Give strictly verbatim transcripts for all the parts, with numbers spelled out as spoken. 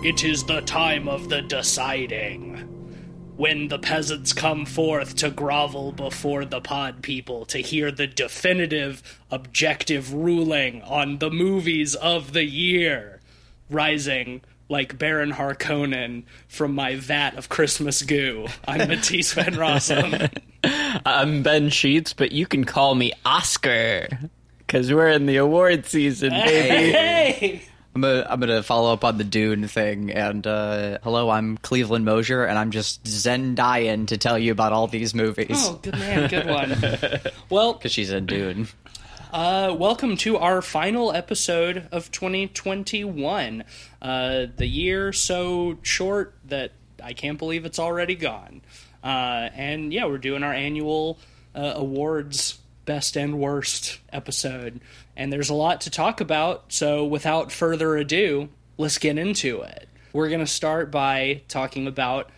It is the time of the deciding. When the peasants come forth to grovel before the pod people to hear the definitive, objective ruling on the movies of the year, rising like Baron Harkonnen from my vat of Christmas goo. I'm Matisse Van Rossum. I'm Ben Sheets, but you can call me Oscar, because we're in the award season, baby. Hey! I'm gonna, I'm gonna follow up on the Dune thing, and uh, hello, I'm Cleveland Mosier, and I'm just Zen-dying to tell you about all these movies. Oh, good man, good one. Well, because she's in Dune. Uh, welcome to our final episode of twenty twenty-one, uh, the year so short that I can't believe it's already gone. Uh, and yeah, we're doing our annual uh, awards best and worst episode, and there's a lot to talk about, so without further ado, let's get into it. We're going to start by talking about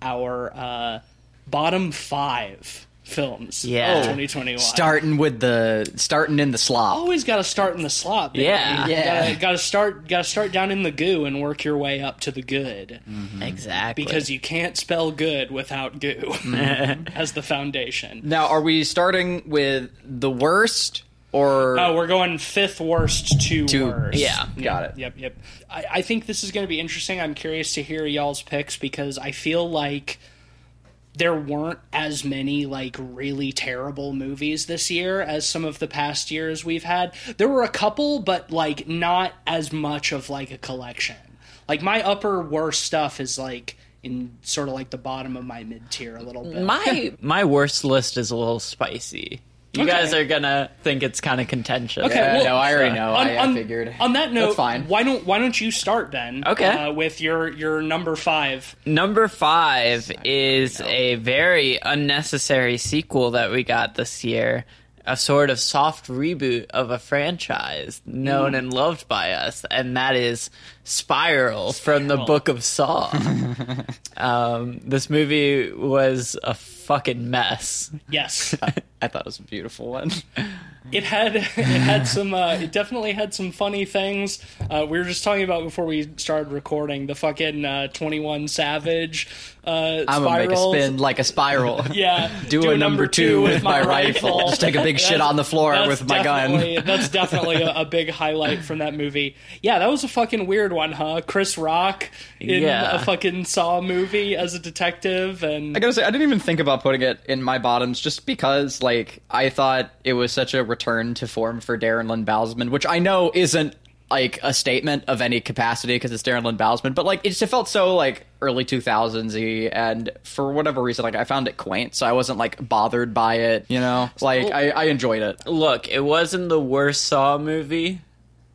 our uh, bottom five films yeah. of twenty twenty-one. Starting with the, starting in the slop. Always got to start in the slop. Baby. Yeah. yeah. Got to start, got to start down in the goo and work your way up to the good. Mm-hmm. Exactly. Because you can't spell good without goo as the foundation. Now, are we starting with the worst or? Oh, we're going fifth worst to, to worst. Yeah. Yep, got it. Yep. Yep. I, I think this is going to be interesting. I'm curious to hear y'all's picks because I feel like there weren't as many, like, really terrible movies this year as some of the past years we've had. There were a couple, but, like, not as much of, like, a collection. Like, my upper worst stuff is, like, in sort of, like, the bottom of my mid-tier a little bit. My my worst list is a little spicy. You okay. guys are gonna think it's kind of contentious. Okay, yeah, well, no, I already know. On, I, on, I figured. On that note, fine. why don't why don't you start then? Okay, uh, with your your number five. Number five is a very unnecessary sequel that we got this year, a sort of soft reboot of a franchise known mm. and loved by us, and that is Spiral, Spiral. from the Book of Saw. um, this movie was a fucking mess. Yes. I, I thought it was a beautiful one. It had it had some, uh, it definitely had some funny things. Uh, we were just talking about before we started recording the fucking uh, twenty-one Savage uh, I'm going to make a spin like a spiral. Yeah. Do, do a number two with my rifle. rifle. Just take a big that's, shit on the floor with my gun. That's definitely a, a big highlight from that movie. Yeah, that was a fucking weird one, huh? Chris Rock in yeah. a fucking Saw movie as a detective. And I gotta say, I didn't even think about putting it in my bottoms just because, like, I thought it was such a return to form for Darren Lynn Bousman, which I know isn't like a statement of any capacity because it's Darren Lynn Bousman, but like it just it felt so like early two thousands-y, and for whatever reason, like I found it quaint, so I wasn't like bothered by it, you know? Like well, I, I enjoyed it. Look, it wasn't the worst Saw movie.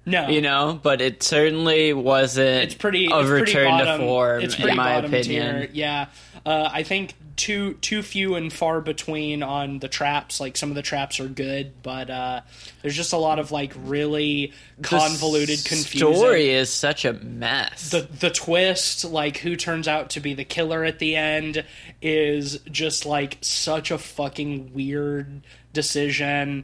No. You know, but it certainly wasn't it's pretty, a it's return pretty bottom, to form, it's pretty in my opinion. Tier. Yeah. Uh, I think too too few and far between on the traps. Like, some of the traps are good, but uh, there's just a lot of, like, really convoluted, the confusing. The story is such a mess. The, the twist, like, who turns out to be the killer at the end is just, like, such a fucking weird decision.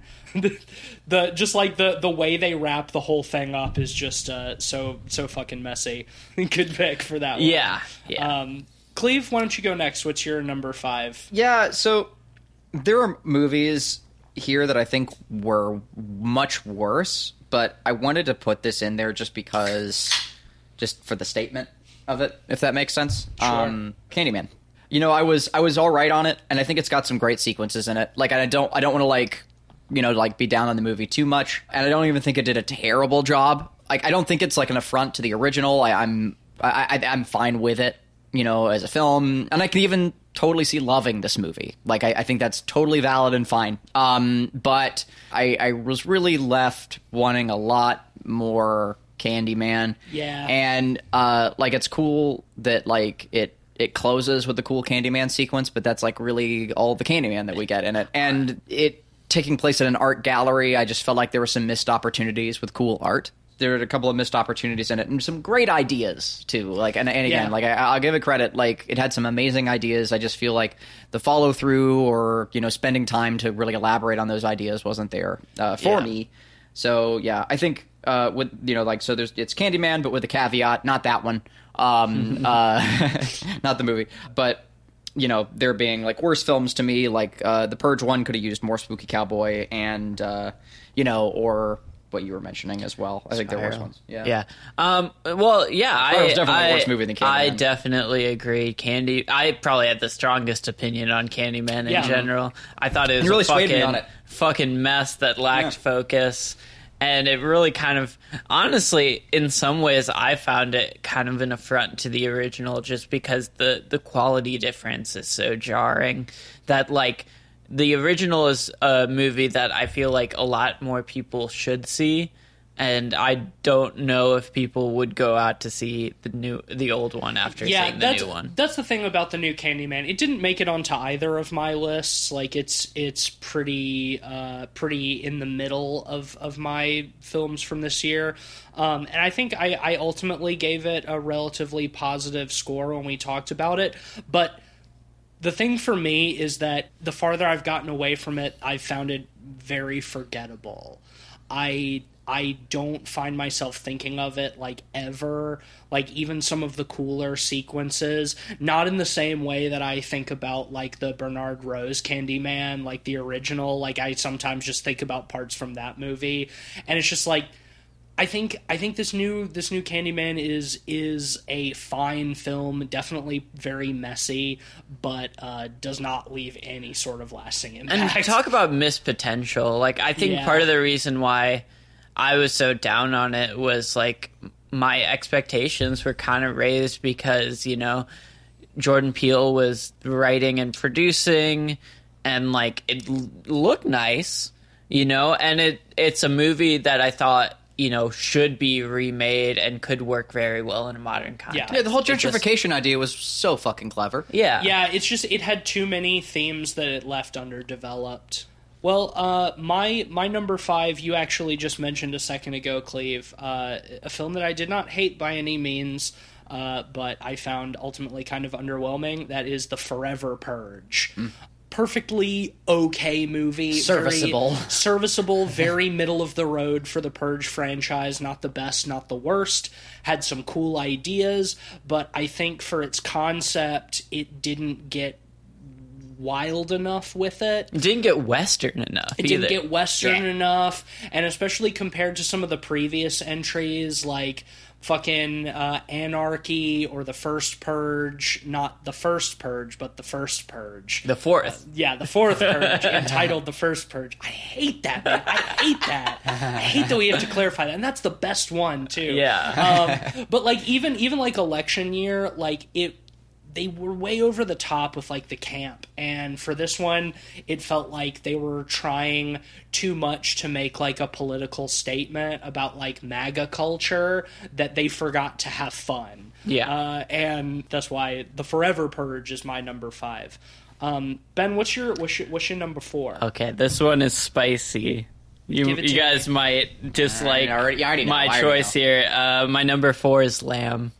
The just like the the way they wrap the whole thing up is just uh so so fucking messy. Good pick for that one. Yeah, yeah. Um, Cleve, why don't you go next? What's your number five? Yeah, so there are movies here that I think were much worse, but I wanted to put this in there just because, just for the statement of it, if that makes sense. Sure. Um, Candyman. You know, I was I was all right on it, and I think it's got some great sequences in it. Like, I don't I don't want to like, you know, like be down on the movie too much, and I don't even think it did a terrible job. Like, I don't think it's like an affront to the original. I, I'm I, I, I'm fine with it, you know, as a film, and I could even totally see loving this movie. Like, I, I think that's totally valid and fine. Um, but I I was really left wanting a lot more Candyman. Yeah, and uh, like it's cool that like it. It closes with the cool Candyman sequence, but that's like really all the Candyman that we get in it. And it taking place at an art gallery, I just felt like there were some missed opportunities with cool art. There were a couple of missed opportunities in it, and some great ideas too. Like, and, and again, yeah. like I, I'll give it credit. Like, it had some amazing ideas. I just feel like the follow through, or you know, spending time to really elaborate on those ideas wasn't there uh, for yeah. me. So yeah, I think uh, with you know like so there's it's Candyman, but with a caveat, not that one, um, uh, not the movie, but you know there being like worse films to me, like uh, The Purge One could have used more spooky cowboy, and uh, you know or. What you were mentioning as well. I think there were worse ones. Yeah. Yeah. Um, well, yeah. I, I was definitely I, a worse movie than Candyman. I definitely agree. Candy. I probably had the strongest opinion on Candyman in yeah. general. I thought it was really a fucking, on it. fucking mess that lacked yeah. focus. And it really kind of, honestly, in some ways, I found it kind of an affront to the original just because the, the quality difference is so jarring that, like, the original is a movie that I feel like a lot more people should see, and I don't know if people would go out to see the new, the old one after yeah, seeing the new one. That's the thing about the new Candyman. It didn't make it onto either of my lists. Like it's it's pretty uh, pretty in the middle of, of my films from this year. Um, and I think I, I ultimately gave it a relatively positive score when we talked about it, but the thing for me is that the farther I've gotten away from it, I've found it very forgettable. I I don't find myself thinking of it, like, ever. Like, even some of the cooler sequences, not in the same way that I think about, like, the Bernard Rose Candyman, like, the original. Like, I sometimes just think about parts from that movie. And it's just, like, I think I think this new this new Candyman is is a fine film, definitely very messy, but uh, does not leave any sort of lasting impact. And talk about missed potential. Like I think yeah. part of the reason why I was so down on it was like my expectations were kind of raised because, you know, Jordan Peele was writing and producing, and like it looked nice, you know, and it it's a movie that I thought, you know, should be remade and could work very well in a modern context. Yeah, yeah the whole gentrification just, idea was so fucking clever. Yeah. Yeah, it's just, it had too many themes that it left underdeveloped. Well, uh, my my number five, you actually just mentioned a second ago, Cleve, uh, a film that I did not hate by any means, uh, but I found ultimately kind of underwhelming, that is The Forever Purge. Mm. Perfectly okay movie. Serviceable. Very serviceable, very middle of the road for the Purge franchise. Not the best, not the worst. Had some cool ideas, but I think for its concept, it didn't get wild enough with it. It didn't get Western enough It either. didn't get Western yeah. enough, and especially compared to some of the previous entries, like fucking uh, Anarchy or The First Purge, not The First Purge, but The First Purge. The fourth. Uh, yeah, The Fourth Purge, entitled The First Purge. I hate that, man. I hate that. I hate that we have to clarify that, and that's the best one, too. Yeah. Um, but, like, even, even, like, election year, like, it, they were way over the top with, like, the camp. And for this one, it felt like they were trying too much to make, like, a political statement about, like, MAGA culture that they forgot to have fun. Yeah. Uh, and that's why The Forever Purge is my number five. Um, Ben, what's your, what's your what's your number four? Okay, this one is spicy. You, you guys me. might dislike I already, I already my know, choice here. Uh, my number four is Lamb.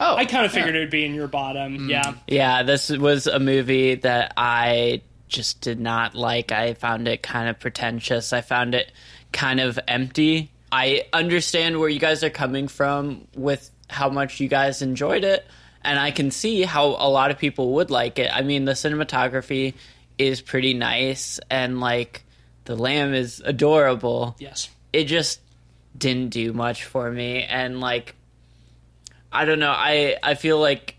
Oh, I kind of figured yeah. it would be in your bottom, mm. yeah. Yeah, this was a movie that I just did not like. I found it kind of pretentious. I found it kind of empty. I understand where you guys are coming from with how much you guys enjoyed it, and I can see how a lot of people would like it. I mean, the cinematography is pretty nice, and, like, the lamb is adorable. Yes. It just didn't do much for me, and, like, I don't know, I, I feel like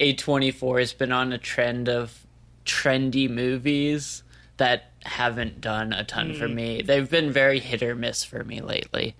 A twenty-four has been on a trend of trendy movies that haven't done a ton mm. for me. They've been very hit or miss for me lately.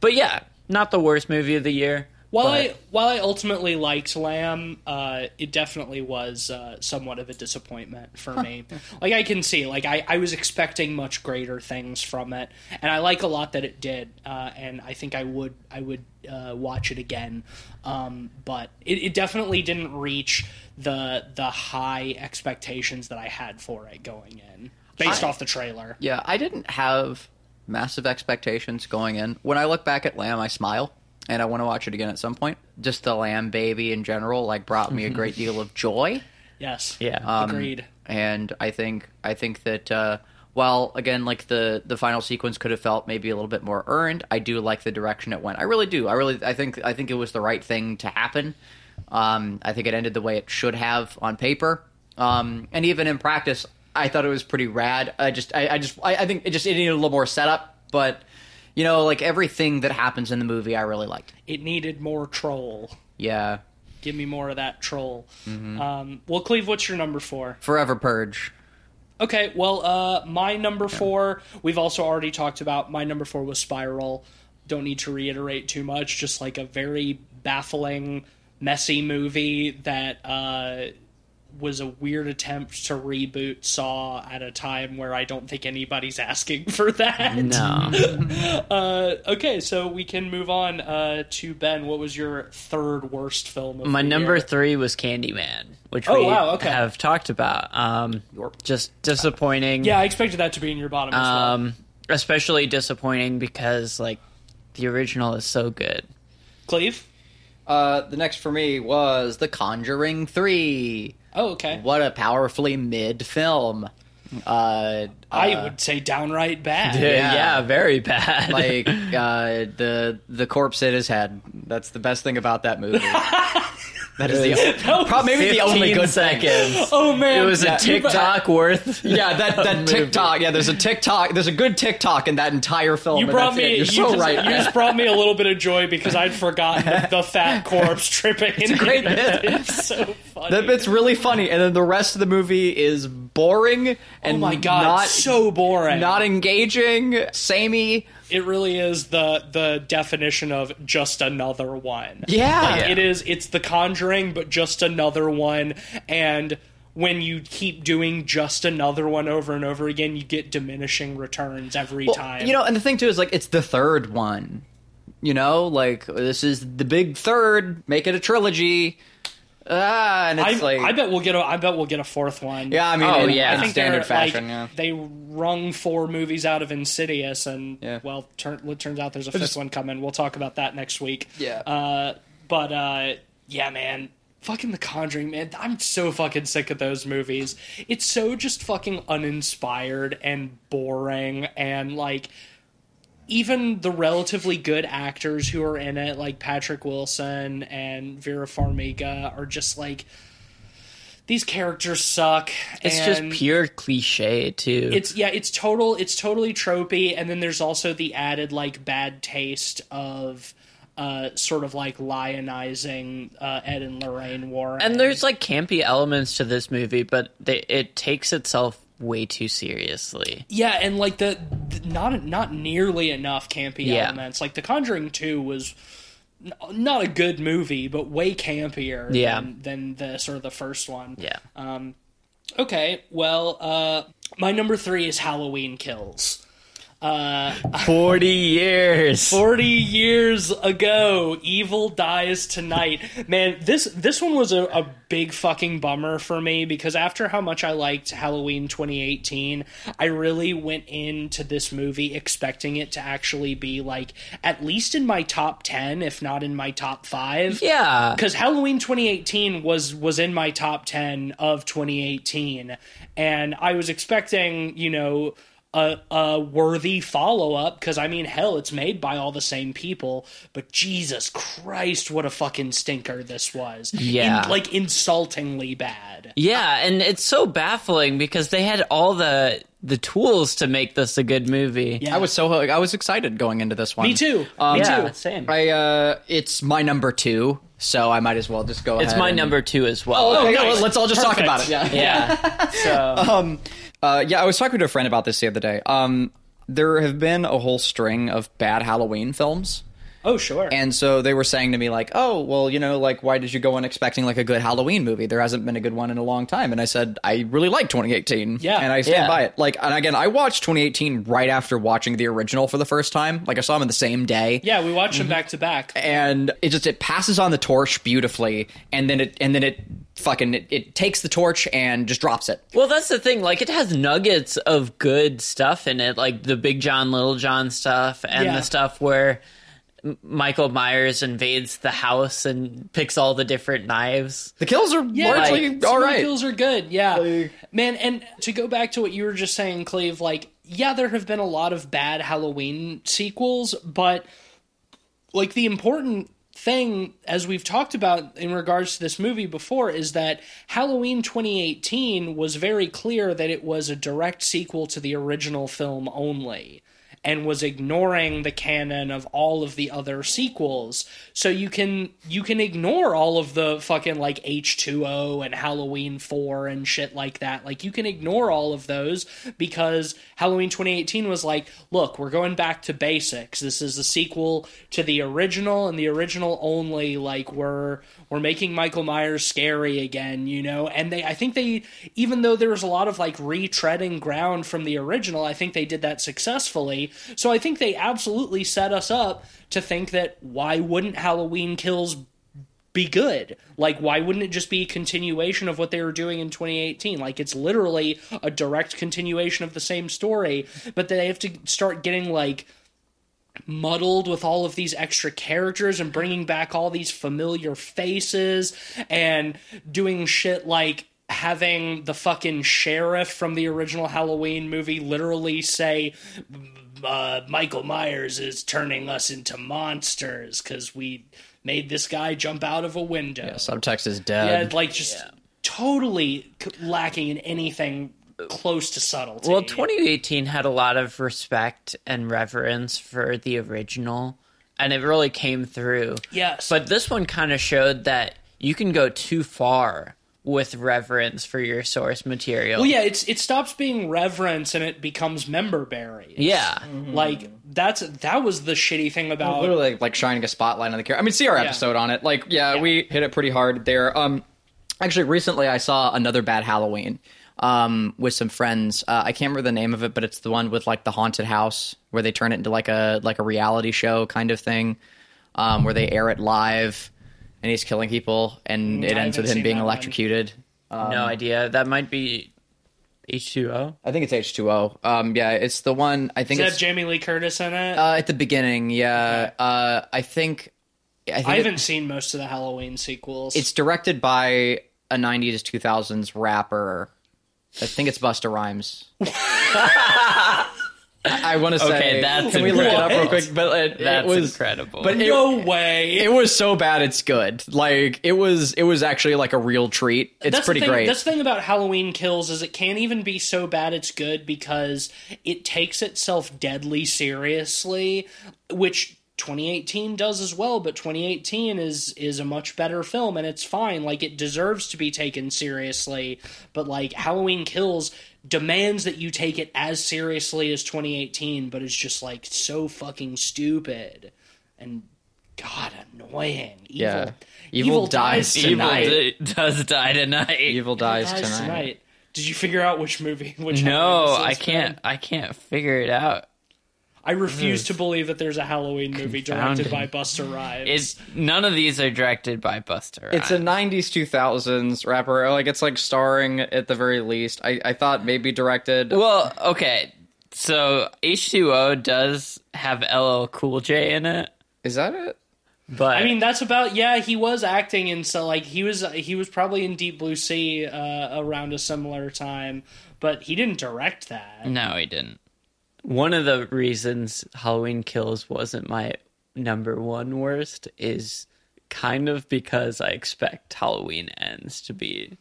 But yeah, not the worst movie of the year. While but... I while I ultimately liked Lamb, uh, it definitely was uh, somewhat of a disappointment for me. Like, I can see, like, I, I was expecting much greater things from it, and I like a lot that it did, uh, and I think I would I would uh, watch it again, um, but it, it definitely didn't reach the the high expectations that I had for it going in, based I, off the trailer. Yeah, I didn't have massive expectations going in. When I look back at Lamb, I smile. And I want to watch it again at some point. Just the Lamb baby in general, like, brought me a great deal of joy. Yes. Yeah. Um, Agreed. And I think I think that uh, while, again, like the the final sequence could have felt maybe a little bit more earned, I do like the direction it went. I really do. I really I think I think it was the right thing to happen. Um, I think it ended the way it should have on paper, um, and even in practice, I thought it was pretty rad. I just I, I just I, I think it just it needed a little more setup, but you know, like everything that happens in the movie, I really liked. It needed more troll. Yeah. Give me more of that troll. Mm-hmm. Um, well, Cleve, what's your number four? Forever Purge. Okay, well, uh, my number four, we've also already talked about, my number four was Spiral. Don't need to reiterate too much, just like a very baffling, messy movie that uh, was a weird attempt to reboot Saw at a time where I don't think anybody's asking for that. No. uh, okay, so we can move on uh, to Ben. What was your third worst film of My the number year? Three was Candyman. Which oh, we wow, okay. have talked about. Um, just disappointing. Yeah, I expected that to be in your bottom as um, well. Especially disappointing because, like, the original is so good. Cleve? Uh, the next for me was The Conjuring three. Oh, okay. What a powerfully mid film. Uh, I uh, would say downright bad. Yeah, yeah very bad. Like, uh, the, the corpse in his head. That's the best thing about that movie. That is the that probably maybe the only good seconds. Oh man, it was yeah, a TikTok worth. Yeah, that that TikTok. Yeah, there's a TikTok. There's a good TikTok in that entire film. You brought me. You're you so just, right. You just brought me a little bit of joy because I'd forgotten the, the fat corpse tripping. It's a great bit. It's so funny. That bit's really funny, and then the rest of the movie is boring and oh my god, not, so boring, not engaging, samey. It really is the the definition of just another one. Yeah. Like yeah. It is, it's The Conjuring, but just another one. And when you keep doing just another one over and over again, you get diminishing returns every well, time. You know, and the thing, too, is, like, it's the third one. You know? Like, this is the big third. Make it a trilogy. Ah, and it's I, like I bet we'll get a I bet we'll get a fourth one. Yeah, I mean, oh, in, yeah. I think standard fashion. Like, yeah, they wrung four movies out of Insidious, and yeah. well, turn, it turns out there's a fifth just, one coming. We'll talk about that next week. Yeah, uh, but uh, yeah, man, fucking The Conjuring, man. I'm so fucking sick of those movies. It's so just fucking uninspired and boring, and like even the relatively good actors who are in it, like Patrick Wilson and Vera Farmiga, are just like, these characters suck. It's and just pure cliche, too. It's yeah, it's total, it's totally tropey, and then there's also the added like bad taste of uh, sort of like lionizing uh, Ed and Lorraine Warren. And there's like campy elements to this movie, but they, it takes itself way too seriously. Yeah, and like the, the not not nearly enough campy yeah. elements. Like The Conjuring two was n- not a good movie, but way campier yeah. than, than the sort of the first one. Yeah. Um, okay. Well, uh, my number three is Halloween Kills. Uh, forty years. Forty years ago, evil dies tonight. Man, this this one was a, a big fucking bummer for me because after how much I liked Halloween twenty eighteen, I really went into this movie expecting it to actually be like at least in my top ten, if not in my top five. Yeah, because Halloween twenty eighteen was was in my top ten of twenty eighteen, and I was expecting, you know, A, a worthy follow-up, because I mean, hell, it's made by all the same people, but Jesus Christ, what a fucking stinker this was. Yeah. In, like, insultingly bad. Yeah, and it's so baffling because they had all the the tools to make this a good movie. Yeah. I was so I was excited going into this one. Me too. Um, Me too. Same. I, uh, it's my number two, so I might as well just go it's ahead. It's my and... number two as well. Oh, okay, nice. Well, let's all just Perfect. Talk about it. Yeah. Yeah. So... Um, Uh, yeah, I was talking to a friend about this the other day. Um, there have been a whole string of bad Halloween films. Oh, sure. And so they were saying to me, like, oh, well, you know, like, why did you go in expecting, like, a good Halloween movie? There hasn't been a good one in a long time. And I said, I really like twenty eighteen. Yeah. And I stand yeah. by it. Like, and again, I watched twenty eighteen right after watching the original for the first time. Like, I saw them the same day. Yeah, we watched mm-hmm. them back to back. And it just, it passes on the torch beautifully. And then it, and then it fucking, it, it takes the torch and just drops it. Well, that's the thing. Like, it has nuggets of good stuff in it. Like, the Big John, Little John stuff and yeah. the stuff where Michael Myers invades the house and picks all the different knives. The kills are yeah, largely like, all right. The kills are good, yeah. Like, man, and to go back to what you were just saying, Cleve, like, yeah, there have been a lot of bad Halloween sequels, but, like, the important thing, as we've talked about in regards to this movie before, is that Halloween twenty eighteen was very clear that it was a direct sequel to the original film only, and was ignoring the canon of all of the other sequels. So you can you can ignore all of the fucking, like, H two O and Halloween four and shit like that. Like, you can ignore all of those because Halloween twenty eighteen was like, look, we're going back to basics. This is the sequel to the original and the original only. Like, we're we're making Michael Myers scary again, you know? And they I think they, even though there was a lot of, like, retreading ground from the original, I think they did that successfully. So I think they absolutely set us up to think that why wouldn't Halloween Kills be good? Like, why wouldn't it just be a continuation of what they were doing in twenty eighteen? Like, it's literally a direct continuation of the same story, but they have to start getting, like, muddled with all of these extra characters and bringing back all these familiar faces and doing shit like having the fucking sheriff from the original Halloween movie literally say, Uh, Michael Myers is turning us into monsters because we made this guy jump out of a window. Yeah, subtext is dead. Yeah, like, just yeah. totally lacking in anything close to subtlety. Well, twenty eighteen had a lot of respect and reverence for the original, and it really came through. Yes. But this one kind of showed that you can go too far with reverence for your source material. Well, yeah, it's it stops being reverence and it becomes member berries. Yeah, mm-hmm. like that's that was the shitty thing about literally like shining a spotlight on the character. I mean, see our yeah. episode on it. Like, yeah, yeah, we hit it pretty hard there. Um, actually, recently I saw another bad Halloween. Um, with some friends, uh, I can't remember the name of it, but it's the one with like the haunted house where they turn it into like a like a reality show kind of thing, um, where they air it live. And he's killing people, and it I ends with him being electrocuted. Um, no idea. That might be H two O. I think it's H two O. Um, yeah, it's the one. I think Does it it's, have Jamie Lee Curtis in it? Uh, at the beginning, yeah. Okay. Uh, I think I, think I haven't it, seen most of the Halloween sequels. It's directed by a nineties to two thousands rapper. I think it's Busta Rhymes. I want to say, okay, that's can we look it up real quick? But it, that's it was, incredible. But it, no way, it was so bad it's good. Like it was, it was actually like a real treat. It's that's pretty the thing, great. That's the thing about Halloween Kills is it can't even be so bad it's good because it takes itself deadly seriously, which twenty eighteen does as well. But twenty eighteen is is a much better film, and it's fine. Like it deserves to be taken seriously. But like Halloween Kills demands that you take it as seriously as twenty eighteen, but it's just like so fucking stupid and god annoying. Evil, yeah, evil, evil dies, dies tonight. Evil d- does die tonight. Evil dies, dies tonight. tonight. Did you figure out which movie? Which no, I can't. Been? I can't figure it out. I refuse to believe that there's a Halloween movie Confounded. directed by Busta Rhymes. It's, none of these are directed by Busta Rhymes. It's a nineties, two thousands rapper. Like, it's, like, starring at the very least. I, I thought maybe directed. Well, okay. So, H two O does have L L Cool J in it. Is that it? But I mean, that's about, yeah, he was acting in, so, like, he was he was probably in Deep Blue Sea uh, around a similar time, but he didn't direct that. No, he didn't. One of the reasons Halloween Kills wasn't my number one worst is kind of because I expect Halloween Ends to be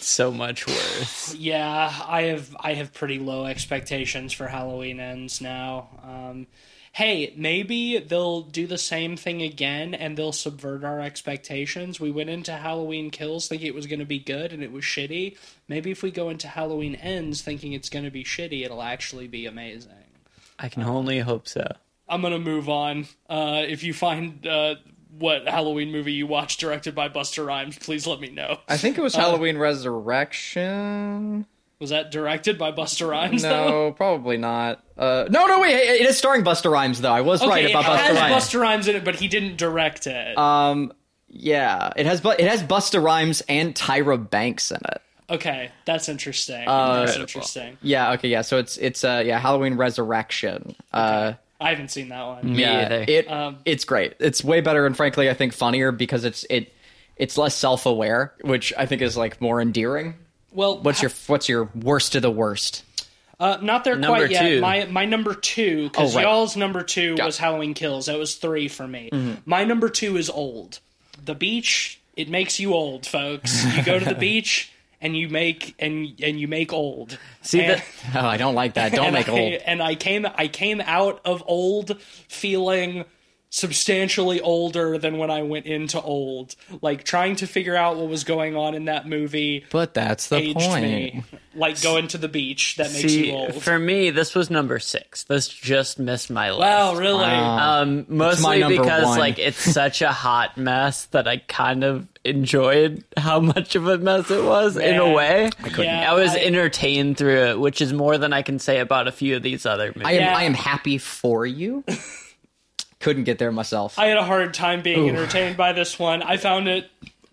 so much worse. Yeah, I have I have pretty low expectations for Halloween Ends now. Um, hey, maybe they'll do the same thing again and they'll subvert our expectations. We went into Halloween Kills thinking it was going to be good and it was shitty. Maybe if we go into Halloween Ends thinking it's going to be shitty, it'll actually be amazing. I can uh, only hope so. I'm going to move on. Uh, if you find uh, what Halloween movie you watched directed by Busta Rhymes, please let me know. I think it was uh, Halloween Resurrection. Was that directed by Busta Rhymes, no, though? No, probably not. Uh, no, no, wait, it is starring Busta Rhymes, though. I was okay, right about Busta Rhymes. It has Busta Rhymes in it, but he didn't direct it. Um, yeah, it has it has Busta Rhymes and Tyra Banks in it. Okay, that's interesting. Uh, that's interesting. Yeah, okay, yeah, so it's, it's uh, yeah, Halloween Resurrection. Okay. Uh, I haven't seen that one. Me yeah, either. It, um, it's great. It's way better and frankly, I think funnier because it's it it's less self-aware, which I think is like more endearing. Well, what's your what's your worst of the worst? Uh, not there number quite yet. Two. My my number two, because oh, right. y'all's number two Got was it. Halloween Kills. That was three for me. Mm-hmm. My number two is Old. The beach, it makes you old, folks. You go to the beach and you make and and you make old. See and, that? Oh, I don't like that. Don't make I, old. And I came I came out of Old feeling substantially older than when I went into Old. Like, trying to figure out what was going on in that movie. But that's the point. Me. Like, going to the beach, that makes See, you old. For me, this was number six. This just missed my list. Wow, really? Wow. Um, mostly because, one. like, it's such a hot mess that I kind of enjoyed how much of a mess it was, Man. in a way. I couldn't. Yeah, I was I, entertained through it, which is more than I can say about a few of these other movies. I am, yeah. I am happy for you. Couldn't get there myself. I had a hard time being Ooh. entertained by this one. I found it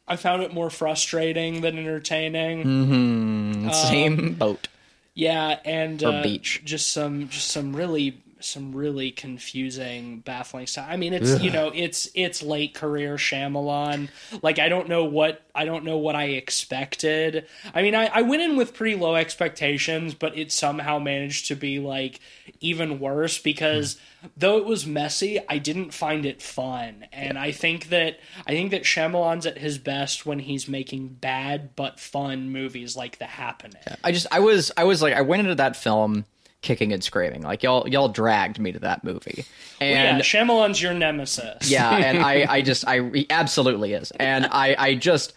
I found it more frustrating than entertaining. Mm-hmm. Same um, boat. Yeah, and uh, beach. just some just some really some really confusing, baffling stuff. I mean, it's Ugh. you know, it's it's late career Shyamalan. Like I don't know what I don't know what I expected. I mean, I, I went in with pretty low expectations, but it somehow managed to be like even worse because mm. though it was messy, I didn't find it fun. And yeah. I think that I think that Shyamalan's at his best when he's making bad but fun movies like The Happening. Yeah. I just I was I was like I went into that film kicking and screaming, like y'all, y'all dragged me to that movie. And well, yeah, Shyamalan's your nemesis. Yeah, and I, I just, I he absolutely is, and I, I just,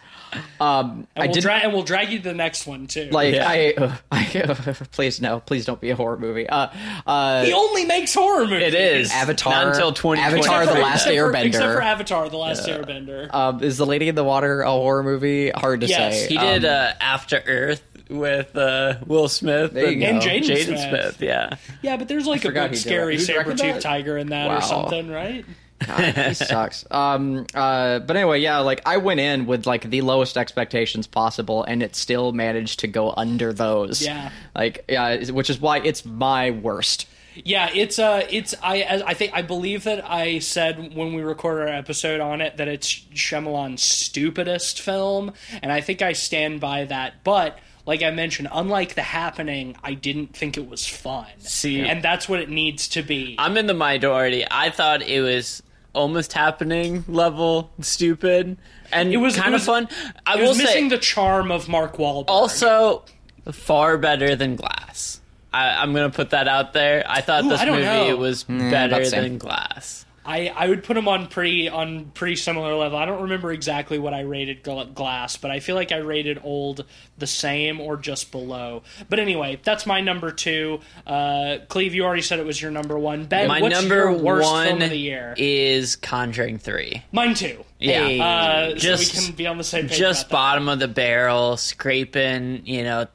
um, and I we'll did, dra- and we'll drag you to the next one too. Like yeah. I, uh, I uh, please no, please don't be a horror movie. Uh, uh, he only makes horror movies. It is Avatar Not until twenty Avatar, for, the Last Airbender. For, except for Avatar, the Last uh, Airbender. Um, is the Lady in the Water a horror movie? Hard to yes. say. He did um, uh, After Earth. With uh, Will Smith and, and Jaden Smith. Smith, yeah, yeah, but there's like I a big scary saber-toothed tiger in that wow. or something, right? God, he sucks. Um, uh, but anyway, yeah, like I went in with like the lowest expectations possible, and it still managed to go under those. Yeah, like yeah, which is why it's my worst. Yeah, it's uh, it's I I think I believe that I said when we recorded our episode on it that it's Shyamalan's stupidest film, and I think I stand by that, but. Like I mentioned, unlike The Happening, I didn't think it was fun. See, and that's what it needs to be. I'm in the minority. I thought it was almost Happening level stupid, and it was kind of fun. I it will was missing say, the charm of Mark Wahlberg. Also, far better than Glass. I, I'm going to put that out there. I thought Ooh, this I don't movie know. It was mm, better than Glass. I, I would put him on pretty on pretty similar level. I don't remember exactly what I rated Glass, but I feel like I rated Old the same or just below. But anyway, that's my number two. Uh, Cleve, you already said it was your number one. Ben, my what's number your worst one film of the year? Is Conjuring three. Mine too. Yeah, hey, uh, just, so we can be on the same page. Just bottom that. Of the barrel, scraping. You know,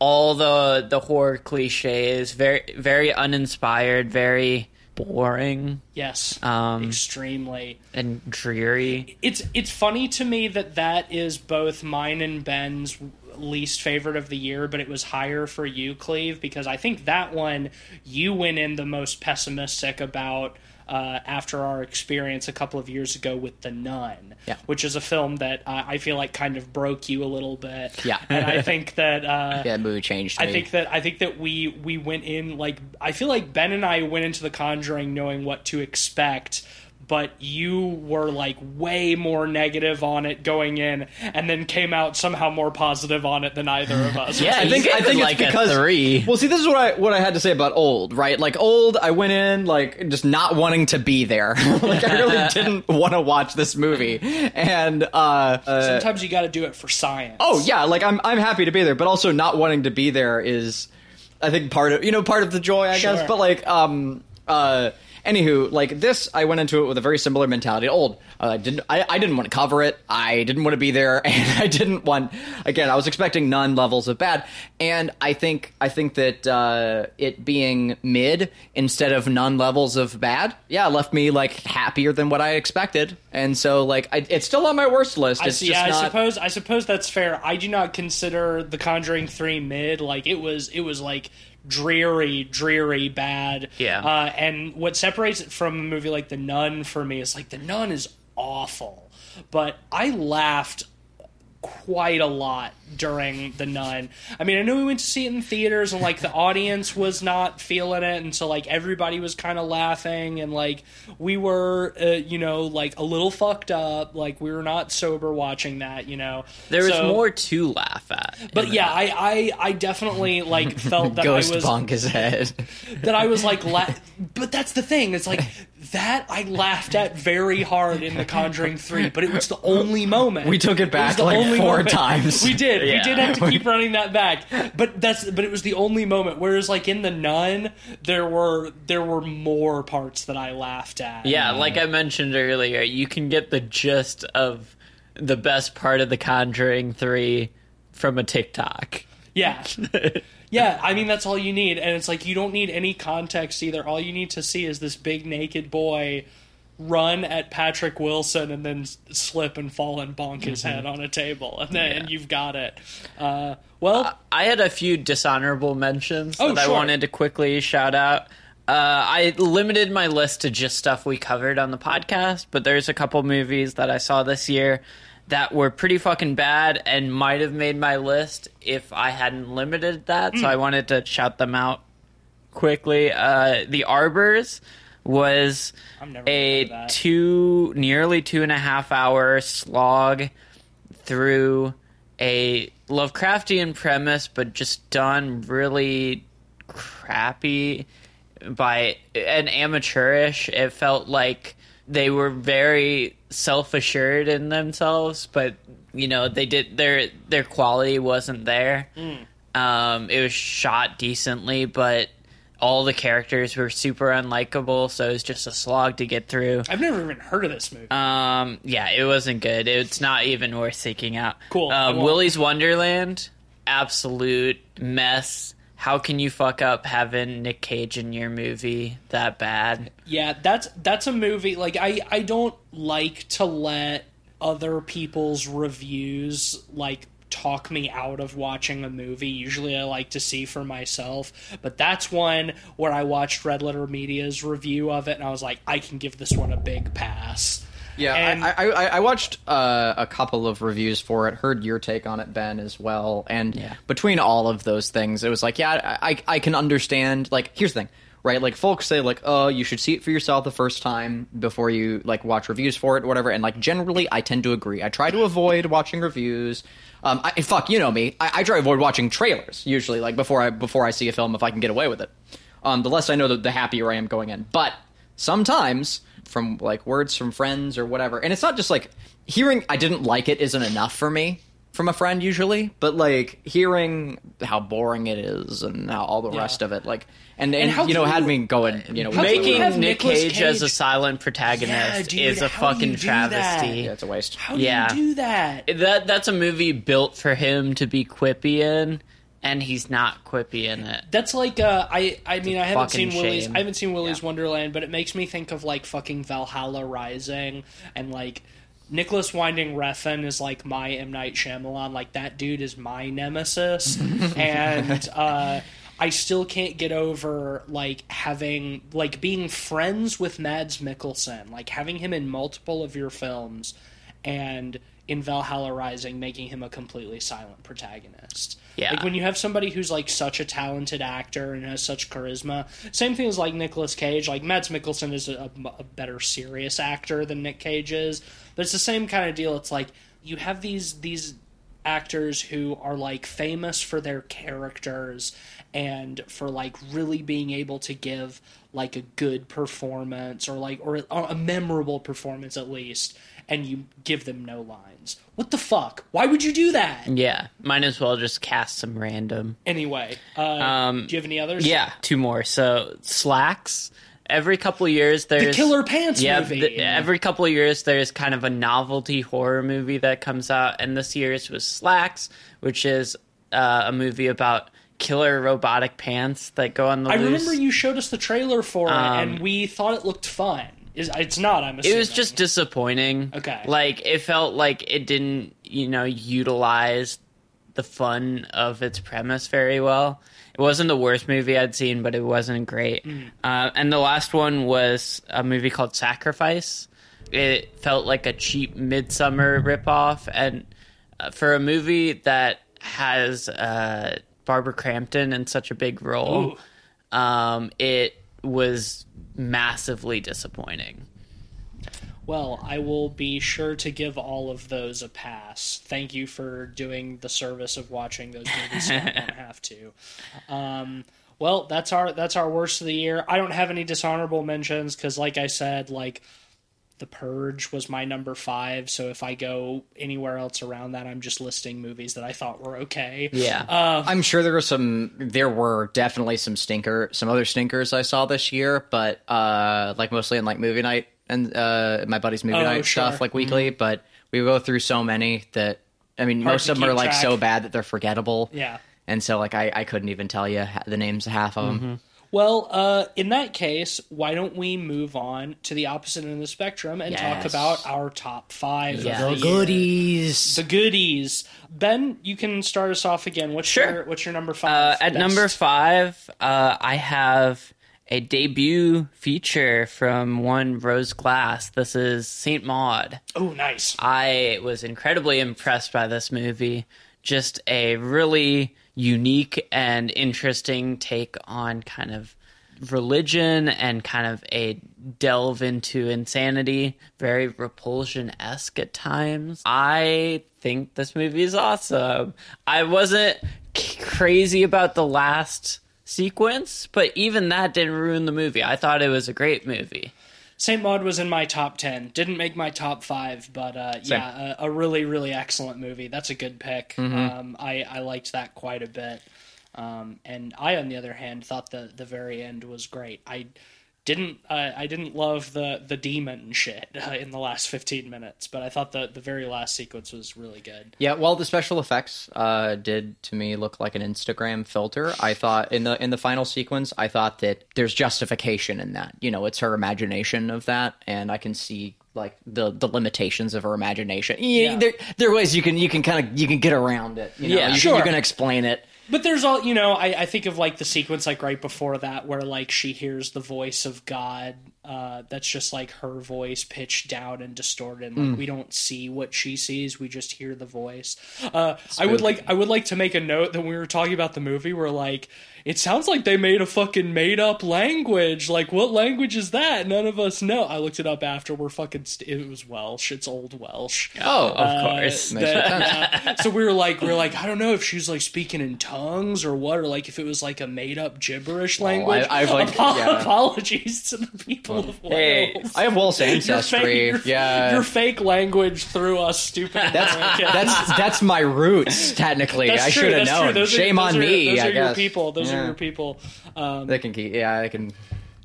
all the the horror cliches. Very very uninspired. Very. Boring. Yes. Um, extremely. And dreary. It's it's funny to me that that is both mine and Ben's least favorite of the year, but it was higher for you, Cleve, because I think that one you went in the most pessimistic about uh, after our experience a couple of years ago with The Nun, yeah. which is a film that uh, I feel like kind of broke you a little bit. Yeah. And I think that, uh, yeah, that movie changed. I me. think that, I think that we, we went in like, I feel like Ben and I went into The Conjuring knowing what to expect, but you were like way more negative on it going in and then came out somehow more positive on it than either of us. yeah, I think, I think it's like because, three. Well, see, this is what I, what I had to say about Old, right? Like Old, I went in like just not wanting to be there. Like I really didn't want to watch this movie. And, uh, uh sometimes you got to do it for science. Oh yeah. Like I'm, I'm happy to be there, but also not wanting to be there is, I think part of, you know, part of the joy, I sure. guess, but like, um, uh, Anywho, like this, I went into it with a very similar mentality. Old, uh, didn't, I, I didn't want to cover it. I didn't want to be there, and I didn't want. Again, I was expecting none levels of bad, and I think I think that uh, it being mid instead of none levels of bad, yeah, left me like happier than what I expected, and so like I, it's still on my worst list. It's I see. Just yeah, not... I suppose I suppose that's fair. I do not consider The Conjuring three mid. Like it was, it was like. dreary, dreary bad. Yeah. Uh, and what separates it from a movie like The Nun for me is, like, The Nun is awful, but I laughed quite a lot during The Nun. I mean, I know we went to see it in theaters, and, like, the audience was not feeling it, and so, like, everybody was kind of laughing, and, like, we were, uh, you know, like, a little fucked up, like, we were not sober watching that, you know. There so, was more to laugh at. But, yeah, I, I, I definitely, like, felt that I was... Ghost bonk his head. That I was, like, la- but that's the thing, it's, like... That I laughed at very hard in The Conjuring three, but it was the only moment. We took it back it like four moment. times. We did. Yeah. We did have to keep running that back. But that's but it was the only moment. Whereas like in The Nun, there were there were more parts that I laughed at. Yeah, like I mentioned earlier, you can get the gist of the best part of The Conjuring three from a TikTok. Yeah. Yeah, I mean, that's all you need. And it's like, you don't need any context either. All you need to see is this big naked boy run at Patrick Wilson and then slip and fall and bonk his mm-hmm. head on a table. And then yeah. and you've got it. Uh, well, uh, I had a few dishonorable mentions oh, that sure. I wanted to quickly shout out. Uh, I limited my list to just stuff we covered on the podcast, but there's a couple movies that I saw this year that were pretty fucking bad and might have made my list if I hadn't limited that. Mm. So I wanted to shout them out quickly. Uh, The Arbors was a two, nearly two and a half hour slog through a Lovecraftian premise, but just done really crappy by an amateurish. It felt like they were very self-assured in themselves, but you know they did their their quality wasn't there. Mm. Um, it was shot decently, but all the characters were super unlikable, so it was just a slog to get through. I've never even heard of this movie. Um, yeah, it wasn't good. It's not even worth seeking out. Cool. Um, Willy's Wonderland, absolute mess. How can you fuck up having Nick Cage in your movie that bad? Yeah, that's that's a movie, like, I, I don't like to let other people's reviews, like, talk me out of watching a movie. Usually I like to see for myself, but that's one where I watched Red Letter Media's review of it, and I was like, I can give this one a big pass. Yeah, and I, I, I watched uh, a couple of reviews for it, heard your take on it, Ben, as well, and yeah. between all of those things, it was like, yeah, I, I can understand, like, here's the thing, right, like, folks say, like, oh, you should see it for yourself the first time before you, like, watch reviews for it, or whatever, and, like, generally, I tend to agree. I try to avoid watching reviews. Um, I, fuck, you know me, I, I try to avoid watching trailers, usually, like, before I, before I see a film, if I can get away with it. Um, the less I know, the, the happier I am going in, but sometimes... from like words from friends or whatever, and it's not just like hearing I didn't like it isn't enough for me from a friend usually, but like hearing how boring it is and how all the yeah. rest of it, like and, and, and you know you, had me going, you know, making Nick Cage, Cage as a silent protagonist yeah, dude, is a fucking travesty. Yeah, it's a waste. How do yeah. you do that? That that's a movie built for him to be quippy in. And he's not quippy in it. That's like uh, I. I mean, I haven't seen Willy's. I haven't seen Willy's yeah. Wonderland, but it makes me think of like fucking Valhalla Rising, and like Nicholas Winding Refn is like my M. Night Shyamalan. Like that dude is my nemesis, and uh, I still can't get over like having like being friends with Mads Mikkelsen, like having him in multiple of your films, and in Valhalla Rising, making him a completely silent protagonist. Yeah. Like, when you have somebody who's, like, such a talented actor and has such charisma, same thing as, like, Nicolas Cage. Like, Mads Mikkelsen is a, a better serious actor than Nick Cage is, but it's the same kind of deal. It's, like, you have these these actors who are, like, famous for their characters and for, like, really being able to give, like, a good performance or, like, or a memorable performance at least, and you give them no lines. What the fuck? Why would you do that? Yeah, might as well just cast some random. Anyway, uh, um, do you have any others? Yeah, two more. So, Slacks. Every couple of years, there's... The Killer Pants yeah, movie. The, every couple of years, there's kind of a novelty horror movie that comes out, and this year's was Slacks, which is uh, a movie about killer robotic pants that go on the I loose. Remember you showed us the trailer for um, it, and we thought it looked fun. It's not, I'm assuming. It was just disappointing. Okay. Like, it felt like it didn't, you know, utilize the fun of its premise very well. It wasn't the worst movie I'd seen, but it wasn't great. Mm. Uh, and the last one was a movie called Sacrifice. It felt like a cheap Midsummer ripoff. And uh, for a movie that has uh, Barbara Crampton in such a big role, um, it was massively disappointing. Well, I will be sure to give all of those a pass. Thank you for doing the service of watching those movies so I don't have to. Um, well, that's our that's our worst of the year. I don't have any dishonorable mentions because, like I said, like The Purge was my number five. So if I go anywhere else around that, I'm just listing movies that I thought were okay. Yeah, uh, I'm sure there were some. There were definitely some stinker, some other stinkers I saw this year, but uh, like mostly in like movie night. And uh, my buddy's movie oh, night sure. stuff like weekly, mm-hmm. but we go through so many that I mean, Hard most of them are track. like so bad that they're forgettable. Yeah, and so like I, I couldn't even tell you the names of half of them. Mm-hmm. Well, uh, in that case, why don't we move on to the opposite end of the spectrum and yes. talk about our top five? Yeah. The, the goodies, the goodies. Ben, you can start us off again. What's sure. your What's your number five? Uh, at best? number five, uh, I have a debut feature from one Rose Glass. This is Saint Maud. Oh, nice. I was incredibly impressed by this movie. Just a really unique and interesting take on kind of religion and kind of a delve into insanity. Very Repulsion-esque at times. I think this movie is awesome. I wasn't c- crazy about the last sequence, but even that didn't ruin the movie. I thought it was a great movie. Saint Maud was in my top ten. Didn't make my top five, but uh, yeah, a, a really, really excellent movie. That's a good pick. Mm-hmm. Um, I, I liked that quite a bit. Um, and I, on the other hand, thought the, the very end was great. I didn't uh, I didn't love the, the demon shit uh, in the last fifteen minutes, but I thought the, the very last sequence was really good. Yeah, well, the special effects uh, did to me look like an Instagram filter. I thought in the in the final sequence, I thought that there's justification in that. You know, it's her imagination of that, and I can see like the, the limitations of her imagination. Yeah, yeah. There there are ways you can you can kind of you can get around it. You know? Yeah, you, sure. You can explain it. But there's all, you know, I, I think of, like, the sequence, like, right before that where, like, she hears the voice of God uh, that's just, like, her voice pitched down and distorted. Like, mm. we don't see what she sees. We just hear the voice. Uh, I would like I would like to make a note that when we were talking about the movie, we're like, it sounds like they made a fucking made-up language. Like, what language is that? None of us know. I looked it up after. We're fucking... St- it was Welsh. It's old Welsh. Oh, of uh, course. That, uh, so we were like, we were like, I don't know if she was, like, speaking in tongues. Tongues or what, or like if it was like a made-up gibberish language. Oh, I, I've like Apol- yeah. apologies to the people well, of Wales. Hey, I have Welsh ancestry. Your fake, your, yeah, your fake language threw us stupid. That's Americans. that's that's my roots technically. That's I should have known. Those Shame are, on those me. Are, those I are guess. your people. Those yeah. are your people. Um, they can keep. Yeah, they can.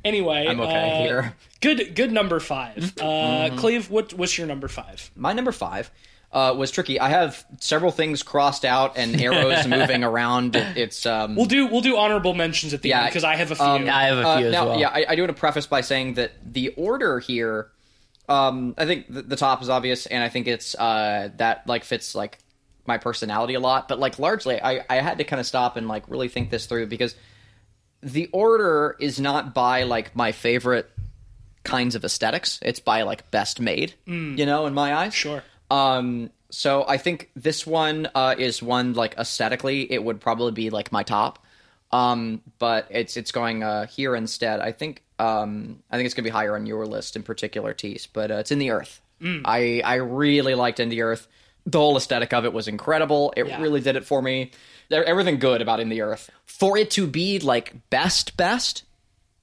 Anyway, I'm okay uh, here. Good, good number five. Uh, mm-hmm. Cleve, what what's your number five? My number five. Uh, was tricky. I have several things crossed out and arrows moving around. It, it's um, we'll do we'll do honorable mentions at the yeah, end because I have a few. Um, I have a few uh, as now, well. Yeah, I, I do want to preface by saying that the order here, um, I think the, the top is obvious, and I think it's uh, that like fits like my personality a lot. But like largely, I, I had to kind of stop and like really think this through because the order is not by like my favorite kinds of aesthetics. It's by like best made, mm. you know, in my eyes. Sure. Um, so I think this one, uh, is one, like, aesthetically, it would probably be, like, my top, um, but it's, it's going, uh, here instead. I think, um, I think it's gonna be higher on your list in particular, Tease, but, uh, it's In the Earth. Mm. I, I really liked In the Earth. The whole aesthetic of it was incredible. It yeah. really did it for me. Everything good about In the Earth. For it to be, like, best, best,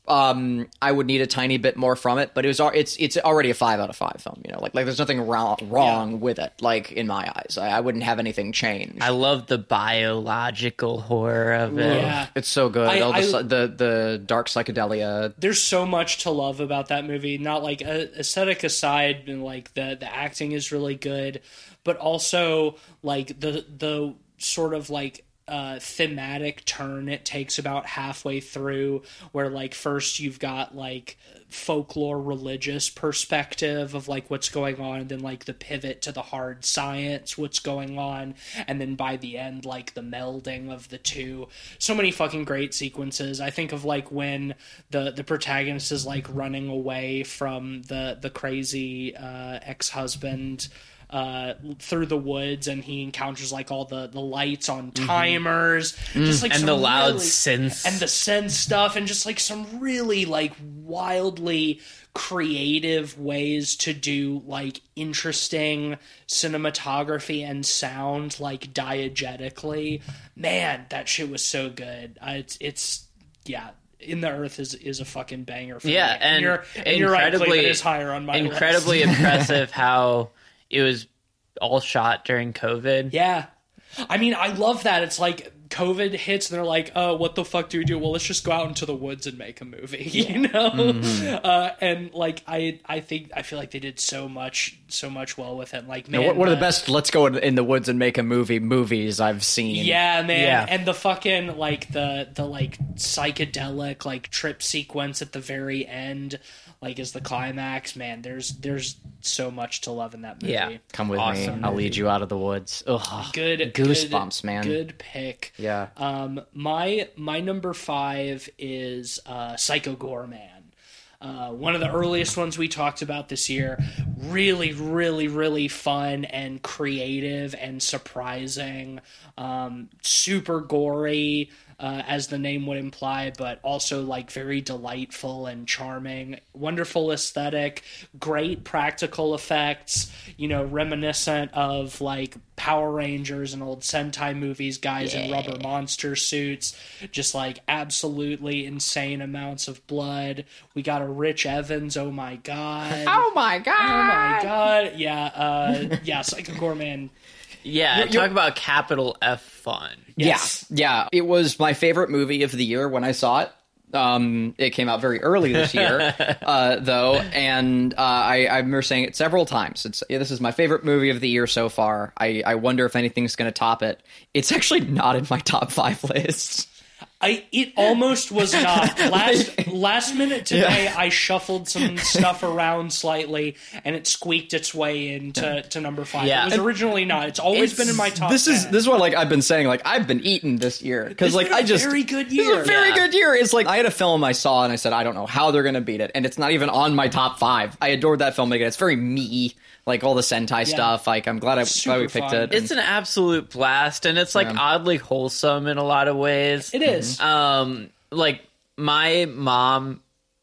Um, I would need a tiny bit more from it, but it was it's it's already a five out of five film, you know. Like like there's nothing wrong wrong yeah. with it. Like in my eyes, I, I wouldn't have anything change. I love the biological horror of it. Yeah. It's so good. I, All I, the, the the dark psychedelia. There's so much to love about that movie. Not like aesthetic aside, and like the the acting is really good, but also like the the sort of like uh, thematic turn it takes about halfway through, where like first you've got like folklore religious perspective of like what's going on, and then like the pivot to the hard science, what's going on, and then by the end like the melding of the two. So many fucking great sequences. I think of like when the the protagonist is like running away from the the crazy uh ex-husband uh through the woods, and he encounters like all the the lights on timers, mm-hmm. just like and the loud really, synths and the synth stuff, and just like some really like wildly creative ways to do like interesting cinematography and sound like diegetically. Man, that shit was so good. Uh, it's it's yeah In the Earth is, is a fucking banger for yeah, me. And, and, you're, and you're right, Cleveland is higher on my incredibly list. Impressive how it was all shot during COVID. Yeah. I mean, I love that. It's like COVID hits and they're like, oh, what the fuck do we do? Well, let's just go out into the woods and make a movie, you know? Mm-hmm. Uh, and like, I I think, I feel like they did so much, so much well with it. Like, man, now, one of the best let's go in, in the woods and make a movie movies I've seen. Yeah, man. Yeah. And the fucking, like the, the like psychedelic, like trip sequence at the very end, like is the climax, man. There's, there's so much to love in that movie. Yeah. Come with awesome me. Movie. I'll lead you out of the woods. Ugh. Good. Goosebumps, good, man. Good pick. Yeah. Um, my my number five is uh, Psycho Goreman. Uh, one of the earliest ones we talked about this year. Really, really, really fun and creative and surprising. Um, super gory, uh, as the name would imply, but also like very delightful and charming. Wonderful aesthetic, great practical effects. You know, reminiscent of like Power Rangers and old Sentai movies, guys yeah. in rubber monster suits, just like absolutely insane amounts of blood. We got a Rich Evans, oh my god. Oh my god. Oh my god. Yeah, uh, yeah, Psycho Goreman. Yeah, you're, you're... talk about capital F fun. Yes. Yeah, yeah. It was my favorite movie of the year when I saw it. Um, it came out very early this year, uh, though, and uh, I, I remember saying it several times. It's this is my favorite movie of the year so far. I, I wonder if anything's going to top it. It's actually not in my top five list. I it almost was not. Last like, last minute today, yeah. I shuffled some stuff around slightly, and it squeaked its way into to number five. Yeah. It was and originally not. It's always it's, been in my top. This ten. is this is what like I've been saying. Like I've been eating this year because like I just very good year. This is a very yeah. good year. It's like I had a film I saw and I said I don't know how they're gonna beat it, and it's not even on my top five. I adored that film again. It's very me. Like all the Sentai yeah. stuff. Like I'm glad I glad we picked it. And it's an absolute blast, and it's like yeah. oddly wholesome in a lot of ways. It is. Um, like my mom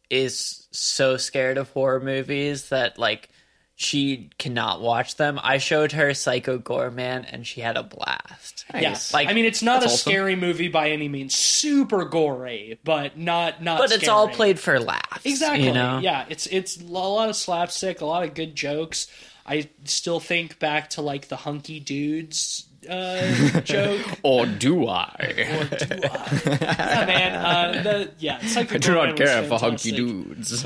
is so scared of horror movies that like she cannot watch them. I showed her Psycho Goreman, and she had a blast. Yes, yeah. like I mean, it's not a wholesome. Scary movie by any means. Super gory, but not not. But scary. It's all played for laughs. Exactly. You know? Yeah, it's it's a lot of slapstick, a lot of good jokes. I still think back to like the hunky dudes uh, joke. Or do I? Or do I? Yeah, man. Uh, the, yeah, it's like I do not care for hunky dudes.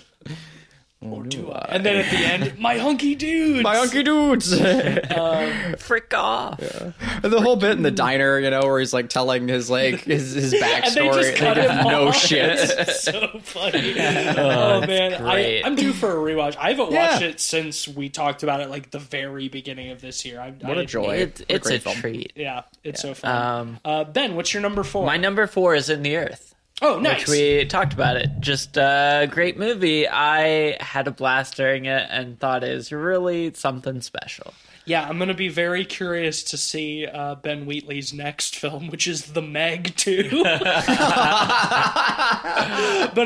Or do I? And then at the end, my hunky dudes! My hunky dudes! um, Frick off. Yeah. And the Frick whole bit in the diner, you know, where he's like telling his like his, his backstory. And they just cut they him no off. shit. It's so funny. Oh, oh man. I, I'm due for a rewatch. I haven't yeah. watched it since we talked about it like the very beginning of this year. I, what I, a joy. It, what it's a, a treat. Yeah, it's yeah. so fun. Um, uh, Ben, what's your number four? My number four is In the Earth. Oh, nice. Which we talked about it. Just a uh, great movie. I had a blast during it and thought it was really something special. Yeah, I'm going to be very curious to see uh, Ben Wheatley's next film, which is The Meg two. But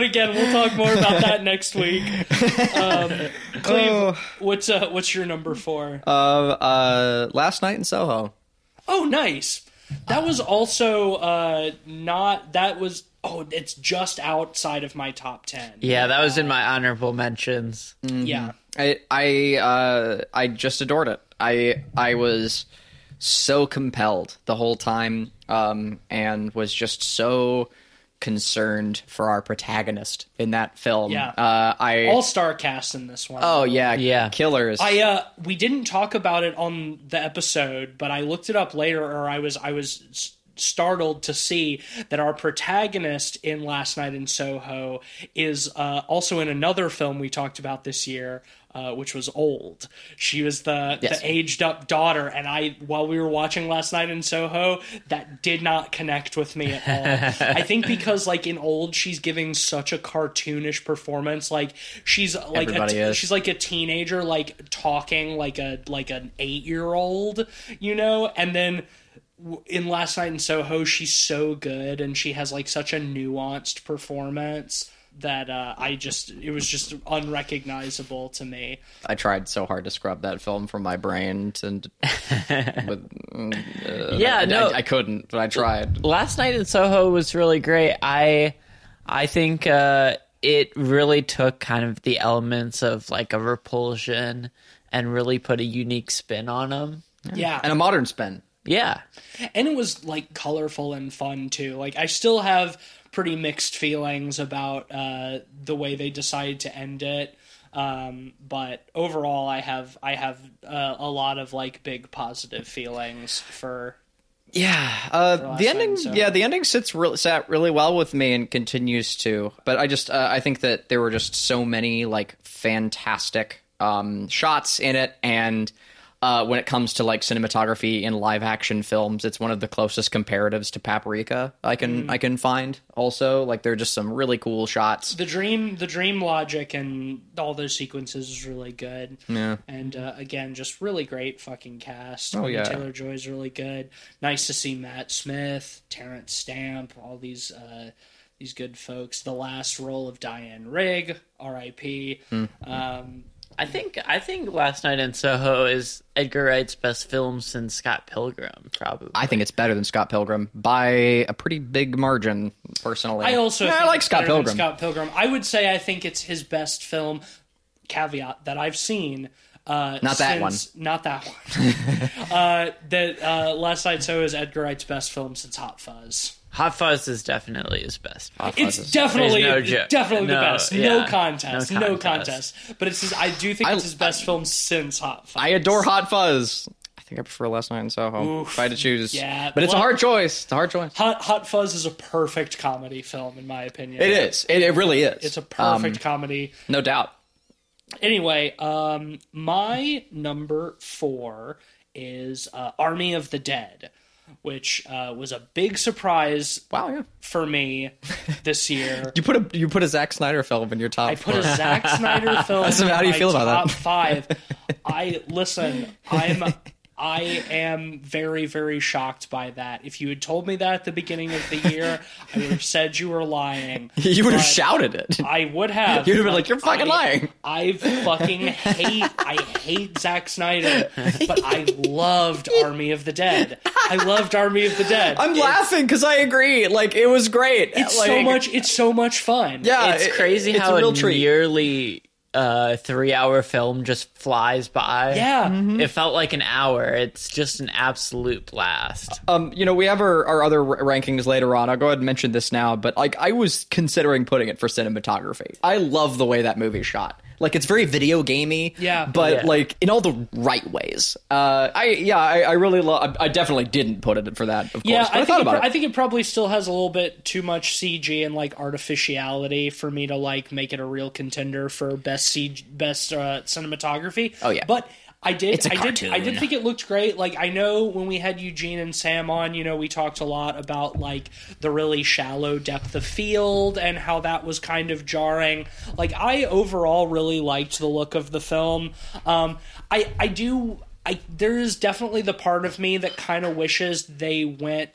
again, we'll talk more about that next week. Um, Cleve, oh. what's, uh, what's your number four? Uh, uh, Last Night in Soho. Oh, nice. That was also uh, not... That was... Oh, it's just outside of my top ten. Yeah, that was in my honorable mentions. Mm-hmm. Yeah, I I uh, I just adored it. I I was so compelled the whole time, um, and was just so concerned for our protagonist in that film. Yeah, uh, I all-star cast in this one. Oh yeah, yeah, killers. I uh, we didn't talk about it on the episode, but I looked it up later, or I was I was. startled to see that our protagonist in Last Night in Soho is uh, also in another film we talked about this year, uh, which was Old. She was the, yes. the aged-up daughter, and I, while we were watching Last Night in Soho, that did not connect with me at all. I think because, like, in Old, she's giving such a cartoonish performance. Like, she's like a t- she's like a teenager, like talking like a like an eight-year-old, you know, and then. In Last Night in Soho, she's so good, and she has like such a nuanced performance that uh, I just it was just unrecognizable to me. I tried so hard to scrub that film from my brain, and but, uh, yeah, I, no, I, I couldn't. But I tried. Last Night in Soho was really great. I I think uh, it really took kind of the elements of like a Repulsion and really put a unique spin on them. Yeah, and a modern spin. Yeah. And it was, like, colorful and fun, too. Like, I still have pretty mixed feelings about uh, the way they decided to end it. Um, but overall, I have I have uh, a lot of, like, big positive feelings for... Yeah, uh, the ending. Time, so. Yeah, the ending sits re- sat really well with me and continues to. But I just uh, I think that there were just so many, like, fantastic um, shots in it, and... Uh, when it comes to like cinematography in live action films, it's one of the closest comparatives to Paprika I can mm. I can find. Also, like there are just some really cool shots. The dream, the dream logic, and all those sequences is really good. Yeah, and uh, again, just really great fucking cast. Oh yeah, Taylor-Joy is really good. Nice to see Matt Smith, Terrence Stamp, all these uh, these good folks. The last role of Diane Rigg, R I P. Mm-hmm. Um, I think I think Last Night in Soho is Edgar Wright's best film since Scott Pilgrim, probably. I think it's better than Scott Pilgrim by a pretty big margin, personally. I also yeah, think I like it's Scott Pilgrim. Than Scott Pilgrim. I would say I think it's his best film, caveat, that I've seen. Uh, not that since, one. Not that one. uh, that uh, Last Night in Soho is Edgar Wright's best film since Hot Fuzz. Hot Fuzz is definitely his best. It's definitely, no definitely no, the best. Yeah. No contest. No contest. No contest. But it's his, I do think I, it's his best I, film since Hot Fuzz. I adore Hot Fuzz. I think I prefer Last Night in Soho. Oof, if I had to choose. Yeah, but it's well, a hard choice. It's a hard choice. Hot, Hot Fuzz is a perfect comedy film, in my opinion. It is. It, it really is. It's a perfect um, comedy. No doubt. Anyway, um, my number four is uh, Army of the Dead. Which uh, was a big surprise wow, yeah. for me this year. you put a you put a Zack Snyder film in your top. I put four. a Zack Snyder film. So in how do you my feel about top that? Five. I listen. I'm I am very very shocked by that. If you had told me that at the beginning of the year, I would have said you were lying. You would have shouted it. I would have. You'd have been like, "You're fucking I, lying." I fucking hate. I hate Zack Snyder, but I loved Army of the Dead. I loved Army of the Dead. I'm it's, laughing because I agree. Like it was great. It's like, so much. It's so much fun. Yeah, it's it, crazy it, it's how a, real a nearly uh, three-hour film just flies by. Yeah, mm-hmm. It felt like an hour. It's just an absolute blast. Um, you know, we have our, our other r- rankings later on. I'll go ahead and mention this now, but like I was considering putting it for cinematography. I love the way that movie shot. Like, it's very video gamey, yeah, but, yeah. like, in all the right ways. Uh, I Yeah, I, I really love... I, I definitely didn't put it for that, of yeah, course, but I, I thought about it, pr- it. I think it probably still has a little bit too much C G and, like, artificiality for me to, like, make it a real contender for best C G, best uh, cinematography. Oh, yeah. But... I did. I did. I did think it looked great. Like I know when we had Eugene and Sam on, you know, we talked a lot about like the really shallow depth of field and how that was kind of jarring. Like I overall really liked the look of the film. Um, I I do. I there is definitely the part of me that kind of wishes they went.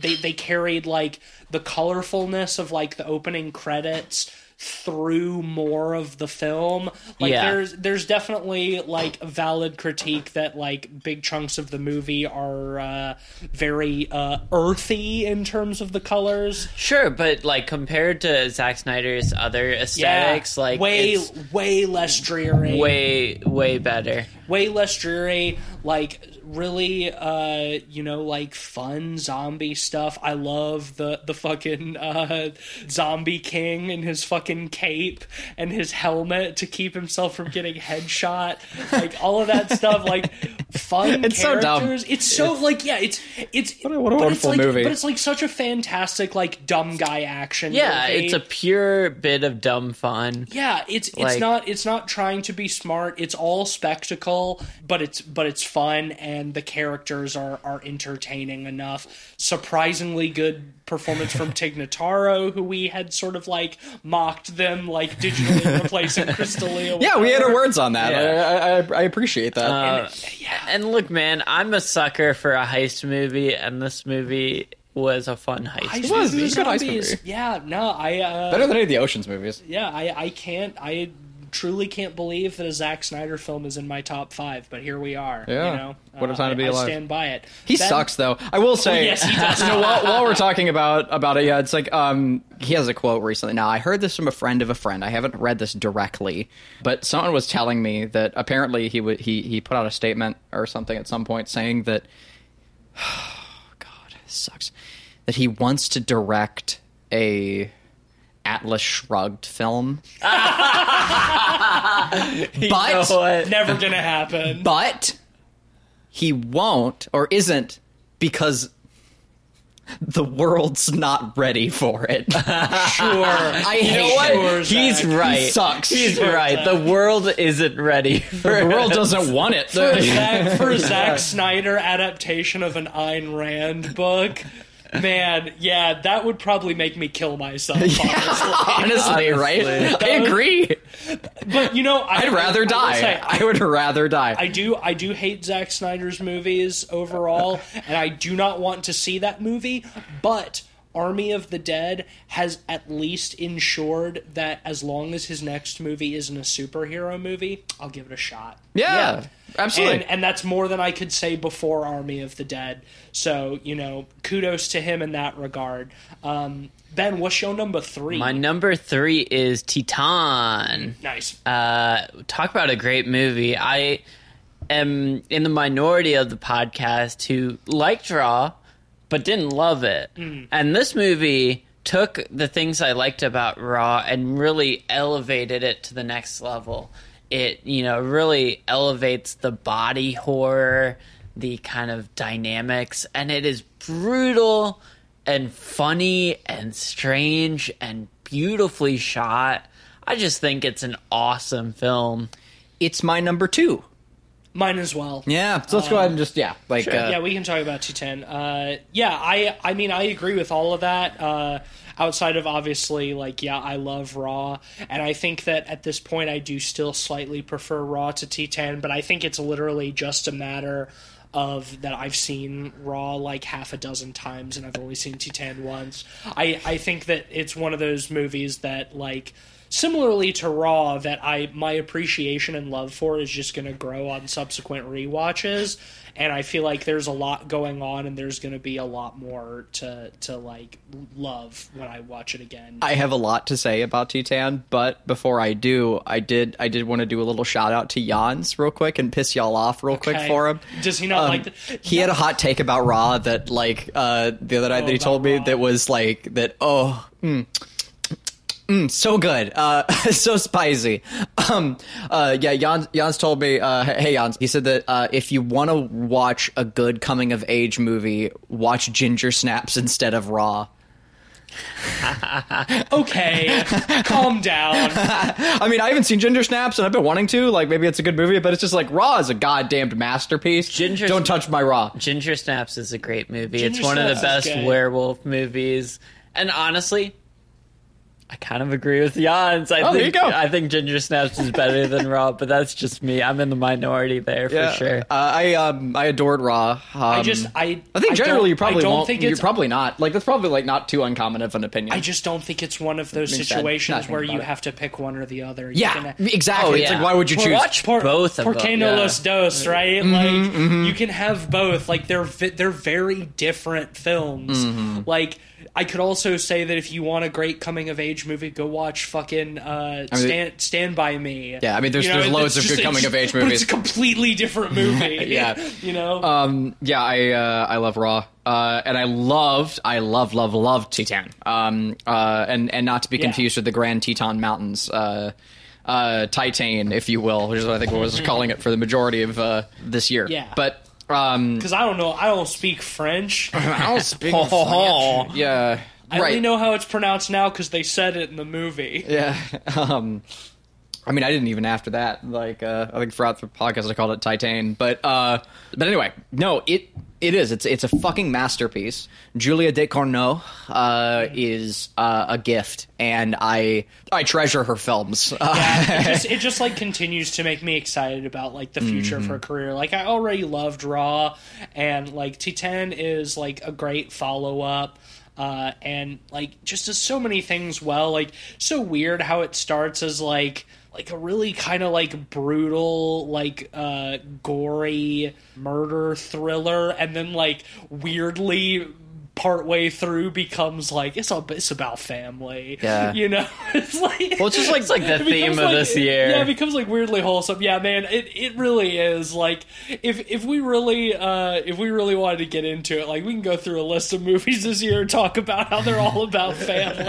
They they carried like the colorfulness of like the opening credits through more of the film. Like yeah. there's there's definitely like a valid critique that like big chunks of the movie are uh, very uh, earthy in terms of the colors. Sure, but like compared to Zack Snyder's other aesthetics, yeah, like way way less dreary. Way way better. Way less dreary, like really uh you know like fun zombie stuff. I love the the fucking uh zombie king and his fucking cape and his helmet to keep himself from getting headshot, like all of that stuff. Like fun it's characters. So dumb. It's so it's, like yeah, it's it's what a, what a wonderful like, movie. But it's like such a fantastic like dumb guy action. Yeah, movie. It's a pure bit of dumb fun. Yeah, it's it's like, not it's not trying to be smart. It's all spectacle, but it's but it's fun and the characters are are entertaining enough. Surprisingly good performance from Tig Notaro, who we had sort of like mocked them like digitally replacing Crystalia. Yeah, we had our words on that. Yeah. I, I I appreciate that. Uh, and, yeah. And look, man, I'm a sucker for a heist movie, and this movie was a fun heist. Heist it was. It was a good heist movie. Yeah, no, I... Uh, better than any of the Ocean's movies. Yeah, I, I can't... I truly can't believe that a Zack Snyder film is in my top five, but here we are. Yeah. You know? What a time uh, to be I, alive. I stand by it. He then, sucks, though. I will say... Oh, yes, he does. You know, while, while we're talking about, about it, yeah, it's like... um. He has a quote recently. Now, I heard this from a friend of a friend. I haven't read this directly, but someone was telling me that apparently he would, he he put out a statement or something at some point saying that, oh God, this sucks, that he wants to direct a Atlas Shrugged film. But what? Never gonna happen. But he won't or isn't because the world's not ready for it. Sure. I you know what? Sure, he's right. He sucks. He's sure, right. Zach. The world isn't ready for it. The world doesn't want it. For Zack for Zack Snyder adaptation of an Ayn Rand book, man, yeah, that would probably make me kill myself, honestly. Yeah, honestly, honestly, right? I agree. Would, but, you know... I, I'd rather I, die. I, say, I, I would rather die. I do I do hate Zack Snyder's movies overall, and I do not want to see that movie, but Army of the Dead has at least ensured that as long as his next movie isn't a superhero movie, I'll give it a shot. Yeah, yeah. Absolutely. And, and that's more than I could say before Army of the Dead. So, you know, kudos to him in that regard. Um, Ben, what's your number three? My number three is Titan. Nice. Uh, talk about a great movie. I am in the minority of the podcast who liked Raw, but didn't love it. Mm. And this movie took the things I liked about Raw and really elevated it to the next level. It, you know, really elevates the body horror, the kind of dynamics, and it is brutal and funny and strange and beautifully shot. I just think it's an awesome film. It's my number two. Mine as well. Yeah, so let's um, go ahead and just, yeah. like sure. uh, Yeah, we can talk about Titan. Uh, yeah, I I mean, I agree with all of that. Uh, outside of, obviously, like, yeah, I love Raw. And I think that at this point I do still slightly prefer Raw to Titan, but I think it's literally just a matter of that I've seen Raw like half a dozen times and I've only seen Titan once. I, I think that it's one of those movies that, like... similarly to Raw, that I my appreciation and love for it is just going to grow on subsequent rewatches, and I feel like there's a lot going on, and there's going to be a lot more to to like love when I watch it again. I have a lot to say about Titan, but before I do, I did I did want to do a little shout out to Jans real quick and piss y'all off real okay. quick for him. Does he not um, like? The- he no. had a hot take about Raw that like uh, the other night oh, that he told me Raw. That was like that. Oh. Mm. Mm, so good. Uh, so spicy. Um, uh, yeah, Jans, Jans told me, uh, hey, Jans, he said that uh, if you want to watch a good coming-of-age movie, watch Ginger Snaps instead of Raw. Okay, calm down. I mean, I haven't seen Ginger Snaps, and I've been wanting to. Like, maybe it's a good movie, but it's just like Raw is a goddamned masterpiece. Ginger Don't touch my Raw. Ginger Snaps is a great movie. Ginger it's one Snaps of the best werewolf movies. And honestly... I kind of agree with Jans. I oh, think, there you go. I think Ginger Snaps is better than Raw, but that's just me. I'm in the minority there for yeah. sure. Uh, I um, I adored Raw. Um, I just I I think generally I you probably I don't won't. Think you're probably not. Like that's probably like not too uncommon of an opinion. I just don't think it's one of those I mean, situations where you it. Have to pick one or the other. You yeah, can, exactly. Oh, yeah. It's like why would you choose watch por, both? Por, of them. Por qué no yeah. los dos, right? Mm-hmm, like mm-hmm. you can have both. Like they're they're very different films. Mm-hmm. Like. I could also say that if you want a great coming-of-age movie, go watch fucking uh, I mean, Stand Stand By Me. Yeah, I mean, there's you know, there's loads of good coming-of-age movies. But it's a completely different movie. yeah. You know? Um, yeah, I uh, I love Raw. Uh, and I loved, I love, love, loved Titan. Um, uh, and, and not to be confused yeah. with the Grand Teton Mountains. Uh, uh, Titan, if you will, which is what I think I was calling it for the majority of uh, this year. Yeah. But... Because um, I don't know. I don't speak French. I don't speak French. Yeah. I right. only know how it's pronounced now because they said it in the movie. Yeah. Um, I mean, I didn't even after that. Like, uh, I think throughout the podcast I called it Titan. But uh, but anyway, no, it it is. It's it's a fucking masterpiece. Julia Ducournau uh, is uh, a gift, and I I treasure her films. Yeah, it, just, it just like continues to make me excited about like the future mm-hmm. of her career. Like, I already loved Raw, and like Titan is like a great follow up. Uh, and like just does so many things well. Like, so weird how it starts as like like a really kind of like brutal, like uh, gory murder thriller, and then like weirdly partway through becomes like it's all it's about family. Yeah, you know, it's like well, it's just like it's like the it theme of like, this year. Yeah, it becomes like weirdly wholesome. Yeah, man, it it really is. Like, if if we really uh, if we really wanted to get into it, like we can go through a list of movies this year and talk about how they're all about family.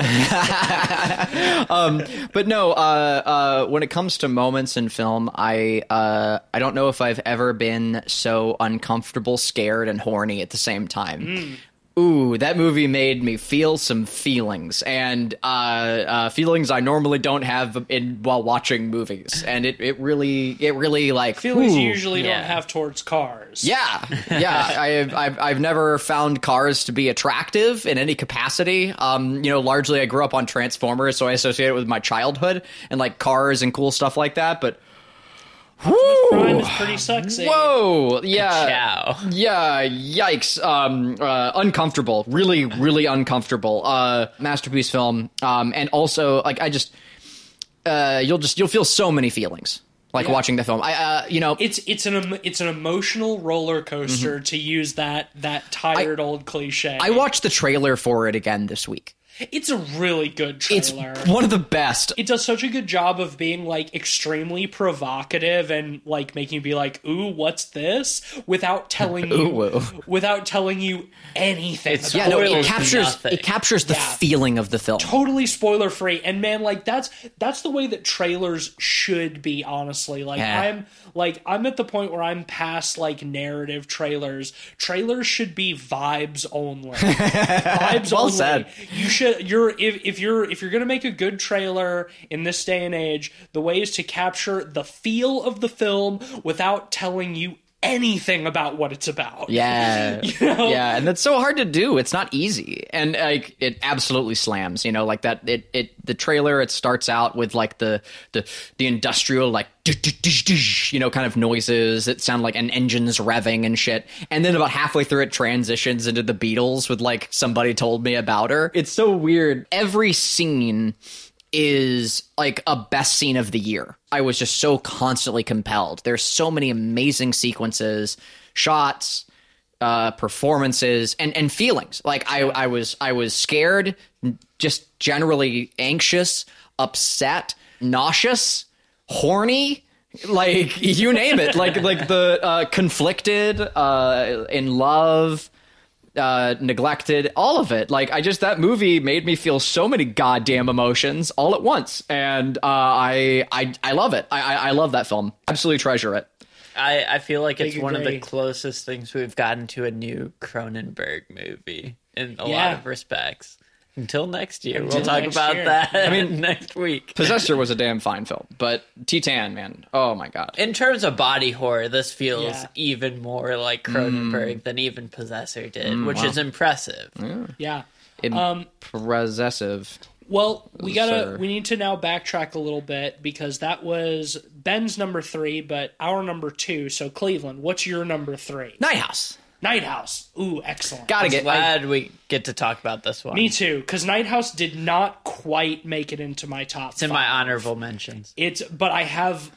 um, but no, uh, uh, when it comes to moments in film, I uh, I don't know if I've ever been so uncomfortable, scared, and horny at the same time. Mm. Ooh, that movie made me feel some feelings, and uh, uh, feelings I normally don't have in while watching movies. And it, it really, it really like feelings ooh, you usually yeah. don't have towards cars. Yeah, yeah. I've, I've I've never found cars to be attractive in any capacity. Um, you know, largely I grew up on Transformers, so I associate it with my childhood and like cars and cool stuff like that. But Optimus Prime is pretty sexy. Whoa! Yeah, yeah. Yikes! Um, uh, uncomfortable. Really, really uncomfortable. Uh, masterpiece film. Um, and also, like, I just, uh, you'll just you'll feel so many feelings. Like yeah. watching the film, I uh, you know, it's it's an it's an emotional roller coaster mm-hmm. to use that that tired I, old cliche. I watched the trailer for it again this week. It's a really good trailer. It's one of the best. It does such a good job of being, like, extremely provocative and, like, making you be like, ooh, what's this? Without telling you ooh, without telling you anything. It's, yeah, no, it captures nothing. It captures the yeah. feeling of the film. Totally spoiler-free. And, man, like, that's that's the way that trailers should be, honestly. Like, yeah. I'm like I'm at the point where I'm past, like, narrative trailers. Trailers should be vibes only. Vibes well only. Well said. You should You're if, if you're if you're gonna make a good trailer in this day and age, the way is to capture the feel of the film without telling you anything about what it's about. Yeah, you know? Yeah, and that's so hard to do. It's not easy, and like it absolutely slams. You know, like that. It it the trailer. It starts out with like the the the industrial like. You know, kind of noises that sound like an engine's revving and shit. And then about halfway through it transitions into the Beatles with like Somebody Told Me About Her. It's so weird. Every scene is like a best scene of the year. I was just so constantly compelled. There's so many amazing sequences, shots, uh, performances, and, and feelings. Like I, I was, I was scared, just generally anxious, upset, nauseous, horny, like you name it, like like the uh, conflicted, uh, in love, uh, neglected, all of it. Like I just that movie made me feel so many goddamn emotions all at once, and uh, I I I love it. I, I I love that film. Absolutely treasure it. I I feel like it's one of the closest things we've gotten to a new Cronenberg movie in a yeah. lot of respects. Until next year. Until we'll talk about year. that I mean, next week. Possessor was a damn fine film, but Titan, man, oh my god. In terms of body horror, this feels yeah. even more like Cronenberg mm. than even Possessor did, mm, which wow. is impressive. Yeah. yeah. Impressive. Um, well, we gotta, we need to now backtrack a little bit because that was Ben's number three, but our number two, so Cleveland, what's your number three? Nighthouse. Nighthouse. Ooh, excellent. Gotta get glad we get to talk about this one. Me too, because Nighthouse did not quite make it into my top It's in five. my honorable mentions. It's but I have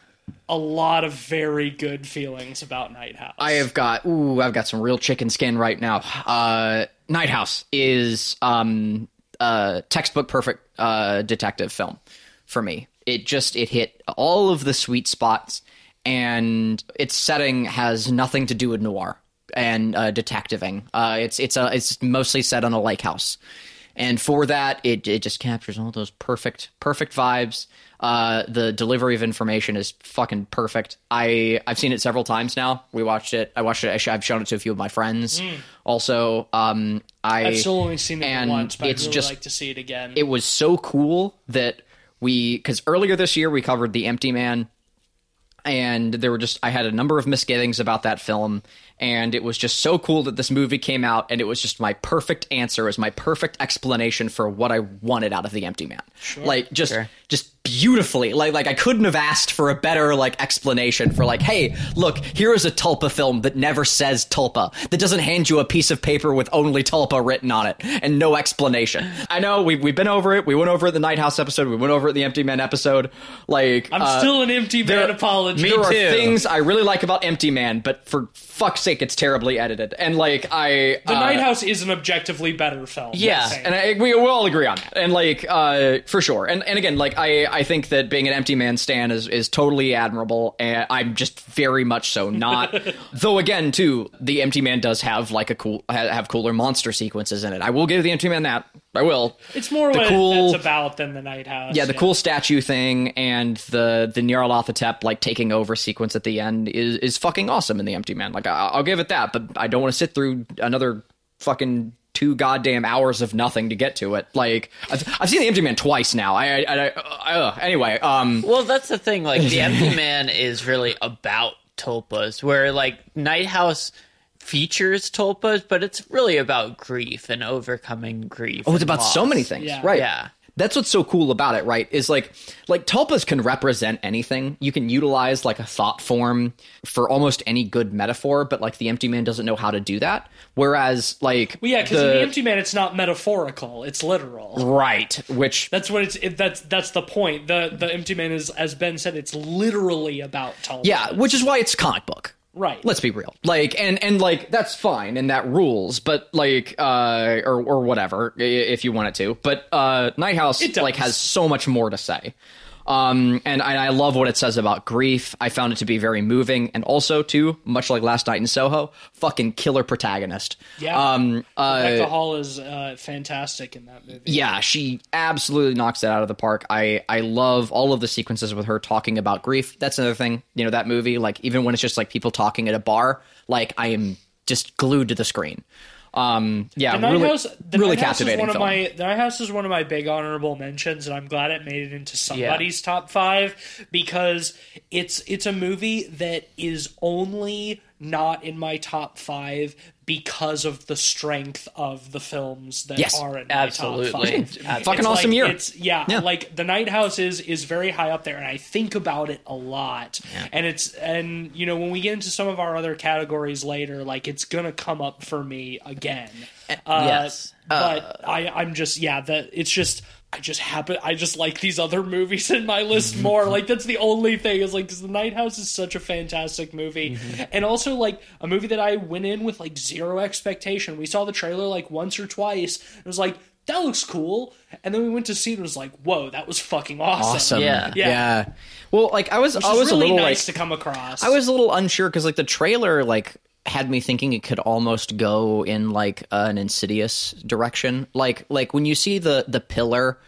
a lot of very good feelings about Nighthouse. I have got ooh, I've got some real chicken skin right now. Uh Nighthouse is um uh textbook perfect uh detective film for me. It just it hit all of the sweet spots, and its setting has nothing to do with noir and uh detectiving. Uh it's it's a it's mostly set on a lake house, And for that, it it just captures all those perfect, perfect vibes. Uh, the delivery of information is fucking perfect. I, I've seen it several times now. We watched it. I watched it. I've shown it to a few of my friends. Mm. Also, um, I, I've still only seen it once, but I'd really just, like to see it again. It was so cool that we – because earlier this year we covered The Empty Man, and there were just – I had a number of misgivings about that film. And it was just so cool that this movie came out, and it was just my perfect answer. It was my perfect explanation for what I wanted out of The Empty Man. Sure. Like, just sure. just beautifully. Like, like I couldn't have asked for a better, like, explanation for, like, hey, look, here is a Tulpa film that never says Tulpa, that doesn't hand you a piece of paper with only Tulpa written on it and no explanation. I know, we've, we've been over it. We went over it in the Night House episode. We went over it in the Empty Man episode. Like, I'm uh, still an Empty Man there, apologist. There Me are too. Things I really like about Empty Man, but for fuck's sake, it's terribly edited. And like I The uh, Night House is an objectively better film. Yeah, and I, we will all agree on that. And like uh for sure. And and again, like I I think that being an Empty Man stan is is totally admirable, and I'm just very much so not. Though again too, The Empty Man does have like a cool have cooler monster sequences in it. I will give The Empty Man that. I will. It's more the what cool, it's about than The Night House. Yeah, the yeah. cool statue thing and the the Nyarlathotep like taking over sequence at the end is is fucking awesome in The Empty Man. Like I, I'll give it that, but I don't want to sit through another fucking two goddamn hours of nothing to get to it. Like I've, I've seen The Empty Man twice now. I, I, I uh, anyway. Um, well, that's the thing. Like The Empty Man is really about tulpas, where like Night House features tulpas, but it's really about grief and overcoming grief. Oh, it's about loss. So many things, yeah. Right? Yeah, that's what's so cool about it, right? Is like, like tulpas can represent anything. You can utilize like a thought form for almost any good metaphor, but like The Empty Man doesn't know how to do that. Whereas, like, well, yeah, because in The Empty Man, it's not metaphorical; it's literal, right? Which that's what it's it, that's that's the point. The The Empty Man is, as Ben said, it's literally about tulpas. Yeah, which is why it's a comic book. Right. Let's be real. Like, and, and like, that's fine. And that rules, but like, uh, or, or whatever, if you want it to, but, uh, Night House like has so much more to say. Um, and I, I love what it says about grief. I found it to be very moving, and also too, much like Last Night in Soho, fucking killer protagonist. Yeah. Um, uh, Rebecca Hall is uh, fantastic in that movie. Yeah, she absolutely knocks it out of the park. I, I love all of the sequences with her talking about grief. That's another thing, you know, that movie, like even when it's just like people talking at a bar, like I am just glued to the screen. Um, yeah, the Night really, House, the really Night House captivating is one film. Of my, the Night House is one of my big honorable mentions, and I'm glad it made it into somebody's yeah. top five, because it's it's a movie that is only not in my top five because of the strength of the films that yes, are in absolutely. My top five. It's fucking awesome like, year. It's, yeah, yeah, like The Night House is is very high up there, and I think about it a lot. Yeah. And it's and you know when we get into some of our other categories later, like it's gonna come up for me again. Uh, yes, uh, but I I'm just yeah that it's just. I just happen. I just like these other movies in my list mm-hmm. more. Like that's the only thing is like because The Night House is such a fantastic movie, mm-hmm. and also like a movie that I went in with like zero expectation. We saw the trailer like once or twice. It was like that looks cool, and then we went to see it and it was like whoa, that was fucking awesome. Awesome, yeah, yeah. yeah. Well, like I was, Which I was really a little nice like, to come across. I was a little unsure because like the trailer like. Had me thinking it could almost go in like uh, an Insidious direction. Like, like when you see the, the pillar,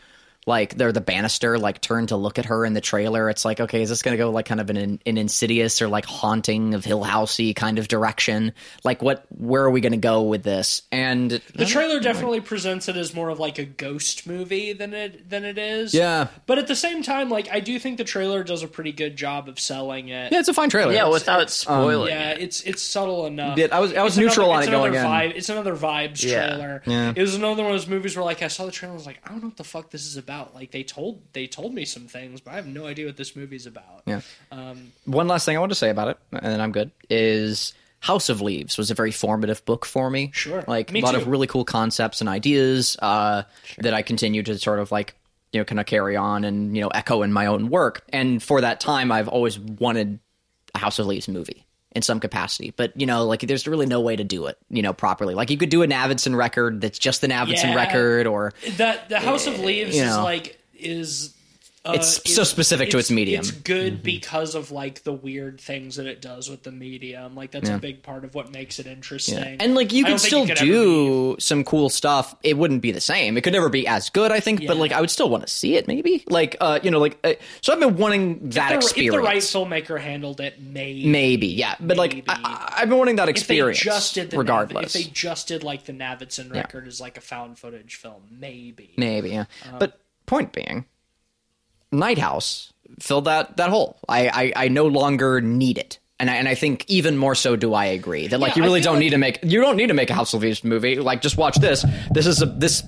like they're the banister, like turn to look at her in the trailer. It's like, okay, is this going to go like kind of an, an Insidious or like Haunting of Hill House-y kind of direction? Like what, where are we going to go with this? And the trailer definitely presents it as more of like a ghost movie than it, than it is. Yeah. But at the same time, like I do think the trailer does a pretty good job of selling it. Yeah. It's a fine trailer. Yeah. It's, without it's, spoiling. Um, yeah. It's, it's subtle enough. Yeah, I was, I was it's neutral another, on it going vibe, in. It's another vibes trailer. Yeah. Yeah. It was another one of those movies where like, I saw the trailer and was like, I don't know what the fuck this is about. Out. Like they told they told me some things, but I have no idea what this movie's about. Yeah. Um, One last thing I want to say about it, and then I'm good, is House of Leaves was a very formative book for me. Sure. Like me a lot too. Of really cool concepts and ideas uh, sure. that I continue to sort of like, you know, kind of carry on and, you know, echo in my own work. And for that time, I've always wanted a House of Leaves movie. In some capacity, but you know, like there's really no way to do it, you know, properly. Like you could do an Avidson record that's just an Avidson yeah. record, or that the House uh, of Leaves you know. Is like is Uh, it's so it's, specific it's, to its medium. It's good mm-hmm. because of like the weird things that it does with the medium. Like that's yeah. a big part of what makes it interesting. Yeah. And like you could still you could do some cool stuff. It wouldn't be the same. It could never be as good, I think. Yeah. But like I would still want to see it. Maybe like uh, you know like uh, so I've been wanting that if the, experience. If the right filmmaker handled it, maybe maybe yeah. But maybe. like I, I've been wanting that experience. If they just did the regardless, Nav- if they just did like the Navidson record yeah. as like a found footage film, maybe maybe yeah. Um, but point being. Nighthouse filled that that hole. I, I I no longer need it, and I and I think even more so do I agree that like yeah, you really don't like, need to make you don't need to make a House of Leaves movie. Like just watch this. This is a this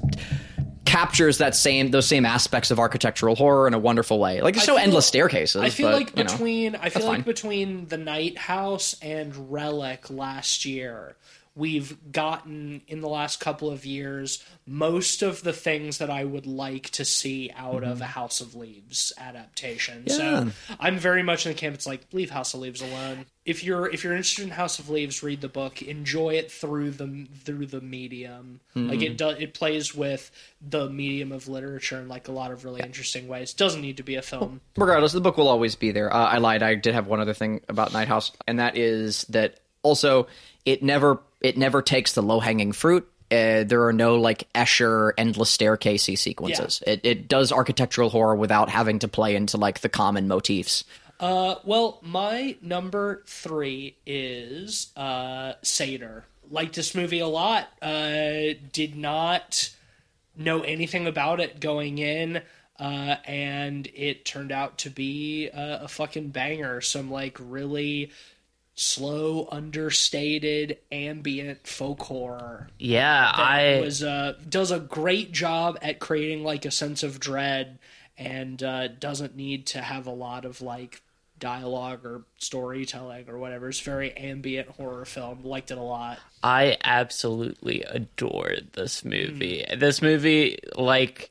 captures that same those same aspects of architectural horror in a wonderful way. Like there's I no feel, endless staircases. I feel but, like between you know, I feel like fine. between The Nighthouse and Relic last year. We've gotten in the last couple of years most of the things that I would like to see out mm-hmm. of a House of Leaves adaptation. Yeah. So I'm very much in the camp. It's like leave House of Leaves alone. If you're if you're interested in House of Leaves, read the book. Enjoy it through the through the medium. Mm-hmm. Like it does, it plays with the medium of literature in like a lot of really yeah. interesting ways. Doesn't need to be a film. Well, regardless, the book will always be there. Uh, I lied. I did have one other thing about Nighthouse, and that is that also it never. It never takes the low-hanging fruit. Uh, there are no, like, Escher, endless staircase-y sequences. Yeah. It, it does architectural horror without having to play into, like, the common motifs. Uh, well, my number three is uh, Seder. Liked this movie a lot. Uh, did not know anything about it going in. Uh, and it turned out to be a, a fucking banger. Some, like, really... slow, understated, ambient folk horror. Yeah, I was uh, does a great job at creating like a sense of dread, and uh, doesn't need to have a lot of like dialogue or storytelling or whatever. It's a very ambient horror film. Liked it a lot. I absolutely adored this movie. Mm. This movie, like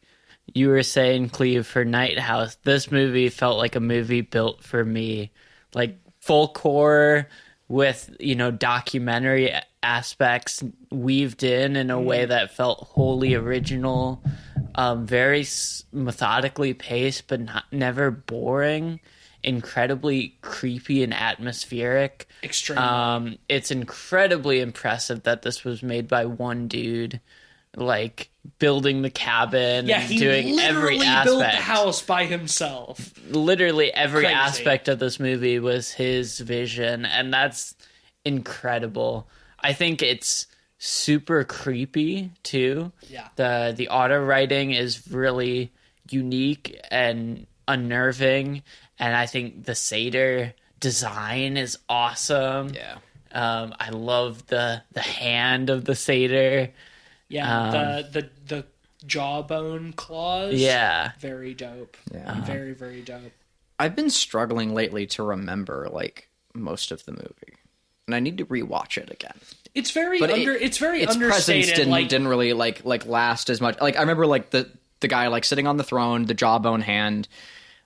you were saying, Cleve, for Nighthouse. This movie felt like a movie built for me. Like. Folk horror with, you know, documentary aspects weaved in in a way that felt wholly original, um, very methodically paced, but not never boring, incredibly creepy and atmospheric. Extremely. Um, it's incredibly impressive that this was made by one dude. Like building the cabin yeah, and doing every aspect. Built the house by himself. Literally every Crazy. aspect of this movie was his vision, and that's incredible. I think it's super creepy too. Yeah. The the auto writing is really unique and unnerving, and I think the Seder design is awesome. Yeah. Um, I love the the hand of the Seder. Yeah, um, the, the the jawbone claws. Yeah. Very dope. Yeah. Very, very dope. I've been struggling lately to remember, like, most of the movie. And I need to rewatch it again. It's very but under it, it's very its understated. Its presence didn't, like, didn't really, like, like last as much. Like, I remember, like, the, the guy, like, sitting on the throne, the jawbone hand,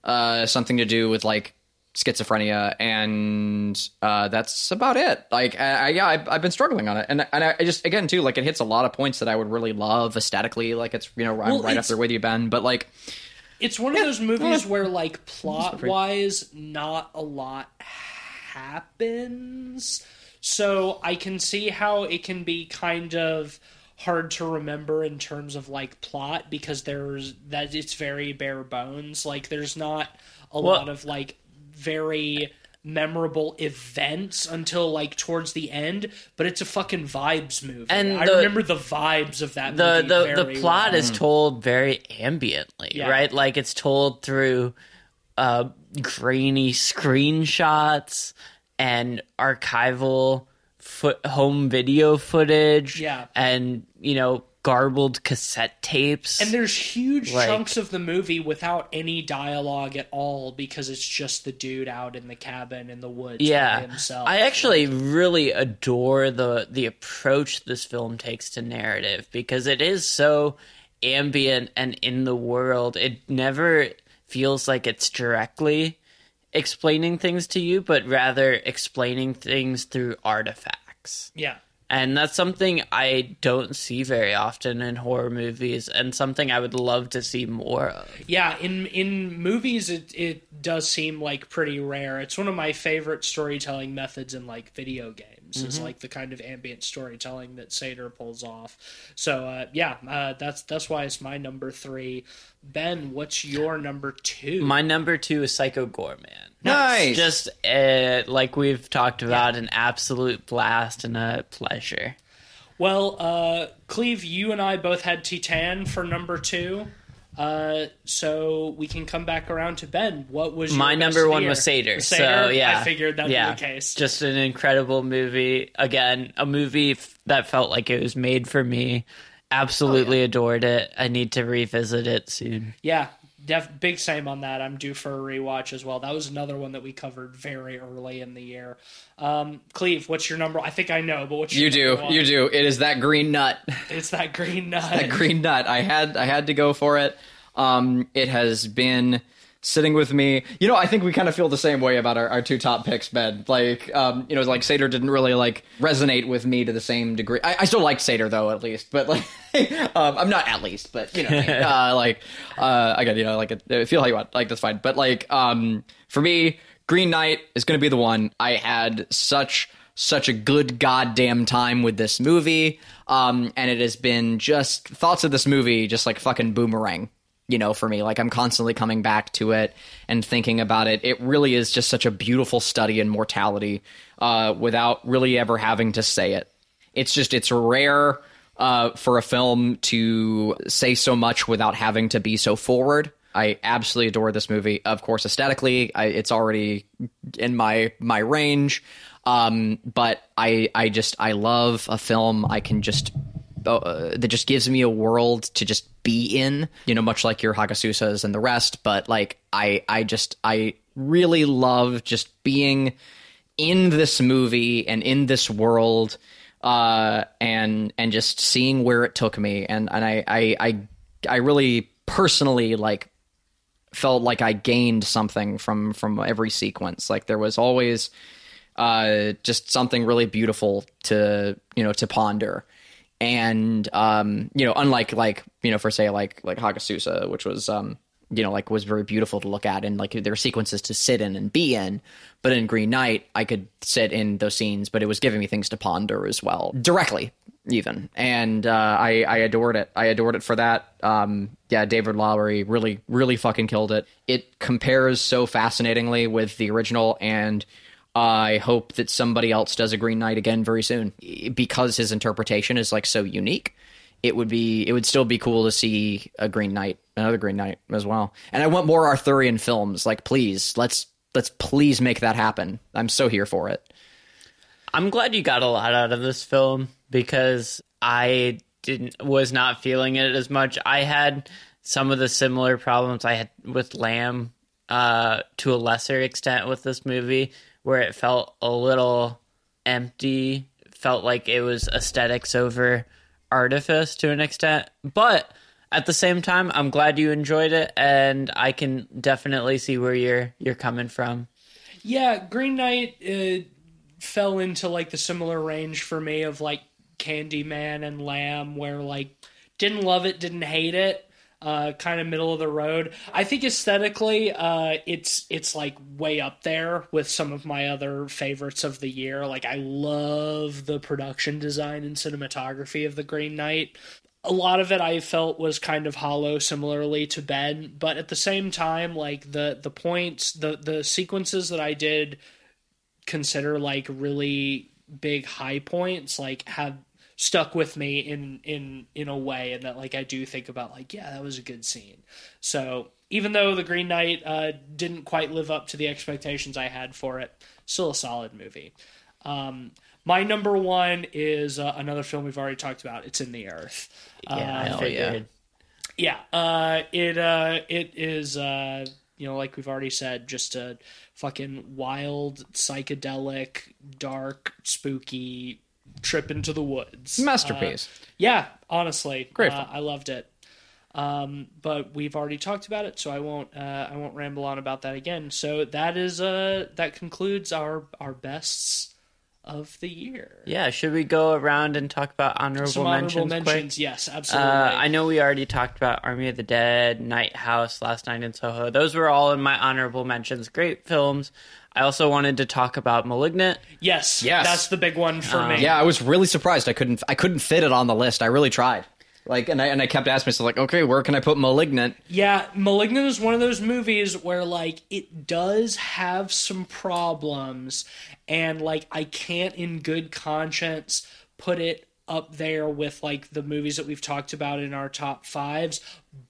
uh, something to do with, like, schizophrenia, and uh that's about it. Like I, I yeah I've, I've been struggling on it, and and I just again too like it hits a lot of points that I would really love aesthetically. Like it's you know I'm well, right up there with you, Ben, but like it's one yeah, of those movies yeah. where like plot wise not a lot happens, so I can see how it can be kind of hard to remember in terms of like plot, because there's that it's very bare bones. Like there's not a well, lot of like very memorable events until like towards the end, but it's a fucking vibes movie. And the, I remember the vibes of that the, movie. The very the plot well. is told very ambiently, yeah. right? Like it's told through uh, grainy screenshots and archival foot home video footage, yeah, and you know. garbled cassette tapes, and there's huge like, chunks of the movie without any dialogue at all, because it's just the dude out in the cabin in the woods yeah by himself. I actually really adore the the approach this film takes to narrative, because it is so ambient and in the world. It never feels like it's directly explaining things to you, but rather explaining things through artifacts. yeah And that's something I don't see very often in horror movies, and something I would love to see more of. Yeah, in in movies, it, it does seem like pretty rare. It's one of my favorite storytelling methods in like video games. Mm-hmm. Is like the kind of ambient storytelling that Sator pulls off. So uh, yeah, uh, that's that's why it's my number three. Ben, what's your number two? My number two is Psycho Goreman. Nice. Just uh, like we've talked about, yeah. An absolute blast and a pleasure. Well, uh, Cleve, you and I both had Titan for number two, uh, so we can come back around to Ben. What was your my number fear? One was Sator? So yeah, I figured that'd yeah. be the case. Just an incredible movie. Again, a movie f- that felt like it was made for me. Absolutely oh, yeah. adored it. I need to revisit it soon. Yeah. Def, big same on that. I'm due for a rewatch as well. That was another one that we covered very early in the year. Um, Cleve, what's your number? I think I know, but what's your you number do? One? You do. It is that green nut. It's that green nut. That green nut. I had I had to go for it. Um, it has been sitting with me. You know, I think we kind of feel the same way about our, our two top picks, Ben. Like, um, you know, like Sator didn't really like resonate with me to the same degree. I, I still like Sator though, at least, but like, um, I'm not at least, but you know, uh, like, uh, again, you know, like feel how you want, like that's fine. But like, um, for me, Green Knight is going to be the one. I had such, such a good goddamn time with this movie. Um, and it has been just thoughts of this movie, just like fucking boomerang. You know, for me, like I'm constantly coming back to it and thinking about it. It really is just such a beautiful study in mortality uh, without really ever having to say it. It's just it's rare uh, for a film to say so much without having to be so forward. I absolutely adore this movie. Of course, aesthetically, I, it's already in my my range. Um, but I, I just I love a film I can just Uh, that just gives me a world to just be in, you know, much like your Hagasusas and the rest. But like, I, I just, I really love just being in this movie and in this world, uh, and, and just seeing where it took me. And, and I, I, I, I really personally like felt like I gained something from, from every sequence. Like there was always, uh, just something really beautiful to, you know, to ponder. And, um, you know, unlike like, you know, for say like, like Hagasusa, which was, um, you know, like was very beautiful to look at and like there were sequences to sit in and be in. But in Green Knight, I could sit in those scenes, but it was giving me things to ponder as well directly even. And, uh, I, I adored it. I adored it for that. Um, yeah, David Lowery really, really fucking killed it. It compares so fascinatingly with the original, and I hope that somebody else does a Green Knight again very soon, because his interpretation is like so unique. It would be, it would still be cool to see a Green Knight, another Green Knight as well. And I want more Arthurian films. Like, please, let's let's please make that happen. I'm so here for it. I'm glad you got a lot out of this film, because I didn't was not feeling it as much. I had some of the similar problems I had with Lamb, uh, to a lesser extent with this movie, where it felt a little empty, felt like it was aesthetics over artifice to an extent. But at the same time, I'm glad you enjoyed it, and I can definitely see where you're you're coming from. Yeah, Green Knight uh, fell into like the similar range for me of like Candyman and Lamb, where like didn't love it, didn't hate it. Uh, kind of middle of the road. I think aesthetically, uh, it's it's like way up there with some of my other favorites of the year. Like I love the production design and cinematography of The Green Knight. A lot of it I felt was kind of hollow, similarly to Ben, but at the same time, like the the points, the the sequences that I did consider like really big high points, like have stuck with me in in in a way, and that like I do think about like, yeah, that was a good scene. So even though The Green Knight uh didn't quite live up to the expectations I had for it, still a solid movie. Um my number one is uh, another film we've already talked about. It's In the Earth. Yeah, uh, hell yeah. Yeah, uh it uh it is uh you know, like we've already said, just a fucking wild, psychedelic, dark, spooky trip into the woods masterpiece. Uh, yeah, honestly, great. uh, I loved it. Um but we've already talked about it, so I won't uh I won't ramble on about that again. So that is uh that concludes our our bests of the year. Yeah, should we go around and talk about honorable, Some honorable mentions? mentions quick? Yes, absolutely. Uh, I know we already talked about Army of the Dead, Night House, Last Night in Soho. Those were all in my honorable mentions. Great films. I also wanted to talk about Malignant. Yes, yes. That's the big one for um, me. Yeah, I was really surprised. I couldn't I couldn't fit it on the list. I really tried. Like, and I and I kept asking myself, like, okay, where can I put Malignant? Yeah, Malignant is one of those movies where, like, it does have some problems, and, like, I can't in good conscience put it up there with, like, the movies that we've talked about in our top fives,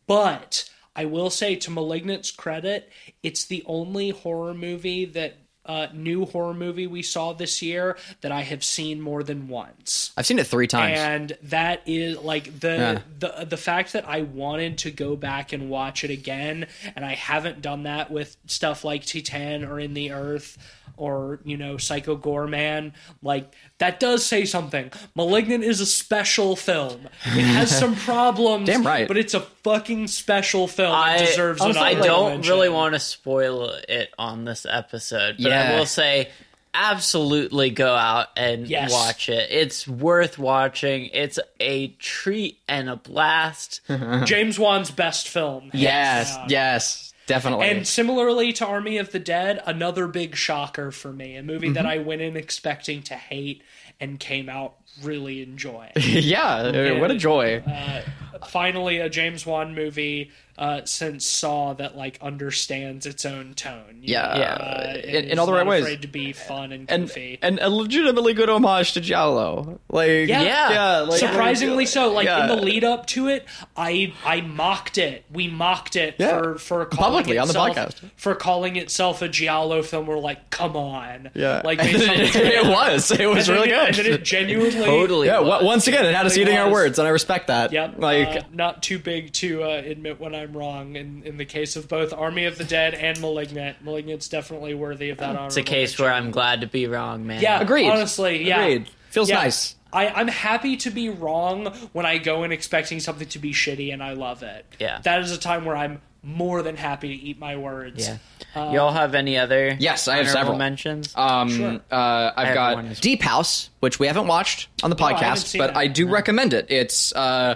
but I will say, to Malignant's credit, it's the only horror movie that... Uh, new horror movie we saw this year that I have seen more than once. I've seen it three times, and that is like the yeah. the the fact that I wanted to go back and watch it again, and I haven't done that with stuff like Titan or In the Earth or, you know, Psycho Gorman. Like, that does say something. Malignant is a special film. It has some problems, damn right, but it's a fucking special film. I, it deserves an honorable mention. I don't really want to spoil it on this episode, but yeah. I will say, absolutely go out and yes. watch it. It's worth watching. It's a treat and a blast. James Wan's best film. Yes, yeah. yes, definitely. And similarly to Army of the Dead, another big shocker for me, a movie mm-hmm. that I went in expecting to hate and came out really enjoying. yeah, and, what a joy. Uh, finally, a James Wan movie uh, since Saw that, like, understands its own tone. You yeah, know, yeah. Uh, in, in all the right ways. Afraid to be fun and goofy, and, and a legitimately good homage to Giallo. Like, yeah, yeah. yeah like, surprisingly like, so. Like yeah. in the lead up to it, I I mocked it. We mocked it yeah. for for calling publicly itself, on the podcast for calling itself a Giallo film. We're like, come on, yeah. Like based on it, it was. It was really good. And then it genuinely, totally. Yeah. Was. Once again, it had us eating our words, and I respect that. Yep. Like, uh, not too big to uh, admit when I'm wrong. In in the case of both Army of the Dead and Malignant, Malignant's definitely worthy of that. It's a case mention. Where I'm glad to be wrong, man. Yeah. Agreed. Honestly, yeah. Agreed. Feels yeah. nice. I, I'm happy to be wrong when I go in expecting something to be shitty, and I love it. Yeah. That is a time where I'm more than happy to eat my words. Yeah. Um, Y'all have any other? Yes, I have several mentions. Um, sure. uh, I've got Deep House, which we haven't watched on the podcast, no, I but that. I do no. recommend it. It's uh,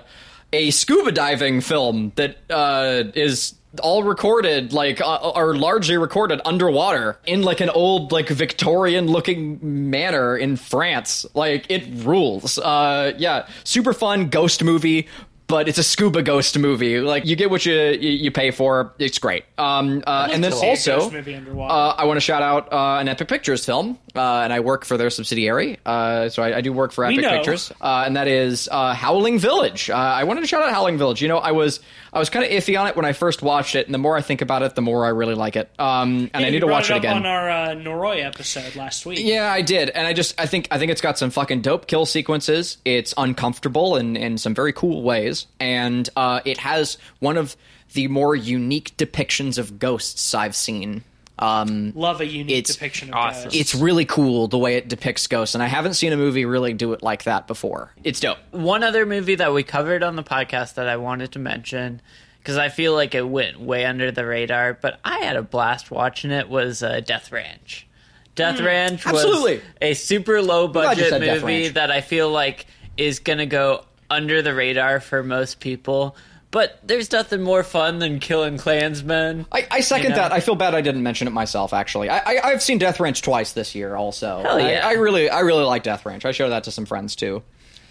a scuba diving film that uh, is all recorded, like, uh, are largely recorded underwater in, like, an old, like, Victorian-looking manor in France. Like, it rules. Uh, yeah, super fun ghost movie. But it's a scuba ghost movie. Like, you get what you you, you pay for. It's great. Um, uh, and then also, uh, I want to shout out uh, an Epic Pictures film, uh, and I work for their subsidiary, uh, so I, I do work for Epic Pictures, uh, and that is uh, Howling Village. Uh, I wanted to shout out Howling Village. You know, I was I was kind of iffy on it when I first watched it, and the more I think about it, the more I really like it. Um, and yeah, I need to watch it, it again. You brought it up on our uh, Noroi episode last week. Yeah, I did, and I just I think I think it's got some fucking dope kill sequences. It's uncomfortable in in some very cool ways. And uh, it has one of the more unique depictions of ghosts I've seen. Um, Love a unique it's depiction of awesome. Ghosts. It's really cool the way it depicts ghosts, and I haven't seen a movie really do it like that before. It's dope. One other movie that we covered on the podcast that I wanted to mention, because I feel like it went way under the radar, but I had a blast watching it, was uh, Death Ranch. Death mm. Ranch was Absolutely. a super low-budget movie that I feel like is going to go under the radar for most people, but there's nothing more fun than killing Klansmen. I, I second you know? that. I feel bad I didn't mention it myself, actually. I, I, I've seen Death Ranch twice this year, also. Hell yeah. I, I really I really like Death Ranch. I showed that to some friends, too.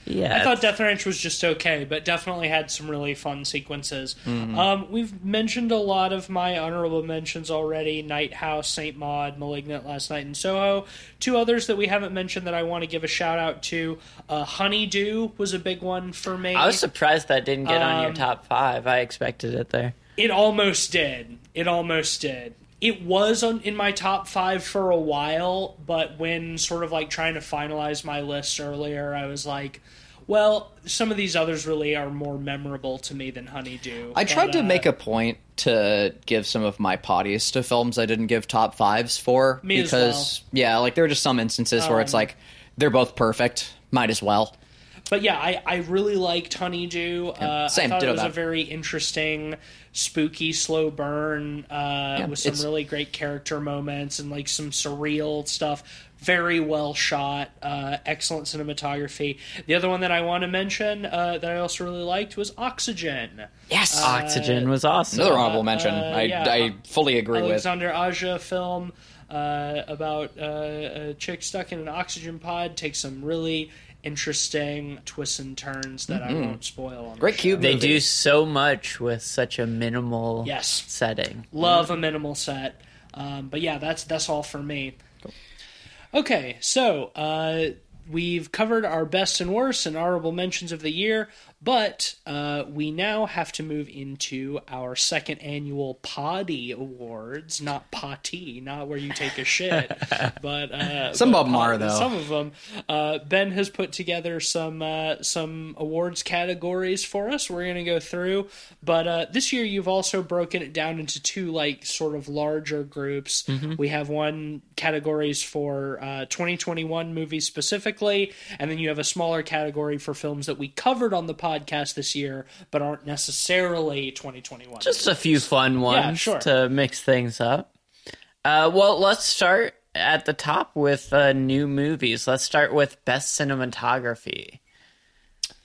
Yeah, I thought Death Ranch was just okay, but definitely had some really fun sequences. Mm-hmm. Um, we've mentioned a lot of my honorable mentions already. Night House, Saint Maud, Malignant, Last Night in Soho. Two others that we haven't mentioned that I want to give a shout-out to. Uh, Honeydew was a big one for me. I was surprised that didn't get um, on your top five. I expected it there. It almost did. It almost did. It was on, in my top five for a while, but when sort of like trying to finalize my list earlier, I was like, well, some of these others really are more memorable to me than Honeydew. I tried but, to uh, make a point to give some of my potties to films I didn't give top fives for. Me because, as well. Yeah, like there are just some instances um, where it's like, they're both perfect, might as well. But yeah, I, I really liked Honeydew. Yeah, uh, same. I thought Ditto it was that. a very interesting, spooky, slow burn uh, yeah, with some it's... really great character moments and like some surreal stuff. Very well shot, uh, excellent cinematography. The other one that I want to mention uh, that I also really liked was Oxygen. Yes, uh, Oxygen was awesome. Another honorable mention. Uh, I, yeah, I fully agree Alexander with Alexander Aja film uh, about uh, a chick stuck in an oxygen pod takes some really interesting twists and turns that mm-hmm. I won't spoil. On Great the cube. They movie. do so much with such a minimal yes. setting. Love mm-hmm. a minimal set, um, but yeah, that's that's all for me. Cool. Okay, so uh, we've covered our best and worst and honorable mentions of the year, but uh, we now have to move into our second annual Potty Awards. Not potty, not where you take a shit, but uh, some but of them potty, are though. Some of them. Uh, Ben has put together some uh, some awards categories for us. We're going to go through, but uh, this year you've also broken it down into two like sort of larger groups. Mm-hmm. We have one categories for uh, twenty twenty-one movies specifically, and then you have a smaller category for films that we covered on the podcast. podcast this year but aren't necessarily twenty twenty-one just movies. A few fun ones yeah, sure. to mix things up. Uh well, let's start at the top with uh new movies. Let's start with best cinematography.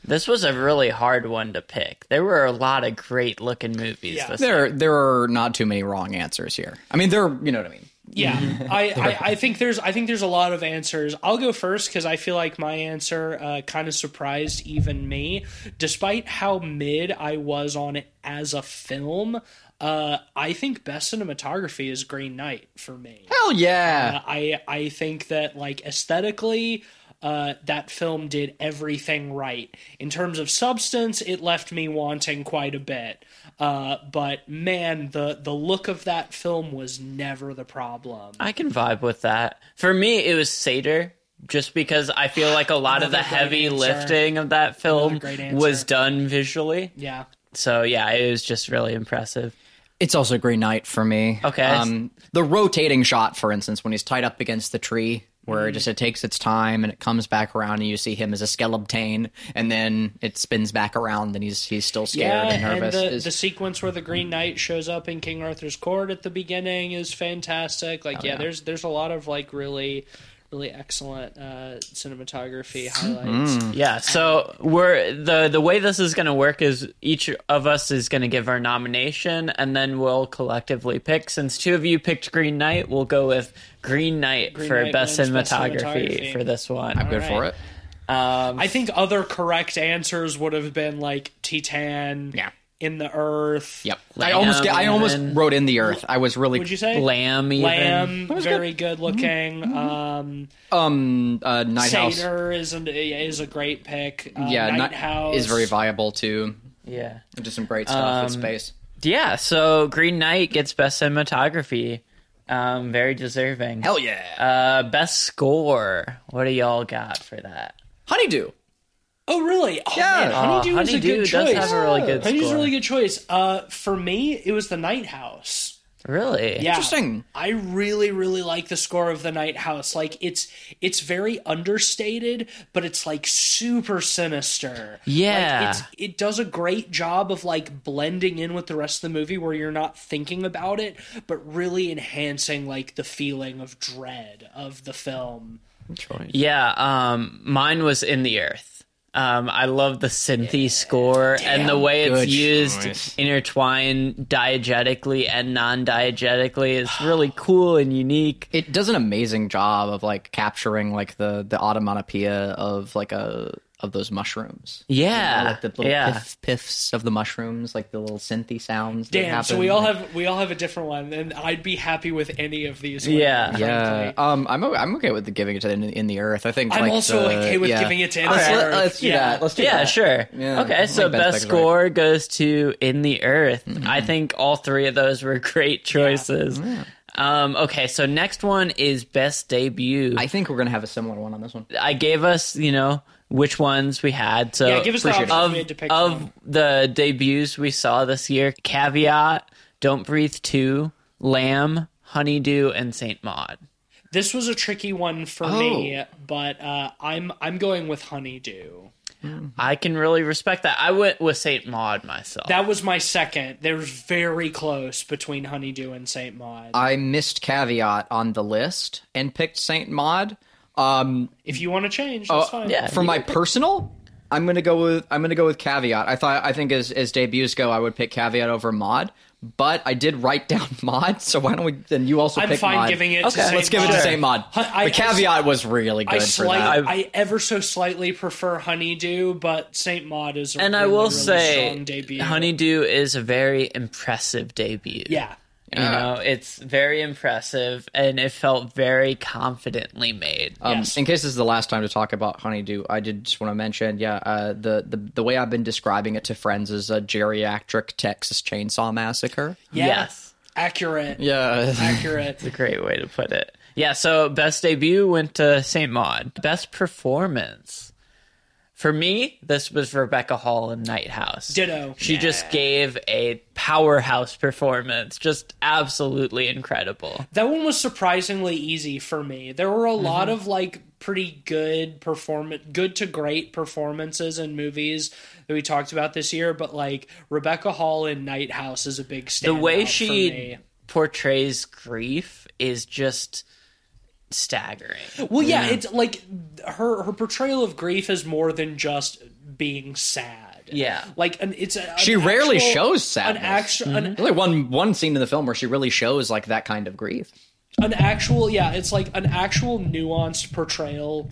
This was a really hard one to pick. There were a lot of great looking movies yeah. this there time. There are not too many wrong answers here. I mean, there you know what I mean Yeah, I, I, I think there's I think there's a lot of answers. I'll go first because I feel like my answer uh, kind of surprised even me. Despite how mid I was on it as a film, uh, I think best cinematography is Green Knight for me. Hell yeah! Uh, I I think that like aesthetically, uh, that film did everything right. In terms of substance, it left me wanting quite a bit. Uh, but man, the, the look of that film was never the problem. I can vibe with that. For me, it was Satyr, just because I feel like a lot of the heavy answer. lifting of that film was done visually. Yeah. So yeah, it was just really impressive. It's also Green Knight for me. Okay. Um, the rotating shot, for instance, when he's tied up against the tree, where it just it takes its time and it comes back around and you see him as a Skelebtane and then it spins back around and he's he's still scared yeah, and nervous. And the, is... the sequence where the Green Knight shows up in King Arthur's court at the beginning is fantastic. Like, oh, yeah, yeah, there's there's a lot of like really really excellent uh, cinematography highlights. Mm. Yeah, so we're the the way this is going to work is each of us is going to give our nomination and then we'll collectively pick. Since two of you picked Green Knight, we'll go with Green Knight Green for Knight best, cinematography best cinematography for this one. I'm All good right. for it. Um, I think other correct answers would have been like Titan. Yeah. In the Earth. Yep. Lamb, I almost I almost wrote In the Earth. I was really... Would you say? Lamb, even. Lamb, very good, good looking. Mm-hmm. Um, um, uh, Nighthouse. Satyr is, an, is a great pick. Uh, yeah, Nighthouse is very viable, too. Yeah. Just some great stuff um, in space. Yeah, so Green Knight gets best cinematography. Um, very deserving. Hell yeah. Uh, best score. What do y'all got for that? Honeydew. Oh really? Oh, yeah, man. Honeydew uh, is Honeydew a good choice. Does have a really good Honeydew's score. a really good choice. Uh, for me, it was The Night House. Really? Yeah. Interesting. I really, really like the score of The Night House. Like it's it's very understated, but it's like super sinister. Yeah. Like, it's, it does a great job of like blending in with the rest of the movie where you're not thinking about it, but really enhancing like the feeling of dread of the film. Yeah. Um, mine was In the Earth. Um, I love the synthy yeah. score Damn, and the way it's used choice. intertwined diegetically and non-diegetically is really cool and unique. It does an amazing job of like capturing like the, the automatopoeia of like a of those mushrooms. Yeah. You know, like the little yeah. piff, piffs of the mushrooms, like the little synthy sounds. Damn, that happen. So we all like, have we all have a different one, and I'd be happy with any of these. Yeah. Ones, yeah. Um, I'm I'm okay with giving it to in, in the Earth. I think I'm like also the, okay with yeah. giving it to in the Earth. Let, let's do yeah. that. Let's do yeah, that. Yeah, sure. Yeah, okay, so best score right. goes to In the Earth. Mm-hmm. I think all three of those were great choices. Yeah. Yeah. Um, okay, so next one is best debut. I think we're going to have a similar one on this one. I gave us, you know, which ones we had. So yeah, give us the options of, we had to pick of from. The debuts we saw this year, Caveat, Don't Breathe two, Lamb, Honeydew, and Saint Maud. This was a tricky one for oh. me, but uh, I'm I'm going with Honeydew. Mm. I can really respect that. I went with Saint Maud myself. That was my second. They were very close between Honeydew and Saint Maud. I missed Caveat on the list and picked Saint Maud. Um, if you want to change, that's uh, fine. Yeah, for my personal, I'm gonna go with I'm gonna go with Caveat. I thought I think as as debuts go, I would pick Caveat over Maud. But I did write down Mod, so why don't we? Then you also I'm pick fine Mod. Giving it. Okay, to let's give Mod. It to Saint Mod. The Caveat was really good I slight, for that. I ever so slightly prefer Honeydew, but Saint Mod is a and really, I will really say, strong debut. Honeydew is a very impressive debut. Yeah, you yeah. know, it's very impressive, and it felt very confidently made. Um, yes. In case this is the last time to talk about Honeydew, I did just want to mention, yeah, uh, the, the the way I've been describing it to friends is a geriatric Texas Chainsaw Massacre. Yeah. Yes, accurate. Yeah, accurate. It's a great way to put it. Yeah. So best debut went to Saint Maud. Best performance. For me, this was Rebecca Hall in Nighthouse. Ditto. She yeah. just gave a powerhouse performance. Just absolutely incredible. That one was surprisingly easy for me. There were a mm-hmm. lot of, like, pretty good performance, good to great performances in movies that we talked about this year, but, like, Rebecca Hall in Nighthouse is a big standout. The way she for me. portrays grief is just staggering. Well, yeah, yeah, it's like her her portrayal of grief is more than just being sad. Yeah, like an, it's a, an she actual, rarely shows sadness. An actual, mm-hmm. an, really one one scene in the film where she really shows like that kind of grief. An actual, yeah, it's like an actual nuanced portrayal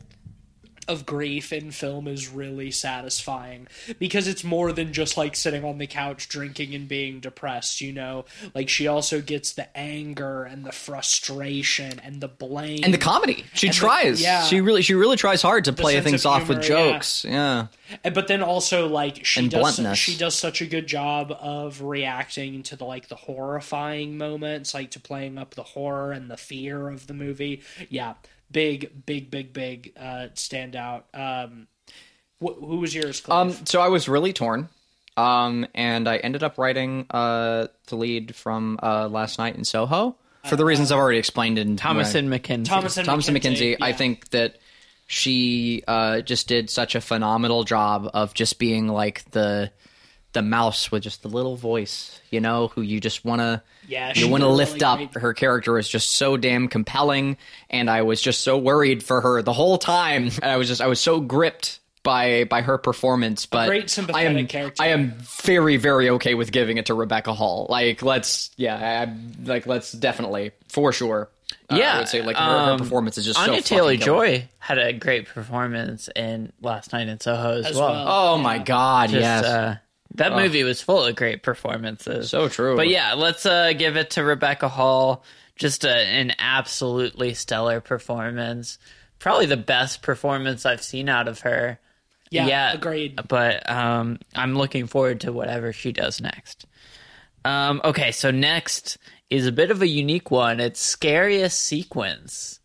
of grief in film is really satisfying because it's more than just like sitting on the couch drinking and being depressed, you know, like she also gets the anger and the frustration and the blame and the comedy. She and tries. The, yeah. She really, she really tries hard to the play things of humor, off with jokes. Yeah. yeah. But then also like she and does, bluntness. she does such a good job of reacting to the, like the horrifying moments, like to playing up the horror and the fear of the movie. Yeah. Big, big, big, big uh, standout. Um, wh- who was yours, Cliff? Um, so I was really torn, um, and I ended up writing uh, the lead from uh, Last Night in Soho for uh, the reasons uh, I've already explained in Thomas and McKenzie. Thomas and McKenzie. Yeah. I think that she uh, just did such a phenomenal job of just being like the the mouse with just the little voice, you know, who you just want to yeah, you want to lift really up. Great. Her character is just so damn compelling, and I was just so worried for her the whole time. And I was just I was so gripped by by her performance, but a great sympathetic I am character. I am very very okay with giving it to Rebecca Hall. Like let's yeah, I, like let's definitely for sure. Yeah, uh, I would say like her, um, her performance is just Anya so Taylor Joy had a great performance in Last Night in Soho as, as well. well. Oh yeah. my god, just, yes. Uh, That movie was full of great performances. So true. But yeah, let's uh, give it to Rebecca Hall. Just a, an absolutely stellar performance. Probably the best performance I've seen out of her. Yeah, yet. Agreed. But um, I'm looking forward to whatever she does next. Um, okay, so next is a bit of a unique one. It's Scariest Sequence.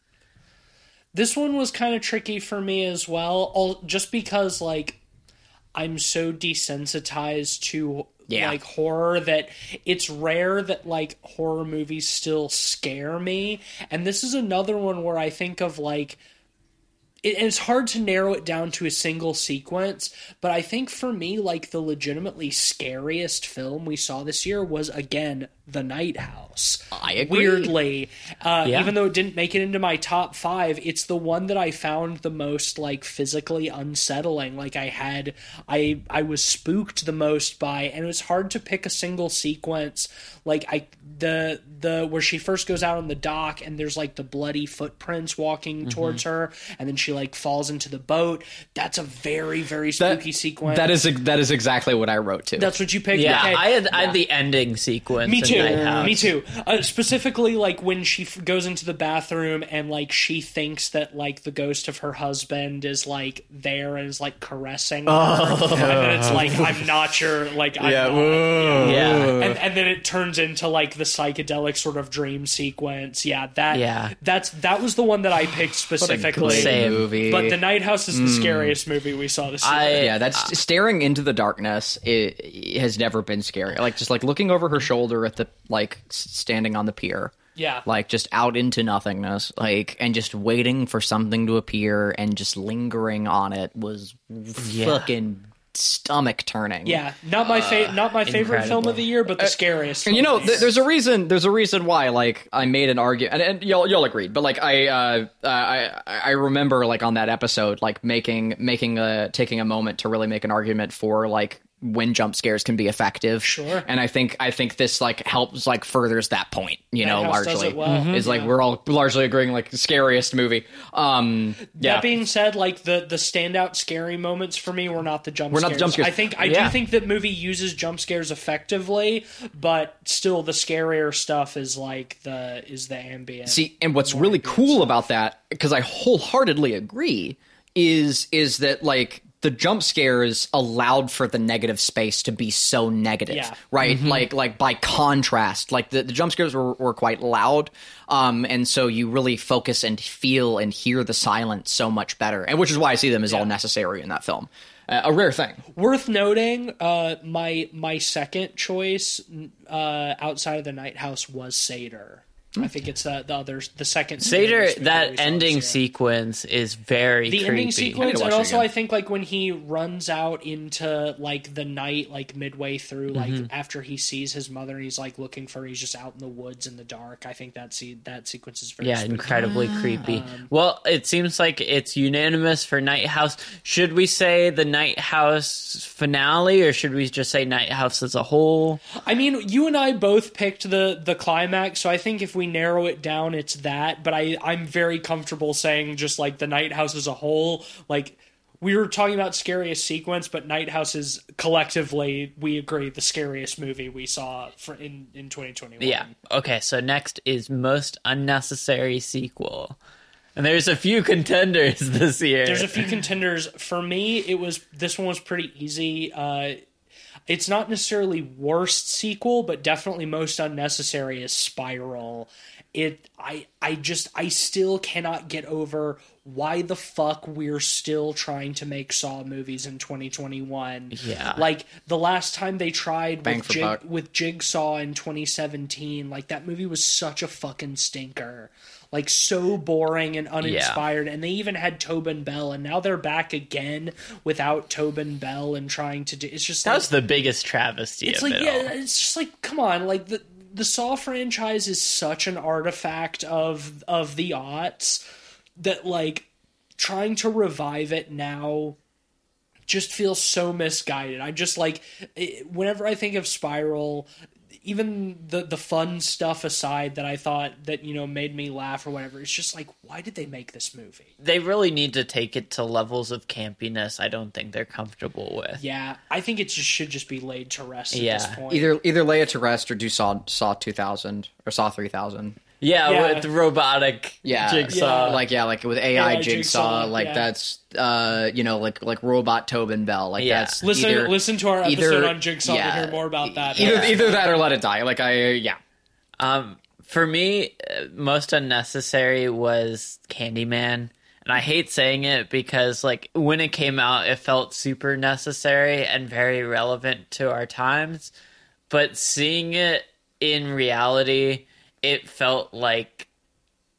This one was kind of tricky for me as well, all, just because, like, I'm so desensitized to yeah. like horror that it's rare that like horror movies still scare me. And this is another one where I think of like, it, and it's hard to narrow it down to a single sequence, but I think for me, like the legitimately scariest film we saw this year was again, The Night House. I agree. Weirdly, uh, yeah. even though it didn't make it into my top five, it's the one that I found the most like physically unsettling. Like I had, I I was spooked the most by, and it was hard to pick a single sequence. Like I the the where she first goes out on the dock, and there's like the bloody footprints walking mm-hmm. towards her, and then she like falls into the boat. That's a very very spooky that, sequence. That is that is exactly what I wrote too. That's what you picked. Yeah, okay. I had yeah. I had the ending sequence. Me too. Me too. Uh, specifically, like when she f- goes into the bathroom and like she thinks that like the ghost of her husband is like there and is like caressing oh. her, and then it's like I'm not your like yeah, I'm not, yeah. yeah. And, and then it turns into like the psychedelic sort of dream sequence. Yeah, that yeah. that's that was the one that I picked specifically. Same movie, but The Night House is the mm. scariest movie we saw this year. I, yeah, that's uh, staring into the darkness. It, it has never been scary. Like just like looking over her shoulder at the like standing on the pier Yeah. Like, just out into nothingness, like, and just waiting for something to appear and just lingering on it was yeah. fucking stomach turning. Yeah. Not my fa- uh, not my favorite incredible. film of the year, but the uh, scariest. And you know, th- there's a reason there's a reason why, like, I made an argument, and, and y'all y'all agreed, but like I uh, uh I I remember, like, on that episode, like, making making a taking a moment to really make an argument for, like, when jump scares can be effective. Sure. And I think I think this, like, helps, like, furthers that point, you know, largely. Well. Mm-hmm. Is like yeah. we're all largely agreeing, like, scariest movie. Um yeah. That being said, like, the the standout scary moments for me were not the jump we're scares. Not the jump scares. I think I yeah. do think that movie uses jump scares effectively, but still the scarier stuff is like the is the ambient. See, and what's really cool stuff. about that, because I wholeheartedly agree, is is that, like, the jump scares allowed for the negative space to be so negative, yeah. right? Mm-hmm. Like, like by contrast, like the, the jump scares were, were quite loud. Um, and so you really focus and feel and hear the silence so much better. And which is why I see them as yeah. all necessary in that film. Uh, a rare thing. Worth noting, uh, my, my second choice, uh, outside of the Night House was Seder. I think it's the, the other, the second. Seder, that ending sequence is very creepy. The ending sequence, and also I think, like, when he runs out into, like, the night, like, midway through, like, mm-hmm. after he sees his mother and he's, like, looking for her, he's just out in the woods in the dark. I think that se- that sequence is very yeah, spooky. incredibly ah. creepy. Um, well, it seems like it's unanimous for Night House. Should we say the Night House finale, or should we just say Night House as a whole? I mean, you and I both picked the the climax, so I think if we narrow it down, it's that, but I I'm very comfortable saying just, like, the Night House as a whole. Like, we were talking about scariest sequence, but Night House is collectively, we agree, the scariest movie we saw for in in twenty twenty-one. Yeah. Okay, so next is most unnecessary sequel. And there's a few contenders this year. There's a few contenders. For me, it was this one was pretty easy. uh It's not necessarily worst sequel, but definitely most unnecessary is Spiral. It, I, I just, I still cannot get over why the fuck we're still trying to make Saw movies in twenty twenty-one. Yeah. Like, the last time they tried with, Jig, with Jigsaw in twenty seventeen, like, that movie was such a fucking stinker. Like, so boring and uninspired. Yeah. And they even had Tobin Bell, and now they're back again without Tobin Bell and trying to do... It's just That like, was the biggest travesty It's of like, it yeah, all. It's just like, come on, like, the the Saw franchise is such an artifact of of the aughts that, like, trying to revive it now just feels so misguided. I just, like, it, whenever I think of Spiral... Even the, the fun stuff aside that I thought that, you know, made me laugh or whatever, it's just like, why did they make this movie? They really need to take it to levels of campiness I don't think they're comfortable with. Yeah, I think it just should just be laid to rest at yeah. this point. Either either lay it to rest or do Saw Saw two thousand or Saw three thousand. Yeah, yeah, with robotic yeah. Jigsaw. Yeah. Like, yeah, like with A I, A I jigsaw, jigsaw, like yeah. that's, uh, you know, like like robot Tobin Bell. Like yeah. that's listen, either, listen to our episode either, on Jigsaw yeah, to hear more about that. Either, either that or let it die. Like, I, yeah. Um, for me, most unnecessary was Candyman. And I hate saying it because, like, when it came out, it felt super necessary and very relevant to our times. But seeing it in reality... It felt like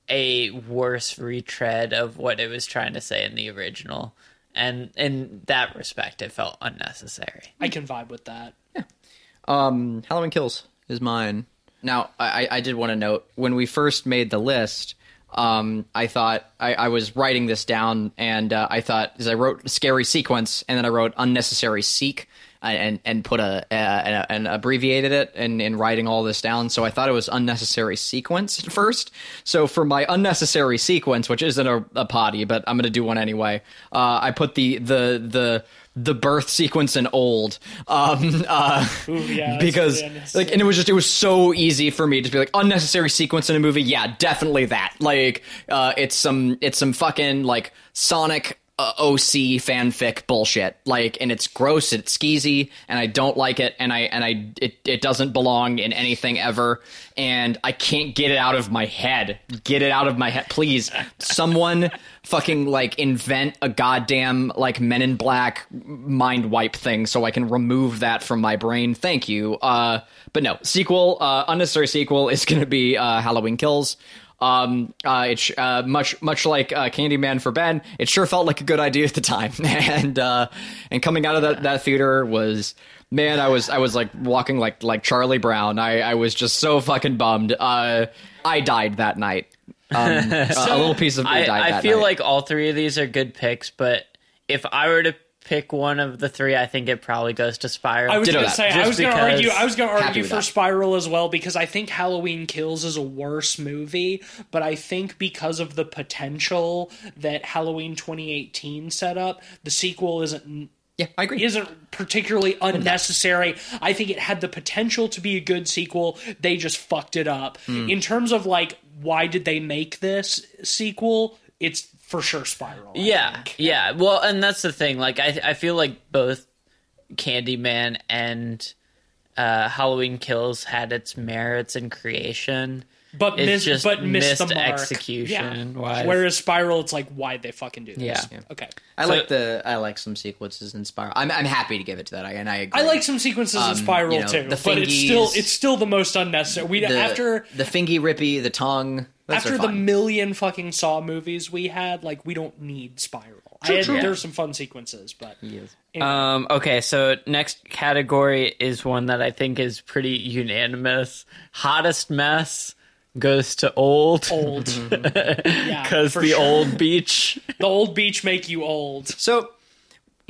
a worse retread of what it was trying to say in the original. And in that respect, it felt unnecessary. I can vibe with that. Yeah. Um, Halloween Kills is mine. Now, I, I did want to note, when we first made the list, um, I thought, I, I was writing this down, and uh, I thought, as I wrote scary sequence, and then I wrote unnecessary seek, and and put a, a, a and abbreviated it in, in writing all this down. So I thought it was unnecessary sequence at first. So for my unnecessary sequence, which isn't a, a potty, but I'm going to do one anyway. Uh, I put the, the, the, the birth sequence in Old, um, uh, Ooh, yeah, because really like, and it was just, it was so easy for me to be like unnecessary sequence in a movie. Yeah, definitely that. Like, uh, it's some, it's some fucking like Sonic, uh, O C fanfic bullshit. Like, and it's gross, it's skeezy, and I don't like it, and I and I it, it doesn't belong in anything ever, and I can't get it out of my head. Get it out of my head, please. Someone fucking like invent a goddamn like Men in Black mind wipe thing so I can remove that from my brain. Thank you. Uh, but no sequel, uh, unnecessary sequel is going to be uh, Halloween Kills. Um, uh, it's uh, much, much like uh, Candyman for Ben. It sure felt like a good idea at the time, and uh, and coming out of that, that theater was, man, I was I was like walking like like Charlie Brown. I, I was just so fucking bummed. Uh, I died that night. Um, so a little piece of me I, died. I that feel night. Like all three of these are good picks, but if I were to pick one of the three, I think it probably goes to Spiral. I was going to say, I was going to argue, I was going to argue for that. Spiral as well, because I think Halloween Kills is a worse movie, but I think because of the potential that Halloween twenty eighteen set up, the sequel isn't. Yeah, I agree. Isn't particularly unnecessary. I think it had the potential to be a good sequel. They just fucked it up. Mm. In terms of like, why did they make this sequel? It's for sure Spiral. I yeah, think. yeah. Well, and that's the thing. Like, I, I feel like both Candyman and uh, Halloween Kills had its merits in creation, but it's mis- just but missed, missed the mark. Execution. Yeah. Whereas Spiral, it's like, why'd they fucking do this? Yeah. Okay. I so, like the I like some sequences in Spiral. I'm I'm happy to give it to that. I and I agree. I like some sequences um, in Spiral you know, too, the fingies, but it's still it's still the most unnecessary. We the, after the fingy rippy, the tongue. Those after the million fucking Saw movies we had, like, we don't need Spiral. True, I had, true. There's some fun sequences, but... Yes. Anyway. Um, okay, so next category is one that I think is pretty unanimous. Hottest mess goes to old. Old. Because yeah, the sure. old beach. The old beach make you old. So,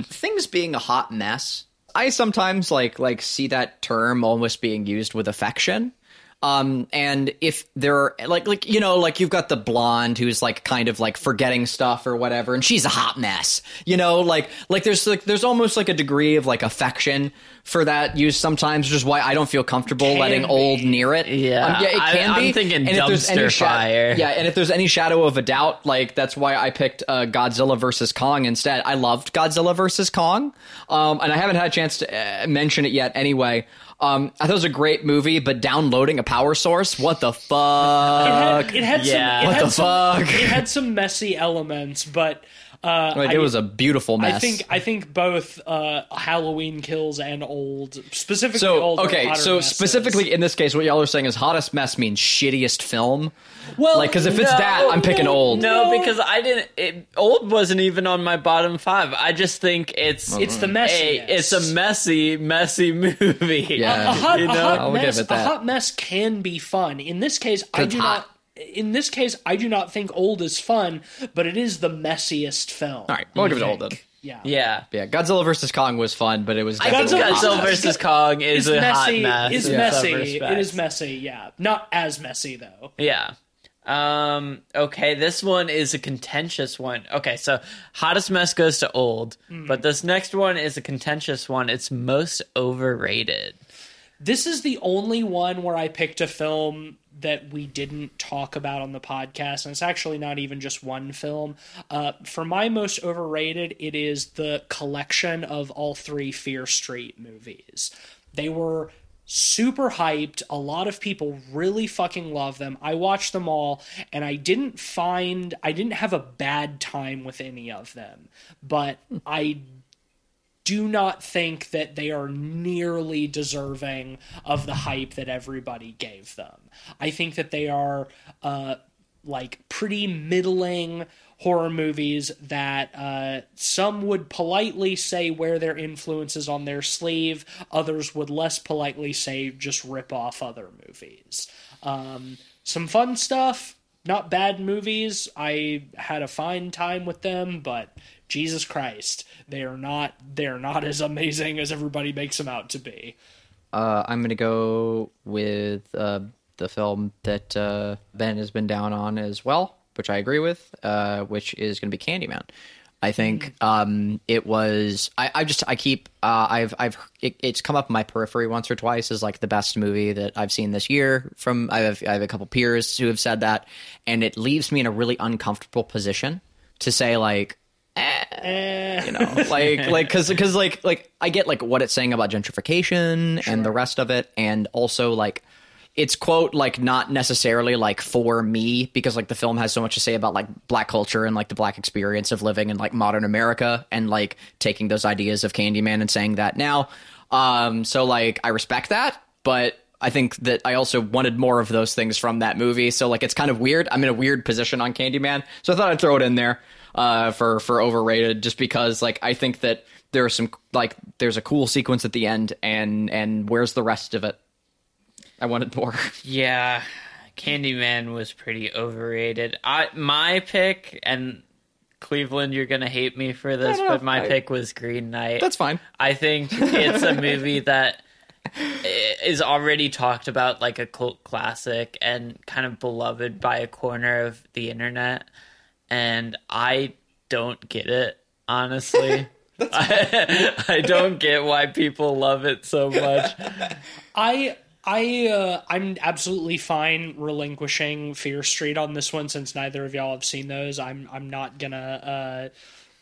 things being a hot mess, I sometimes, like, like see that term almost being used with affection. Um, and if there are like, like, you know, like you've got the blonde who's like kind of like forgetting stuff or whatever, and she's a hot mess, you know, like, like there's like, there's almost like a degree of like affection for that use sometimes, which is why I don't feel comfortable can letting be. Old near it. Yeah. Um, yeah, it can I, I'm be. Thinking and dumpster fire. Shadow, yeah. And if there's any shadow of a doubt, like that's why I picked uh, Godzilla versus Kong instead. I loved Godzilla versus Kong. Um, and I haven't had a chance to uh, mention it yet anyway. Um, I thought it was a great movie, but downloading a power source, what the fuck? It had, it had yeah. some, it what had the some, fuck? It had some messy elements, but uh, right, I, it was a beautiful mess. I think I think both uh, Halloween Kills and old, specifically so, old. Okay, so messes. Specifically in this case, what y'all are saying is hottest mess means shittiest film. Well, like because if no, it's that, I'm picking no, old. No, because I didn't. It, old wasn't even on my bottom five. I just think it's mm-hmm. it's the messy. It's a messy, messy movie. Yeah, a, a hot, you know? a hot mess. A hot mess can be fun. In this case, I do hot. not. In this case, I do not think old is fun, but it is the messiest film. All right, we'll give it old then. Yeah, yeah, yeah. Godzilla versus Kong was fun, but it was definitely Godzilla, Godzilla versus Kong is a messy, hot mess. Is messy. It is messy. Yeah, not as messy though. Yeah. Um, okay, this one is a contentious one. Okay, so hottest mess goes to old, mm. but this next one is a contentious one. It's most overrated. This is the only one where I picked a film that we didn't talk about on the podcast, and it's actually not even just one film. Uh, for my most overrated, it is the collection of all three Fear Street movies. They were super hyped. A lot of people really fucking love them. I watched them all, and I didn't find... I didn't have a bad time with any of them, but I do not think that they are nearly deserving of the hype that everybody gave them. I think that they are, uh, like, pretty middling horror movies that uh, some would politely say wear their influences on their sleeve, others would less politely say just rip off other movies. Um, some fun stuff, not bad movies. I had a fine time with them, but Jesus Christ, they are not they are not as amazing as everybody makes them out to be. Uh, I'm going to go with uh, the film that uh, Ben has been down on as well, which I agree with, uh, which is going to be Candyman. I think um, it was. I, I just I keep uh, I've I've it, it's come up in my periphery once or twice as like the best movie that I've seen this year. From I have I have a couple peers who have said that, and it leaves me in a really uncomfortable position to say like eh, eh. You know, like, like, cause, cause like, like I get like what it's saying about gentrification sure. and the rest of it. And also like, it's quote, like not necessarily like for me, because like the film has so much to say about like black culture and like the black experience of living in like modern America and like taking those ideas of Candyman and saying that now. Um, so like, I respect that, but I think that I also wanted more of those things from that movie. So like, it's kind of weird. I'm in a weird position on Candyman. So I thought I'd throw it in there, uh, for, for overrated, just because like, I think that there are some, like, there's a cool sequence at the end and, and where's the rest of it? I wanted more. Yeah, Candyman was pretty overrated. I my pick, and Cleveland, you're going to hate me for this, but my I, pick was Green Knight. That's fine. I think it's a movie that is already talked about like a cult classic and kind of beloved by a corner of the internet, and I don't get it, honestly. I, I don't get why people love it so much. I... I, uh, I'm absolutely fine relinquishing Fear Street on this one, since neither of y'all have seen those. I'm I'm not going to uh,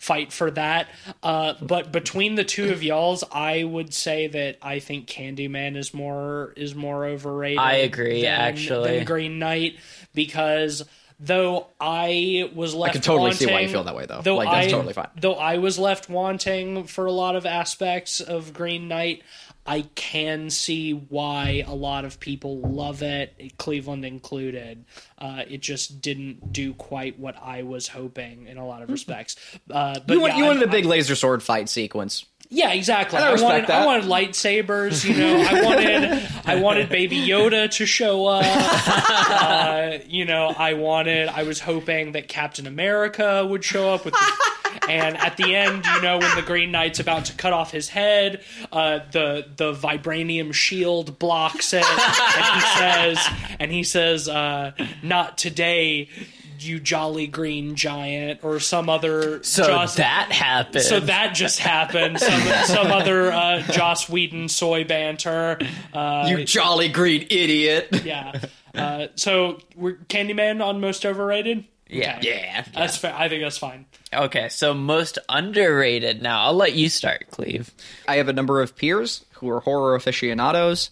fight for that. Uh, but between the two of y'all's, I would say that I think Candyman is more is more overrated. I agree, than, actually. Than Green Knight, because though I was left I can totally wanting, see why you feel that way, though. though like, that's I, totally fine. Though I was left wanting for a lot of aspects of Green Knight, I can see why a lot of people love it, Cleveland included. Uh, it just didn't do quite what I was hoping in a lot of respects. Uh, but you want, yeah, you wanted I, a big I, laser sword fight sequence. Yeah, exactly. I, I wanted that. I wanted lightsabers, you know. I wanted I wanted Baby Yoda to show up. Uh, you know, I wanted I was hoping that Captain America would show up with the and at the end, you know, when the Green Knight's about to cut off his head, uh, the the vibranium shield blocks it, and he says, and he says, uh, "Not today, you jolly green giant," or some other. So Joss, that happened. So that just happened. Some, some other uh, Joss Whedon soy banter. Uh, you jolly green idiot. Yeah. Uh, so we're Candyman on most overrated. Yeah. Okay. yeah, yeah, that's fair. I think that's fine. Okay, so most underrated. Now I'll let you start, Cleve. I have a number of peers who are horror aficionados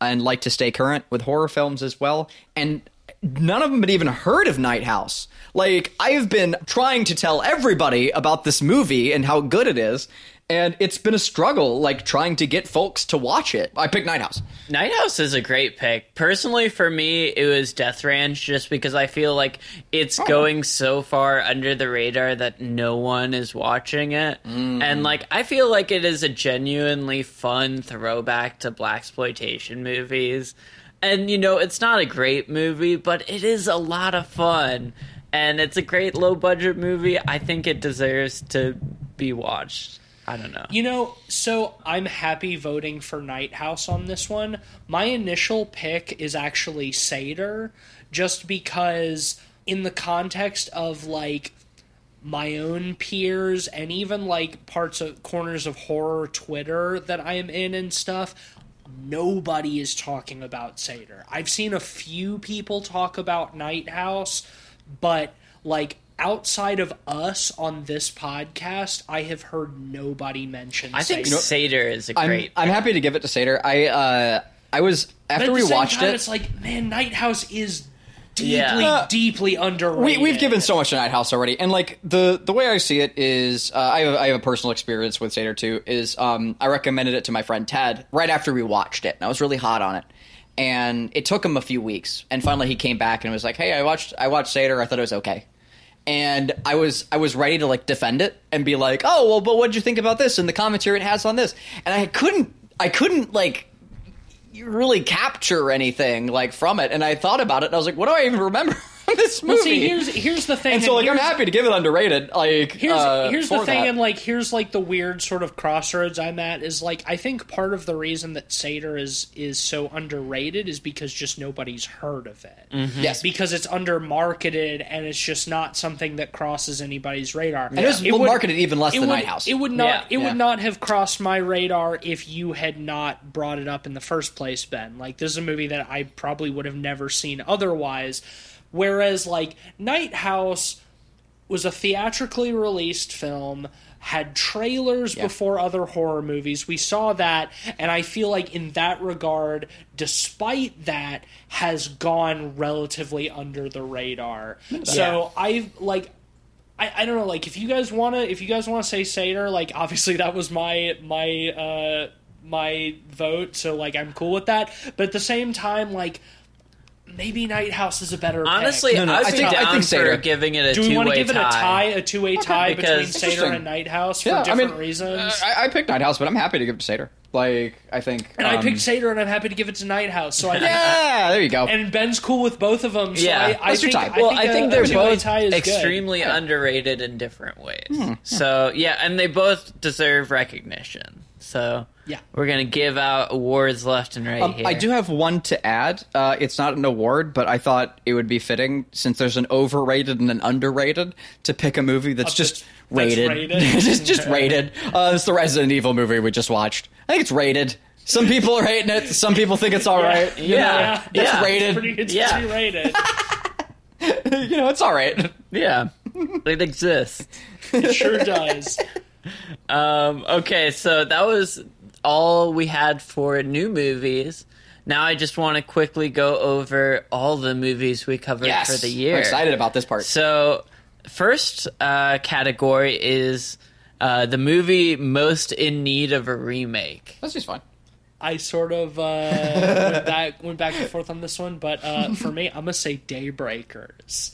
and like to stay current with horror films as well, and none of them had even heard of Night House. Like, I've been trying to tell everybody about this movie and how good it is, and it's been a struggle, like, trying to get folks to watch it. I picked Night House. Night House is a great pick. Personally, for me, it was Death Ranch, just because I feel like it's oh. going so far under the radar that no one is watching it. Mm. And, like, I feel like it is a genuinely fun throwback to blaxploitation movies. And, you know, it's not a great movie, but it is a lot of fun. And it's a great low-budget movie. I think it deserves to be watched. I don't know. You know, so I'm happy voting for Night House on this one. My initial pick is actually Seder, just because in the context of, like, my own peers and even, like, parts of corners of horror Twitter that I am in and stuff, nobody is talking about Seder. I've seen a few people talk about Night House, but, like, outside of us on this podcast, I have heard nobody mention. I think Seder, Seder is a great. I'm, I'm happy to give it to Seder. I uh, I was after we watched it. It's like, man, Night House is deeply, yeah. deeply underrated. We, we've given so much to Night House already, and like the the way I see it is, uh, I have I have a personal experience with Seder too. Is um, I recommended it to my friend Ted right after we watched it, and I was really hot on it. And it took him a few weeks, and finally he came back and was like, "Hey, I watched I watched Seder. I thought it was okay." And I was I was ready to, like, defend it and be like, oh, well, but what'd you think about this and the commentary it has on this? And I couldn't, I couldn't like, really capture anything, like, from it. And I thought about it, and I was like, what do I even remember from this movie? Well, see, here's, here's the thing. And so, like, I'm happy to give it underrated, like, Here's, uh, here's the thing, that. and, like, here's, like, the weird sort of crossroads I'm at is, like, I think part of the reason that Seder is, is so underrated is because just nobody's heard of it. Mm-hmm. Yes. Because it's under-marketed, and it's just not something that crosses anybody's radar. And yeah. it was it would, marketed even less than would, Night House. It would not, yeah. it yeah. would not have crossed my radar if you had not brought it up in the first place. Place Ben, like, this is a movie that I probably would have never seen otherwise, whereas like Night House was a theatrically released film, had trailers yeah. before other horror movies. We saw that, and I feel like in that regard, despite that, has gone relatively under the radar. Yeah. So I've, like... I, I don't know, like, if you guys want to, if you guys want to say Seder, like, obviously that was my, my, uh, my vote, so, like, I'm cool with that, but at the same time, like, maybe Night House is a better honestly, pick. Honestly, no, no, I, I think, down I think Seder. For giving it a two-way tie. Do we want to give it a tie, a two-way okay, tie between Seder and Night House for yeah, different I mean, reasons? Uh, I, I picked Night House, but I'm happy to give it to Seder. Like, I think... And um, I picked Seder, and I'm happy to give it to Night House, so I... yeah, there you go. And Ben's cool with both of them, so yeah. I, I think... Your tie. Well, I think, well, I think a, they're a both tie is extremely good. Underrated in different ways. Mm, so, yeah. yeah, and they both deserve recognition. So, yeah, we're going to give out awards left and right um, here. I do have one to add. Uh, it's not an award, but I thought it would be fitting, since there's an overrated and an underrated, to pick a movie that's Up just... To- Rated, rated. just just rated. Uh, it's the Resident Evil movie we just watched. I think it's rated. Some people are hating it. Some people think it's all yeah. right. You yeah, know, yeah. it's yeah. rated. It's pretty, it's yeah. pretty rated. You know, it's all right. Yeah, it exists. It sure does. um, okay, so that was all we had for new movies. Now I just want to quickly go over all the movies we covered yes. for the year. I'm excited about this part. So. First uh, category is uh, the movie most in need of a remake. That's just fine. I sort of uh, went, back, went back and forth on this one, but uh, for me, I'm going to say Daybreakers.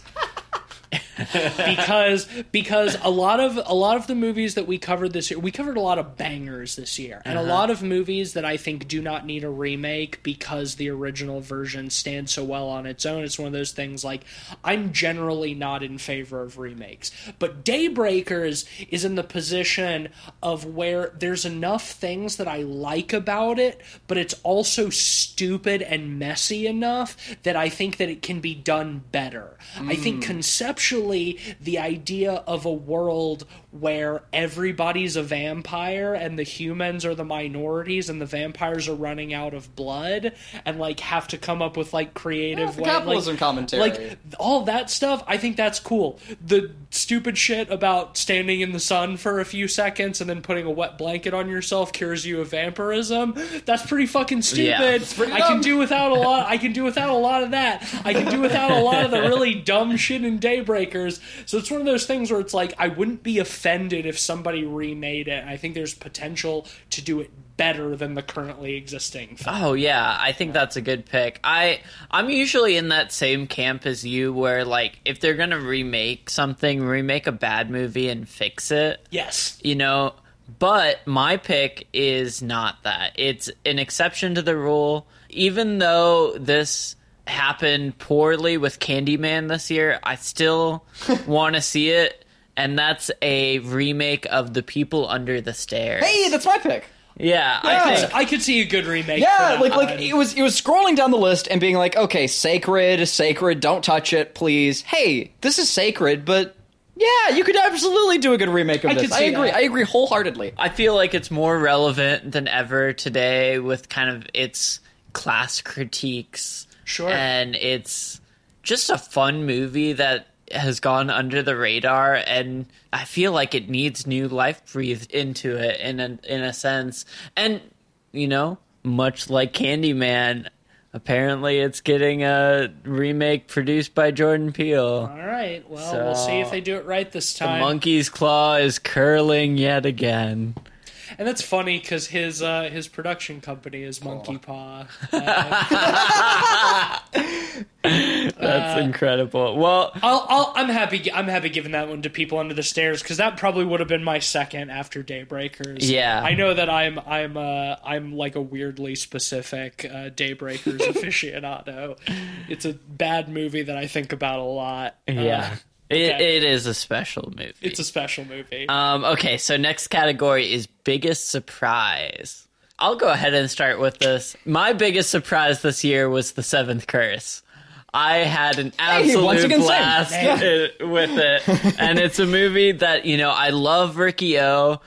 because because a lot of a lot of the movies that we covered this year, we covered a lot of bangers this year, and uh-huh. a lot of movies that I think do not need a remake because the original version stands so well on its own. It's one of those things, like, I'm generally not in favor of remakes, but Daybreakers is in the position of where there's enough things that I like about it, but it's also stupid and messy enough that I think that it can be done better. Mm. I think conceptually the idea of a world where everybody's a vampire and the humans are the minorities and the vampires are running out of blood and, like, have to come up with, like, creative yeah, ways. Capitalism, like, commentary. Like, all that stuff, I think that's cool. The stupid shit about standing in the sun for a few seconds and then putting a wet blanket on yourself cures you of vampirism. That's pretty fucking stupid. Yeah. Pretty I can do without a lot. I can do without a lot of that. I can do without a lot of the really dumb shit in Daybreakers. So it's one of those things where it's like, I wouldn't be offended if somebody remade it. I think there's potential to do it better than the currently existing film. Oh, yeah. I think that's a good pick. I, I'm usually in that same camp as you where, like, if they're going to remake something, remake a bad movie and fix it. Yes. You know, but my pick is not that. It's an exception to the rule. Even though this... happened poorly with Candyman this year, I still want to see it, and that's a remake of The People Under the Stairs. Hey, that's my pick. Yeah, yeah. I, could, I could see a good remake. Yeah, like like it was it was scrolling down the list and being like, okay, sacred, sacred, don't touch it, please. Hey, this is sacred, but yeah, you could absolutely do a good remake of I this. I agree. That. I agree wholeheartedly. I feel like it's more relevant than ever today with kind of its class critiques. Sure. And it's just a fun movie that has gone under the radar, and I feel like it needs new life breathed into it in a, in a sense. And, you know, much like Candyman, apparently it's getting a remake produced by Jordan Peele. All right. Well, so, we'll see if they do it right this time. The monkey's claw is curling yet again. And that's funny because his uh, his production company is Monkey oh. Paw. Uh, that's uh, incredible. Well, I'll, I'll, I'm happy. I'm happy giving that one to People Under the Stairs because that probably would have been my second after Daybreakers. Yeah, I know that I'm I'm uh, I'm like a weirdly specific uh, Daybreakers aficionado. It's a bad movie that I think about a lot. Yeah. Uh, It, okay. it is a special movie. It's a special movie. Um, okay, so next category is biggest surprise. I'll go ahead and start with this. My biggest surprise this year was The Seventh Curse. I had an absolute hey, blast yeah. it, with it. And it's a movie that, you know, I love Ricky O.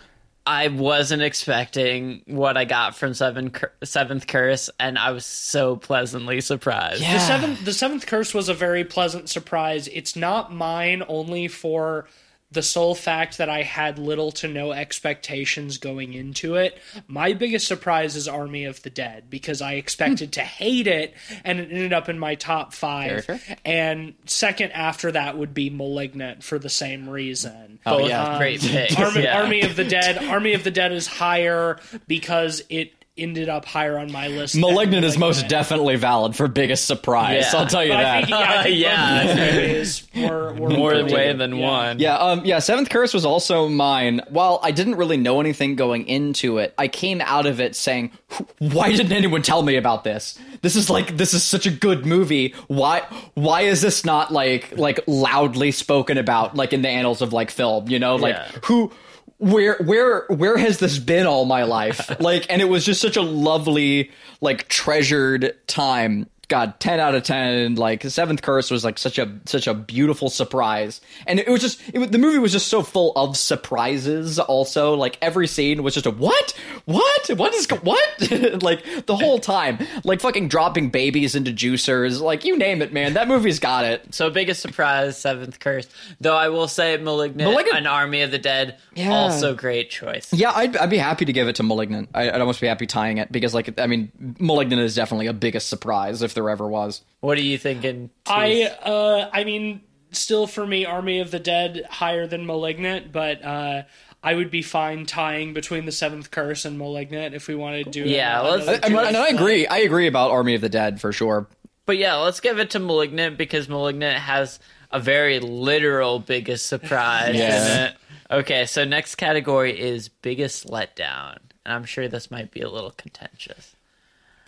I wasn't expecting what I got from Seven Cur- Seventh Curse, and I was so pleasantly surprised. Yeah. The seventh, the Seventh Curse was a very pleasant surprise. It's not mine only for the sole fact that I had little to no expectations going into it. My biggest surprise is Army of the Dead, because I expected to hate it, and it ended up in my top five. Sure, sure. And second after that would be Malignant for the same reason. Oh, Both, yeah, um, great pick. Army, yeah. Army of the Dead. Army of the Dead is higher because it ended up higher on my list. Malignant is most definitely valid for biggest surprise. Yeah. I'll tell you but that. I think, yeah, I think yeah. both movies were, were more way than yeah. one. Yeah, um, yeah. Seventh Curse was also mine. While I didn't really know anything going into it, I came out of it saying, "Why didn't anyone tell me about this? This is like this is such a good movie. Why? Why is this not like like loudly spoken about like in the annals of like film? You know, like yeah. who?" Where where where has this been all my life? Like, and it was just such a lovely, like, treasured time. God, ten out of ten. Like, the Seventh Curse was like such a such a beautiful surprise, and it was just it, the movie was just so full of surprises. Also, like every scene was just a what, what, what is what? Like the whole time, like fucking dropping babies into juicers, like you name it, man. That movie's got it. So biggest surprise, Seventh Curse. Though I will say, Malignant, Malignant. and Army of the Dead, yeah. also great choice. Yeah, I'd, I'd be happy to give it to Malignant. I, I'd almost be happy tying it because, like, I mean, Malignant is definitely a biggest surprise if there ever was. What are you thinking? I uh I mean, still for me, Army of the Dead higher than Malignant, but uh I would be fine tying between the Seventh Curse and Malignant if we wanted to do yeah let's, I, I, and I agree I agree about Army of the Dead for sure, but yeah, let's give it to Malignant because Malignant has a very literal biggest surprise. Yeah. In it. Okay, so next category is biggest letdown, and I'm sure this might be a little contentious.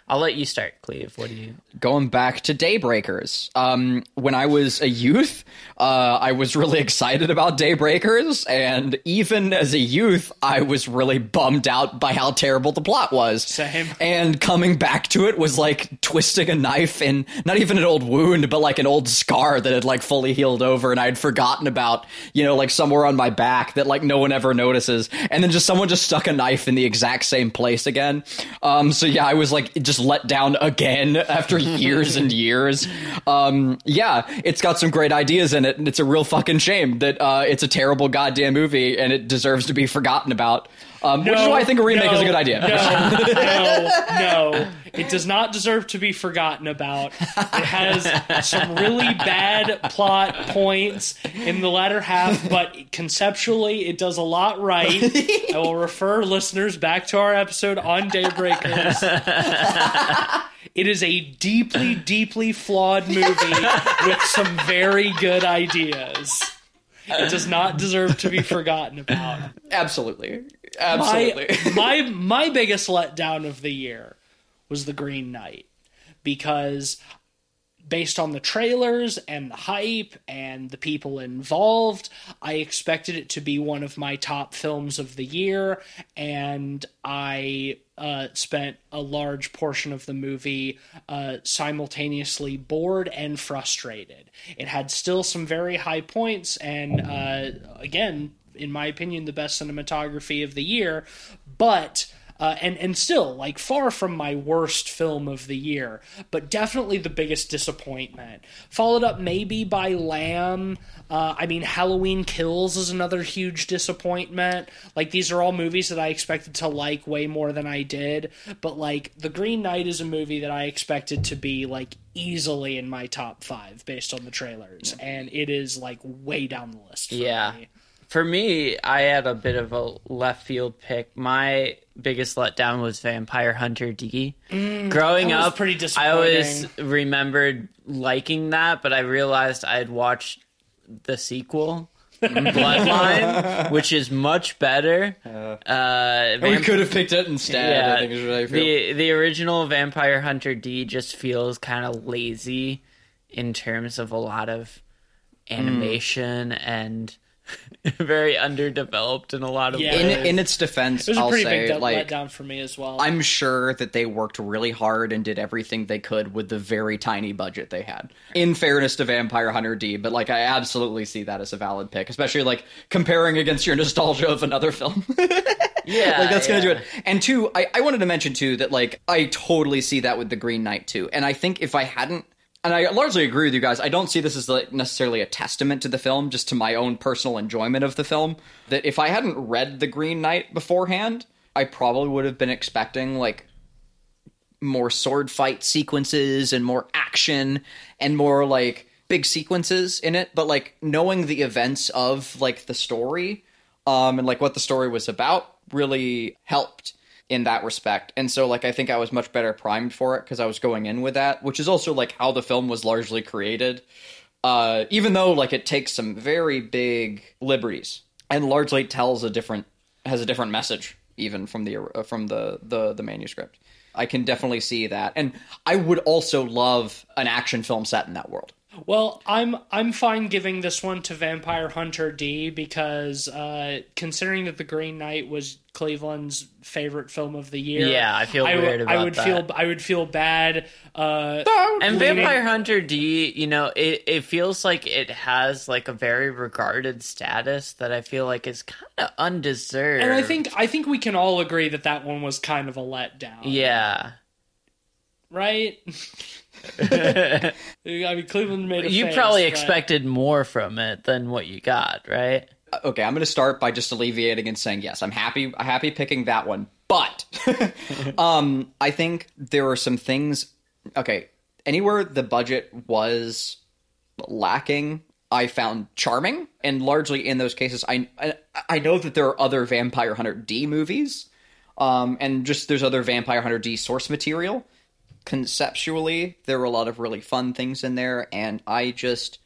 I'll let you start, Cleve. What do you... Going back to Daybreakers. Um, when I was a youth, uh, I was really excited about Daybreakers, and even as a youth, I was really bummed out by how terrible the plot was. Same. And coming back to it was like twisting a knife in not even an old wound, but like an old scar that had like fully healed over, and I'd forgotten about, you know, like somewhere on my back that like no one ever notices, and then just someone just stuck a knife in the exact same place again. Um, so yeah, I was like... Just let down again after years and years. Um, yeah, it's got some great ideas in it, and it's a real fucking shame that uh, it's a terrible goddamn movie and it deserves to be forgotten about. Um, no, which is why I think a remake no, is a good idea. No, no, no. It does not deserve to be forgotten about. It has some really bad plot points in the latter half, but conceptually it does a lot right. I will refer listeners back to our episode on Daybreakers. It is a deeply, deeply flawed movie with some very good ideas. It does not deserve to be forgotten about. Absolutely. Absolutely. My, my my biggest letdown of the year was The Green Knight, because based on the trailers and the hype and the people involved, I expected it to be one of my top films of the year, and I uh, spent a large portion of the movie uh, simultaneously bored and frustrated. It had still some very high points, and uh, again... in my opinion, the best cinematography of the year, but uh, and and still like far from my worst film of the year, but definitely the biggest disappointment. Followed up maybe by Lamb. Uh, I mean, Halloween Kills is another huge disappointment. Like, these are all movies that I expected to like way more than I did, but like The Green Knight is a movie that I expected to be like easily in my top five based on the trailers, and it is like way down the list for yeah. me. For me, I had a bit of a left field pick. My biggest letdown was Vampire Hunter D. Mm, Growing up, pretty disappointing. I always remembered liking that, but I realized I had watched the sequel, Bloodline, which is much better. Uh, uh, Vamp- we could have picked it instead. Yeah, I think is what I feel. The, the original Vampire Hunter D just feels kind of lazy in terms of a lot of animation mm. and... very underdeveloped in a lot of yeah. ways. In, in its defense, it was a I'll pretty say, big like, letdown for me as well. I'm sure that they worked really hard and did everything they could with the very tiny budget they had. In fairness to Vampire Hunter D, but like I absolutely see that as a valid pick, especially like comparing against your nostalgia of another film. Yeah, like that's yeah. gonna do it. And two, I, I wanted to mention too that like I totally see that with The Green Knight too. And I think if I hadn't, and I largely agree with you guys, I don't see this as like necessarily a testament to the film, just to my own personal enjoyment of the film. That if I hadn't read The Green Knight beforehand, I probably would have been expecting like more sword fight sequences and more action and more like big sequences in it. But like knowing the events of like the story um, and like what the story was about really helped in that respect. And so like I think I was much better primed for it because I was going in with that, which is also like how the film was largely created, uh, even though like it takes some very big liberties and largely tells a different has a different message even from the uh, from the, the the manuscript. I can definitely see that. And I would also love an action film set in that world. Well, I'm I'm fine giving this one to Vampire Hunter D because uh, considering that The Green Knight was Cleveland's favorite film of the year, yeah, I feel I, weird about I would that. Feel I would feel bad. Uh, and leaning. Vampire Hunter D, you know, it, it feels like it has like a very regarded status that I feel like is kind of undeserved. And I think I think we can all agree that that one was kind of a letdown. Yeah. Right? I mean, Cleveland made a You face, probably right? expected more from it than what you got, right? Okay, I'm going to start by just alleviating and saying, yes, I'm happy happy picking that one. But um, I think there are some things... Okay, anywhere the budget was lacking, I found charming. And largely in those cases, I, I, I know that there are other Vampire Hunter D movies. Um, and just there's other Vampire Hunter D source material. Conceptually, there were a lot of really fun things in there, and I just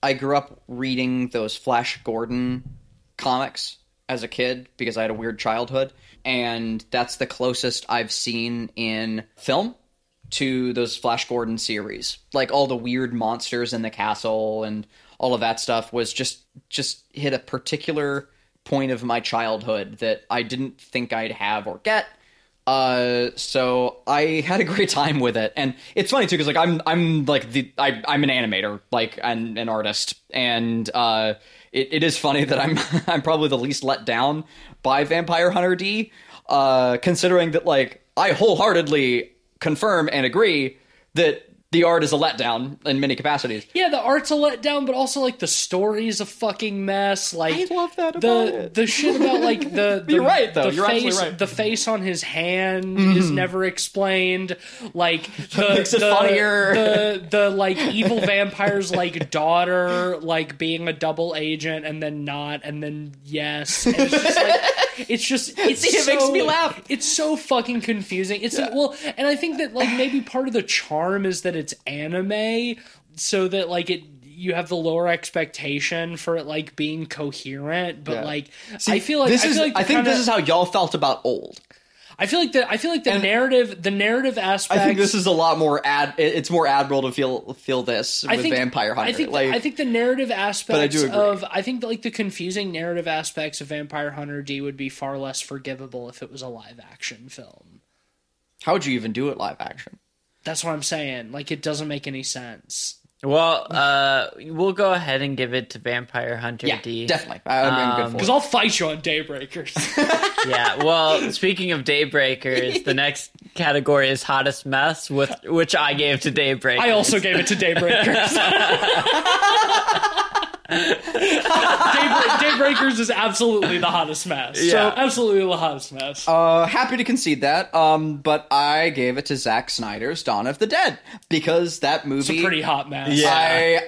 I grew up reading those Flash Gordon comics as a kid because I had a weird childhood, and that's the closest I've seen in film to those Flash Gordon series. Like all the weird monsters in the castle and all of that stuff was just just hit a particular point of my childhood that I didn't think I'd have or get. Uh, so I had a great time with it, and it's funny too because like I'm I'm like the I I'm an animator, like and an artist, and uh, it it is funny that I'm I'm probably the least let down by Vampire Hunter D, uh, considering that like I wholeheartedly confirm and agree that the art is a letdown in many capacities. Yeah, the art's a letdown, but also like the story's a fucking mess. Like I love that about the it. The shit about like the, the you're right though. The you're face, absolutely right. The face on his hand mm. is never explained. Like the makes it the, funnier. The, the the like evil vampire's like daughter like being a double agent and then not and then yes. And it's just like it's just it's See, so, it makes me laugh. It's so fucking confusing. It's yeah. well, and I think that like maybe part of the charm is that it's It's anime, so that like it you have the lower expectation for it like being coherent, but yeah. like See, I feel like this I is, feel like I think kinda, this is how y'all felt about Old. I feel like the I feel like the and narrative the narrative aspect. I think this is a lot more ad. It's more admirable to feel feel this with think, Vampire Hunter. I think like, I think the narrative aspects I of I think like the confusing narrative aspects of Vampire Hunter D would be far less forgivable if it was a live action film. How would you even do it live action? That's what I'm saying. Like, it doesn't make any sense. Well, uh, we'll go ahead and give it to Vampire Hunter yeah, D. Yeah, definitely. Um, because I'll fight you on Daybreakers. Yeah, well, speaking of Daybreakers, the next category is Hottest Mess, with which I gave to Daybreakers. I also gave it to Daybreakers. Daybreak, Daybreakers is absolutely the hottest mess. Yeah. So absolutely the hottest mess. Uh, happy to concede that. Um, but I gave it to Zack Snyder's Dawn of the Dead because that movie. It's a pretty hot mess. Yeah.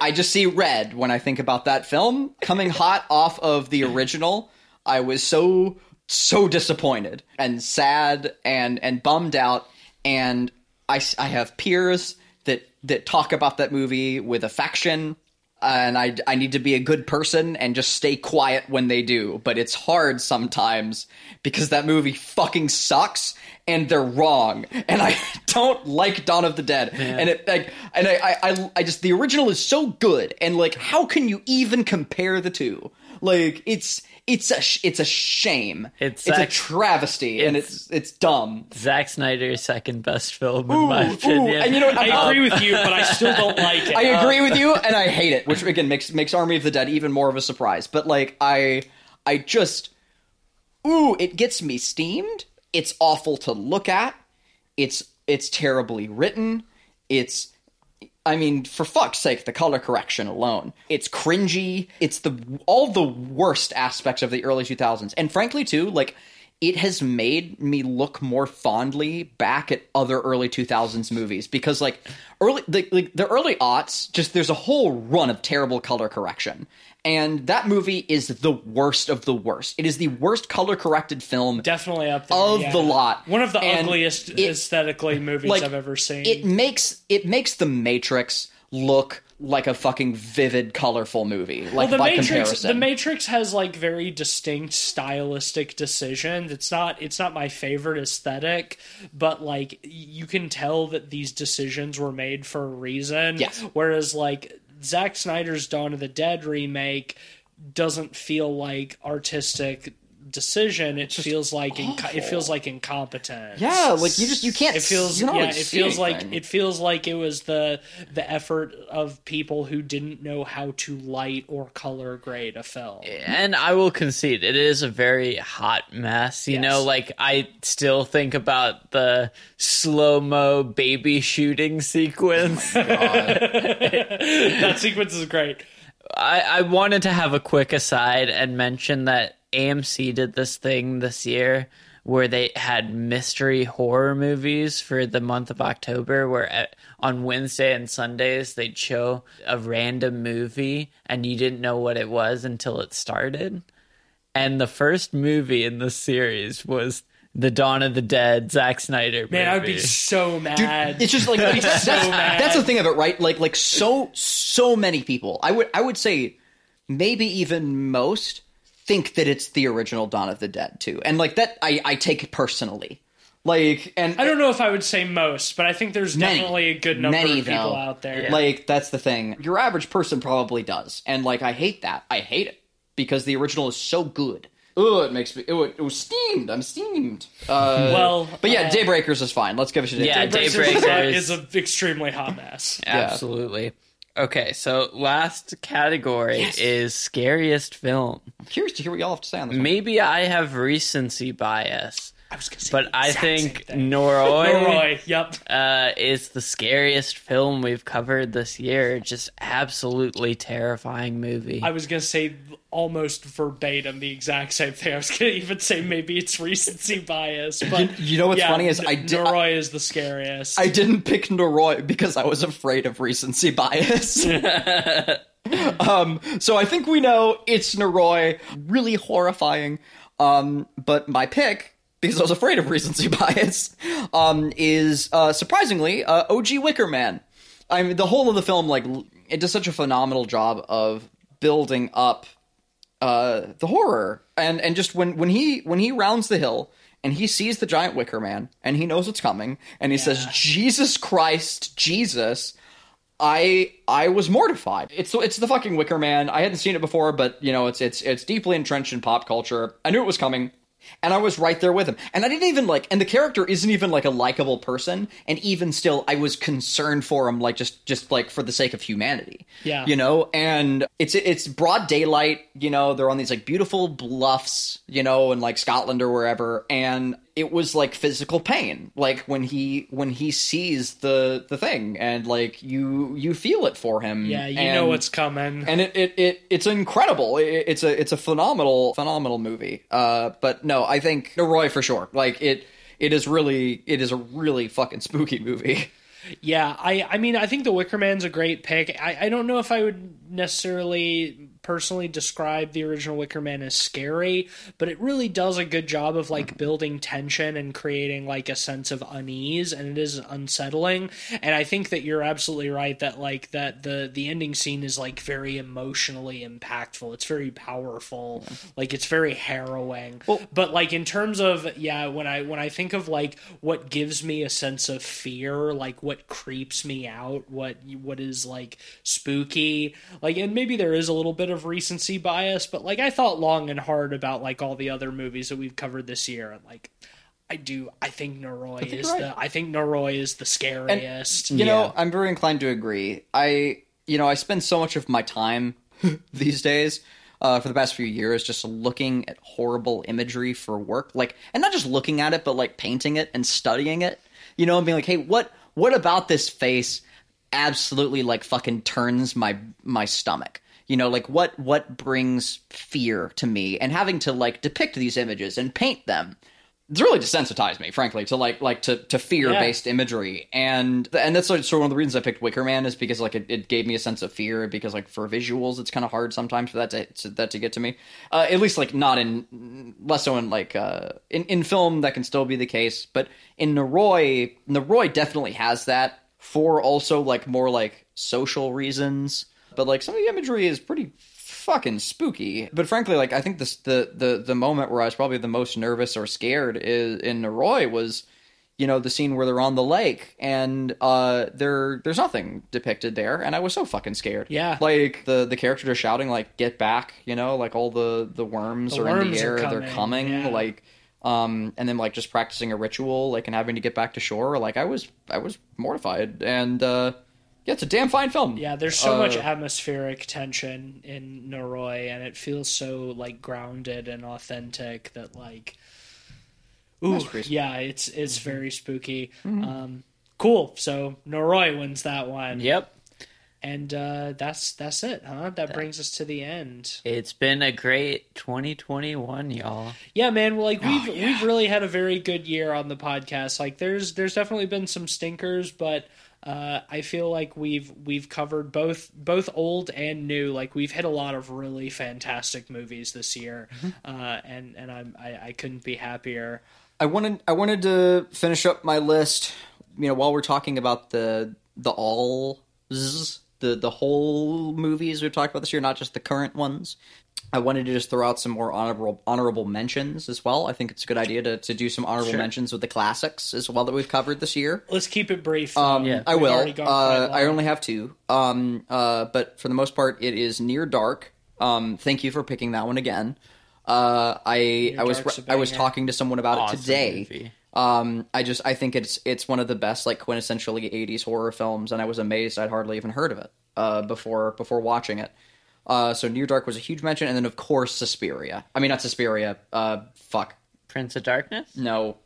I, I just see red when I think about that film. Coming hot off of the original, I was so, so disappointed and sad and, and bummed out. And I, I have peers that, that talk about that movie with affection. And I, I need to be a good person and just stay quiet when they do. But it's hard sometimes because that movie fucking sucks and they're wrong. And I don't like Dawn of the Dead. Man. And it like and I, I I just the original is so good. And like, how can you even compare the two? Like it's it's a it's a shame. It's, it's Zack, a travesty it's, and it's it's dumb. Zack Snyder's second best film in ooh, my opinion. Ooh. And you know what, I um, agree with you, but I still don't like it. I agree with you and I hate it. Which again makes makes Army of the Dead even more of a surprise. But like I I just ooh, it gets me steamed. It's awful to look at. It's it's terribly written. It's, I mean, for fuck's sake, the color correction alone. It's cringy. It's the all the worst aspects of the early two thousands. And frankly, too, like, it has made me look more fondly back at other early two thousands movies because, like, early the, like the early aughts, just there's a whole run of terrible color correction. And that movie is the worst of the worst. It is the worst color-corrected film definitely up there, of yeah. the lot. One of the and ugliest it, aesthetically movies like, I've ever seen. It makes it makes The Matrix look like a fucking vivid, colorful movie. Like, well, the by Matrix, comparison, The Matrix has like very distinct stylistic decisions. It's not it's not my favorite aesthetic, but like you can tell that these decisions were made for a reason. Yes. Whereas like Zack Snyder's Dawn of the Dead remake doesn't feel like artistic decision. It just feels like inco- it feels like incompetence. Yeah, like you just you can't. It feels yeah. It feels like anything. It feels like it was the the effort of people who didn't know how to light or color grade a film. And I will concede it is a very hot mess. You yes. know, like I still think about the slow mo baby shooting sequence. Oh my God. That sequence is great. I, I wanted to have a quick aside and mention that A M C did this thing this year where they had mystery horror movies for the month of October, where at, on Wednesday and Sundays they'd show a random movie and you didn't know what it was until it started. And the first movie in the series was the Dawn of the Dead Zack Snyder movie. Man, I would be so mad. Dude, it's just like it's so that's, mad. That's the thing of it, right? Like like so so many people. I would I would say maybe even most think that it's the original Dawn of the Dead too. And like that I, I take it personally. Like and I don't know if I would say most, but I think there's many, definitely a good number many, of people though, out there. Yeah. Like that's the thing. Your average person probably does. And like I hate that. I hate it because the original is so good. Oh, it makes me. It, it was steamed. I'm steamed. Uh, well, but yeah, uh, Daybreakers is fine. Let's give it a day. Yeah, Daybreakers, Daybreakers is an extremely hot mess. Absolutely. Yeah. Okay, so last category yes. is scariest film. I'm curious to hear what y'all have to say on this. Maybe one. I have recency bias. I was going to say, but I think Noroi. Noroi. Yep. Uh, is the scariest film we've covered this year. Just absolutely terrifying movie. I was going to say almost verbatim the exact same thing. I was going to even say maybe it's recency bias. But you, you know what's yeah, funny is I did, Noroi is the scariest. I didn't pick Noroi because I was afraid of recency bias. um, so I think we know it's Noroi. Really horrifying. Um, but my pick, because I was afraid of recency bias, um, is, uh, surprisingly, uh, O G Wicker Man. I mean, the whole of the film, like, it does such a phenomenal job of building up uh, the horror. And and just when, when he when he rounds the hill and he sees the giant Wicker Man and he knows what's coming and he yeah. says, Jesus Christ, Jesus, I I was mortified. It's it's the fucking Wicker Man. I hadn't seen it before, but, you know, it's it's it's deeply entrenched in pop culture. I knew it was coming. And I was right there with him. And I didn't even like, and the character isn't even like a likable person. And even still, I was concerned for him, like just, just like for the sake of humanity. Yeah. You know, and it's, it's broad daylight, you know, they're on these like beautiful bluffs, you know, in like Scotland or wherever. And it was like physical pain. Like when he, when he sees the, the thing and like you, you feel it for him. Yeah. You and, know what's coming. And it, it, it it's incredible. It, it's a, it's a phenomenal, phenomenal movie. Uh, but no, I think Noroi for sure. Like it, it is really, it is a really fucking spooky movie. Yeah. I, I mean, I think The Wicker Man's a great pick. I, I don't know if I would necessarily personally describe the original Wicker Man as scary, but it really does a good job of like building tension and creating like a sense of unease, and it is unsettling. And I think that you're absolutely right that like that the the ending scene is like very emotionally impactful. It's very powerful. Yeah. Like it's very harrowing. Well, but like in terms of yeah, when I when I think of like what gives me a sense of fear, like what creeps me out, what what is like spooky, like and maybe there is a little bit of recency bias, but like I thought long and hard about like all the other movies that we've covered this year, and like I do I think Noroi I think is right. the I think Noroi is the scariest. And, you yeah. know, I'm very inclined to agree. I you know, I spend so much of my time these days uh, for the past few years, just looking at horrible imagery for work, like, and not just looking at it, but like painting it and studying it, you know, and being like, hey, what what about this face absolutely like fucking turns my my stomach? You know, like what what brings fear to me, and having to like depict these images and paint them. It's really desensitized me, frankly, to like like to, to fear based yeah. imagery, and and that's sort of one of the reasons I picked Wicker Man, is because like it, it gave me a sense of fear, because like for visuals it's kind of hard sometimes for that to, to that to get to me, uh, at least like not in less so in like uh, in in film that can still be the case, but in Noroi, Noroi definitely has that for also like more like social reasons, but like some of the imagery is pretty fucking spooky. But frankly, like I think this the the the moment where I was probably the most nervous or scared is in Noroi was, you know, the scene where they're on the lake and uh there there's nothing depicted there, and I was so fucking scared. Yeah, like the the characters are shouting like "get back," you know, like all the the worms the are worms in the air, coming. they're coming, yeah. like um and then like just practicing a ritual, like and having to get back to shore. Like I was I was mortified, and uh yeah, it's a damn fine film. Yeah, there's so uh, much atmospheric tension in Noroi, and it feels so, like, grounded and authentic that, like... Ooh, yeah, it's it's mm-hmm. very spooky. Mm-hmm. Um, cool, so Noroi wins that one. Yep. And uh, that's that's it, huh? That, that brings us to the end. It's been a great twenty twenty-one, y'all. Yeah, man. Well, like we've oh, yeah. we've really had a very good year on the podcast. Like, there's there's definitely been some stinkers, but... Uh, I feel like we've we've covered both both old and new. Like we've hit a lot of really fantastic movies this year, uh, and and I'm, I I couldn't be happier. I wanted I wanted to finish up my list. You know, while we're talking about the the alls the the whole movies we've talked about this year, not just the current ones. I wanted to just throw out some more honorable honorable mentions as well. I think it's a good idea to, to do some honorable sure. mentions with the classics as well that we've covered this year. Let's keep it brief. Um, yeah. I will. Uh, I only have two. Um, uh, but for the most part, it is Near Dark. Um, thank you for picking that one again. Uh, I I was I was talking to someone about awesome it today. Movie. Um, I just I think it's it's one of the best like quintessentially eighties horror films, and I was amazed I'd hardly even heard of it uh, before before watching it. Uh, so Near Dark was a huge mention, and then of course Suspiria. I mean, not Suspiria. Uh, fuck. Prince of Darkness? No.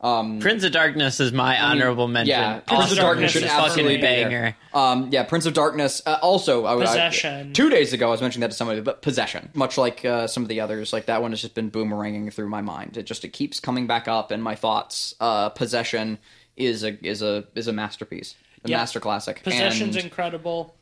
Um, Prince of Darkness is my honorable mention. Yeah, Prince also, of Darkness should absolutely be banger. Um, yeah, Prince of Darkness. Uh, also, I, Possession. I, two days ago I was mentioning that to somebody, but Possession, much like uh, some of the others, like that one has just been boomeranging through my mind. It just it keeps coming back up in my thoughts. Uh, Possession is a is a is a masterpiece, a yeah. master classic. Possession's and incredible.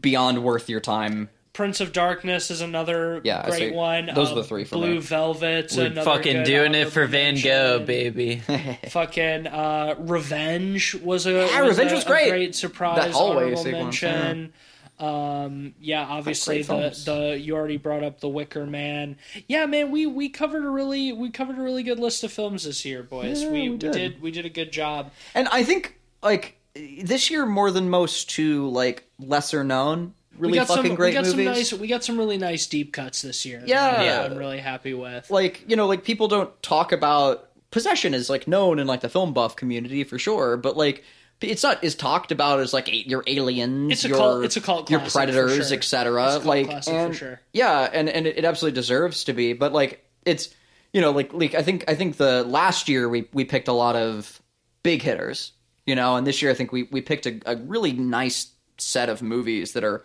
Beyond worth your time. Prince of Darkness is another yeah, great one. Those um, are the three for Blue me. Blue Velvet's We're another fucking doing it for Van Gogh, baby. fucking uh, Revenge was a, yeah, was Revenge a, was great. a great surprise. That always mention. Yeah. Um, yeah, obviously the, the you already brought up the Wicker Man. Yeah, man, we, we covered a really we covered a really good list of films this year, boys. Yeah, we, we did. did we did a good job. And I think like this year more than most to like lesser known really fucking some, great we got movies. Some nice, we got some really nice deep cuts this year. Yeah. yeah. I'm really happy with. Like, you know, like people don't talk about Possession is like known in like the film buff community for sure, but like it's not is talked about as like your Aliens, it's a your, cult, it's a cult your Predators, sure. et cetera. Like and, for sure. Yeah, and, and it absolutely deserves to be, but like it's you know, like like I think I think the last year we we picked a lot of big hitters. You know, and this year I think we, we picked a, a really nice set of movies that are,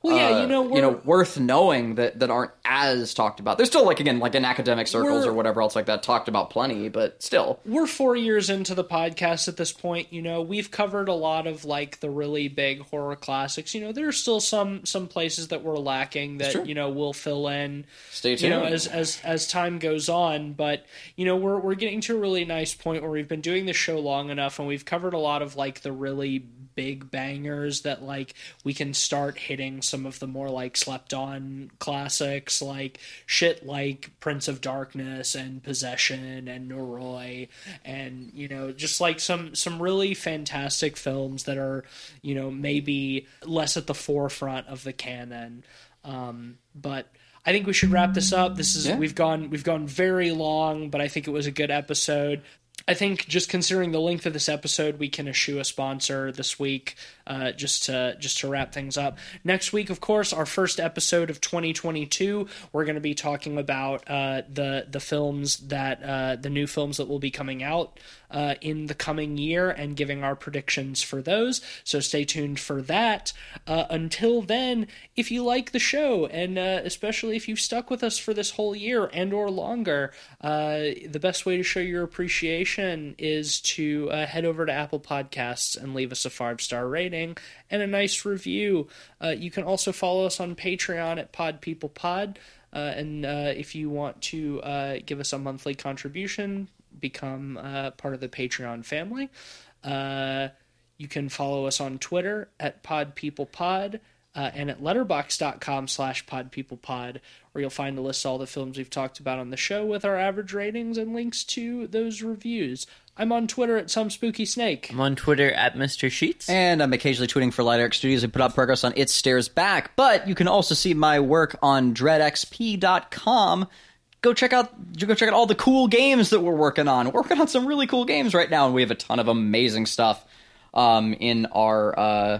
well, yeah, uh, you know, we're, you know, worth knowing that, that aren't as talked about. They're still like again, like in academic circles or whatever else like that, talked about plenty, but still. We're four years into the podcast at this point. You know, we've covered a lot of like the really big horror classics. You know, there are still some some places that we're lacking that you know we'll fill in. Stay tuned. You know, as as as time goes on, but you know we're we're getting to a really nice point where we've been doing this show long enough, and we've covered a lot of like the really big bangers that like we can start hitting some of the more like slept on classics, like shit like Prince of Darkness and Possession and Noroi, and you know just like some some really fantastic films that are you know maybe less at the forefront of the canon, um but I think we should wrap this up. This is yeah. we've gone we've gone very long, but I think it was a good episode. I think just considering the length of this episode, we can eschew a sponsor this week uh, just to just to wrap things up. Next week, of course, our first episode of twenty twenty-two, we're going to be talking about uh, the the films that uh, the new films that will be coming out uh, in the coming year and giving our predictions for those. So stay tuned for that. Uh, until then, if you like the show, and uh, especially if you've stuck with us for this whole year and or longer, uh, the best way to show your appreciation is to uh, head over to Apple Podcasts and leave us a five-star rating and a nice review. Uh, you can also follow us on Patreon at Pod People Pod, uh, and uh, if you want to uh, give us a monthly contribution, become uh, part of the Patreon family. Uh, you can follow us on Twitter at Pod People Pod. Uh, and at letterboxd.com slash podpeoplepod, where you'll find a list of all the films we've talked about on the show with our average ratings and links to those reviews. I'm on Twitter at Some Spooky Snake. I'm on Twitter at Mister Sheets. And I'm occasionally tweeting for Light Eric Studios and put out progress on It Stares Back. But you can also see my work on dread x p dot com. Go check out go check out all the cool games that we're working on. We're working on some really cool games right now, and we have a ton of amazing stuff um, in our... Uh,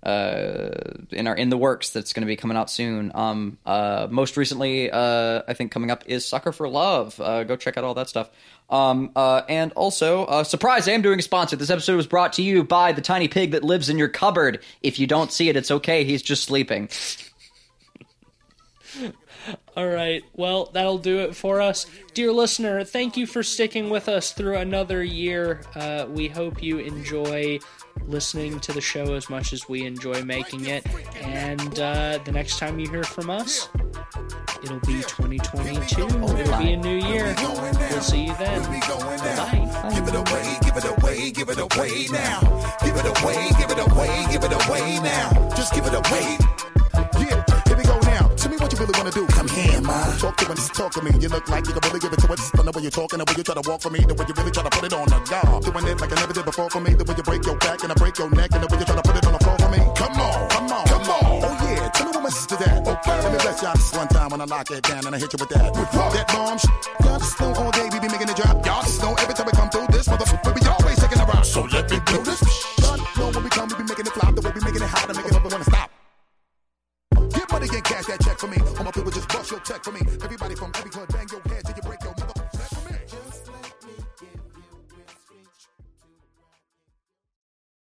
Uh, in our in the works that's going to be coming out soon. Um, uh, most recently, uh, I think coming up is Sucker for Love. Uh, go check out all that stuff. Um, uh, and also, uh, surprise, I am doing a sponsor. This episode was brought to you by the tiny pig that lives in your cupboard. If you don't see it, it's okay. He's just sleeping. All right. Well, that'll do it for us. Dear listener, thank you for sticking with us through another year. Uh, we hope you enjoy listening to the show as much as we enjoy making it. And uh, the next time you hear from us, it'll be twenty twenty-two. It'll be a new year. We'll see you then. Bye. Give it away, give it away, give it away now. Give it away, give it away, give it away now. Just give it away. Really wanna do. Come here, man. Talk to me, just talk to me. You look like you can really give it to it. I know when you're talking, the way you try to walk for me, the way you really try to put it on the guard. Doing it like I never did before for me, the way you break your back and I break your neck, and the way you try to put it on the floor for me. Come on, come on, come on. Oh yeah, tell me what message to that. Okay, let me bless y'all this one time when I lock it down and I hit you with that. With that bomb, sh- y'all just know all day we be making it drop. Y'all just know every time we come through this motherfucker, we always taking a rock. So let me do this. Y'all know when we come, we be making it flop, the way we making it hot and making it wanna stop. Get money, get cash, that check for me. All my people just bust your check for me. Everybody from every club, bang your head till you break your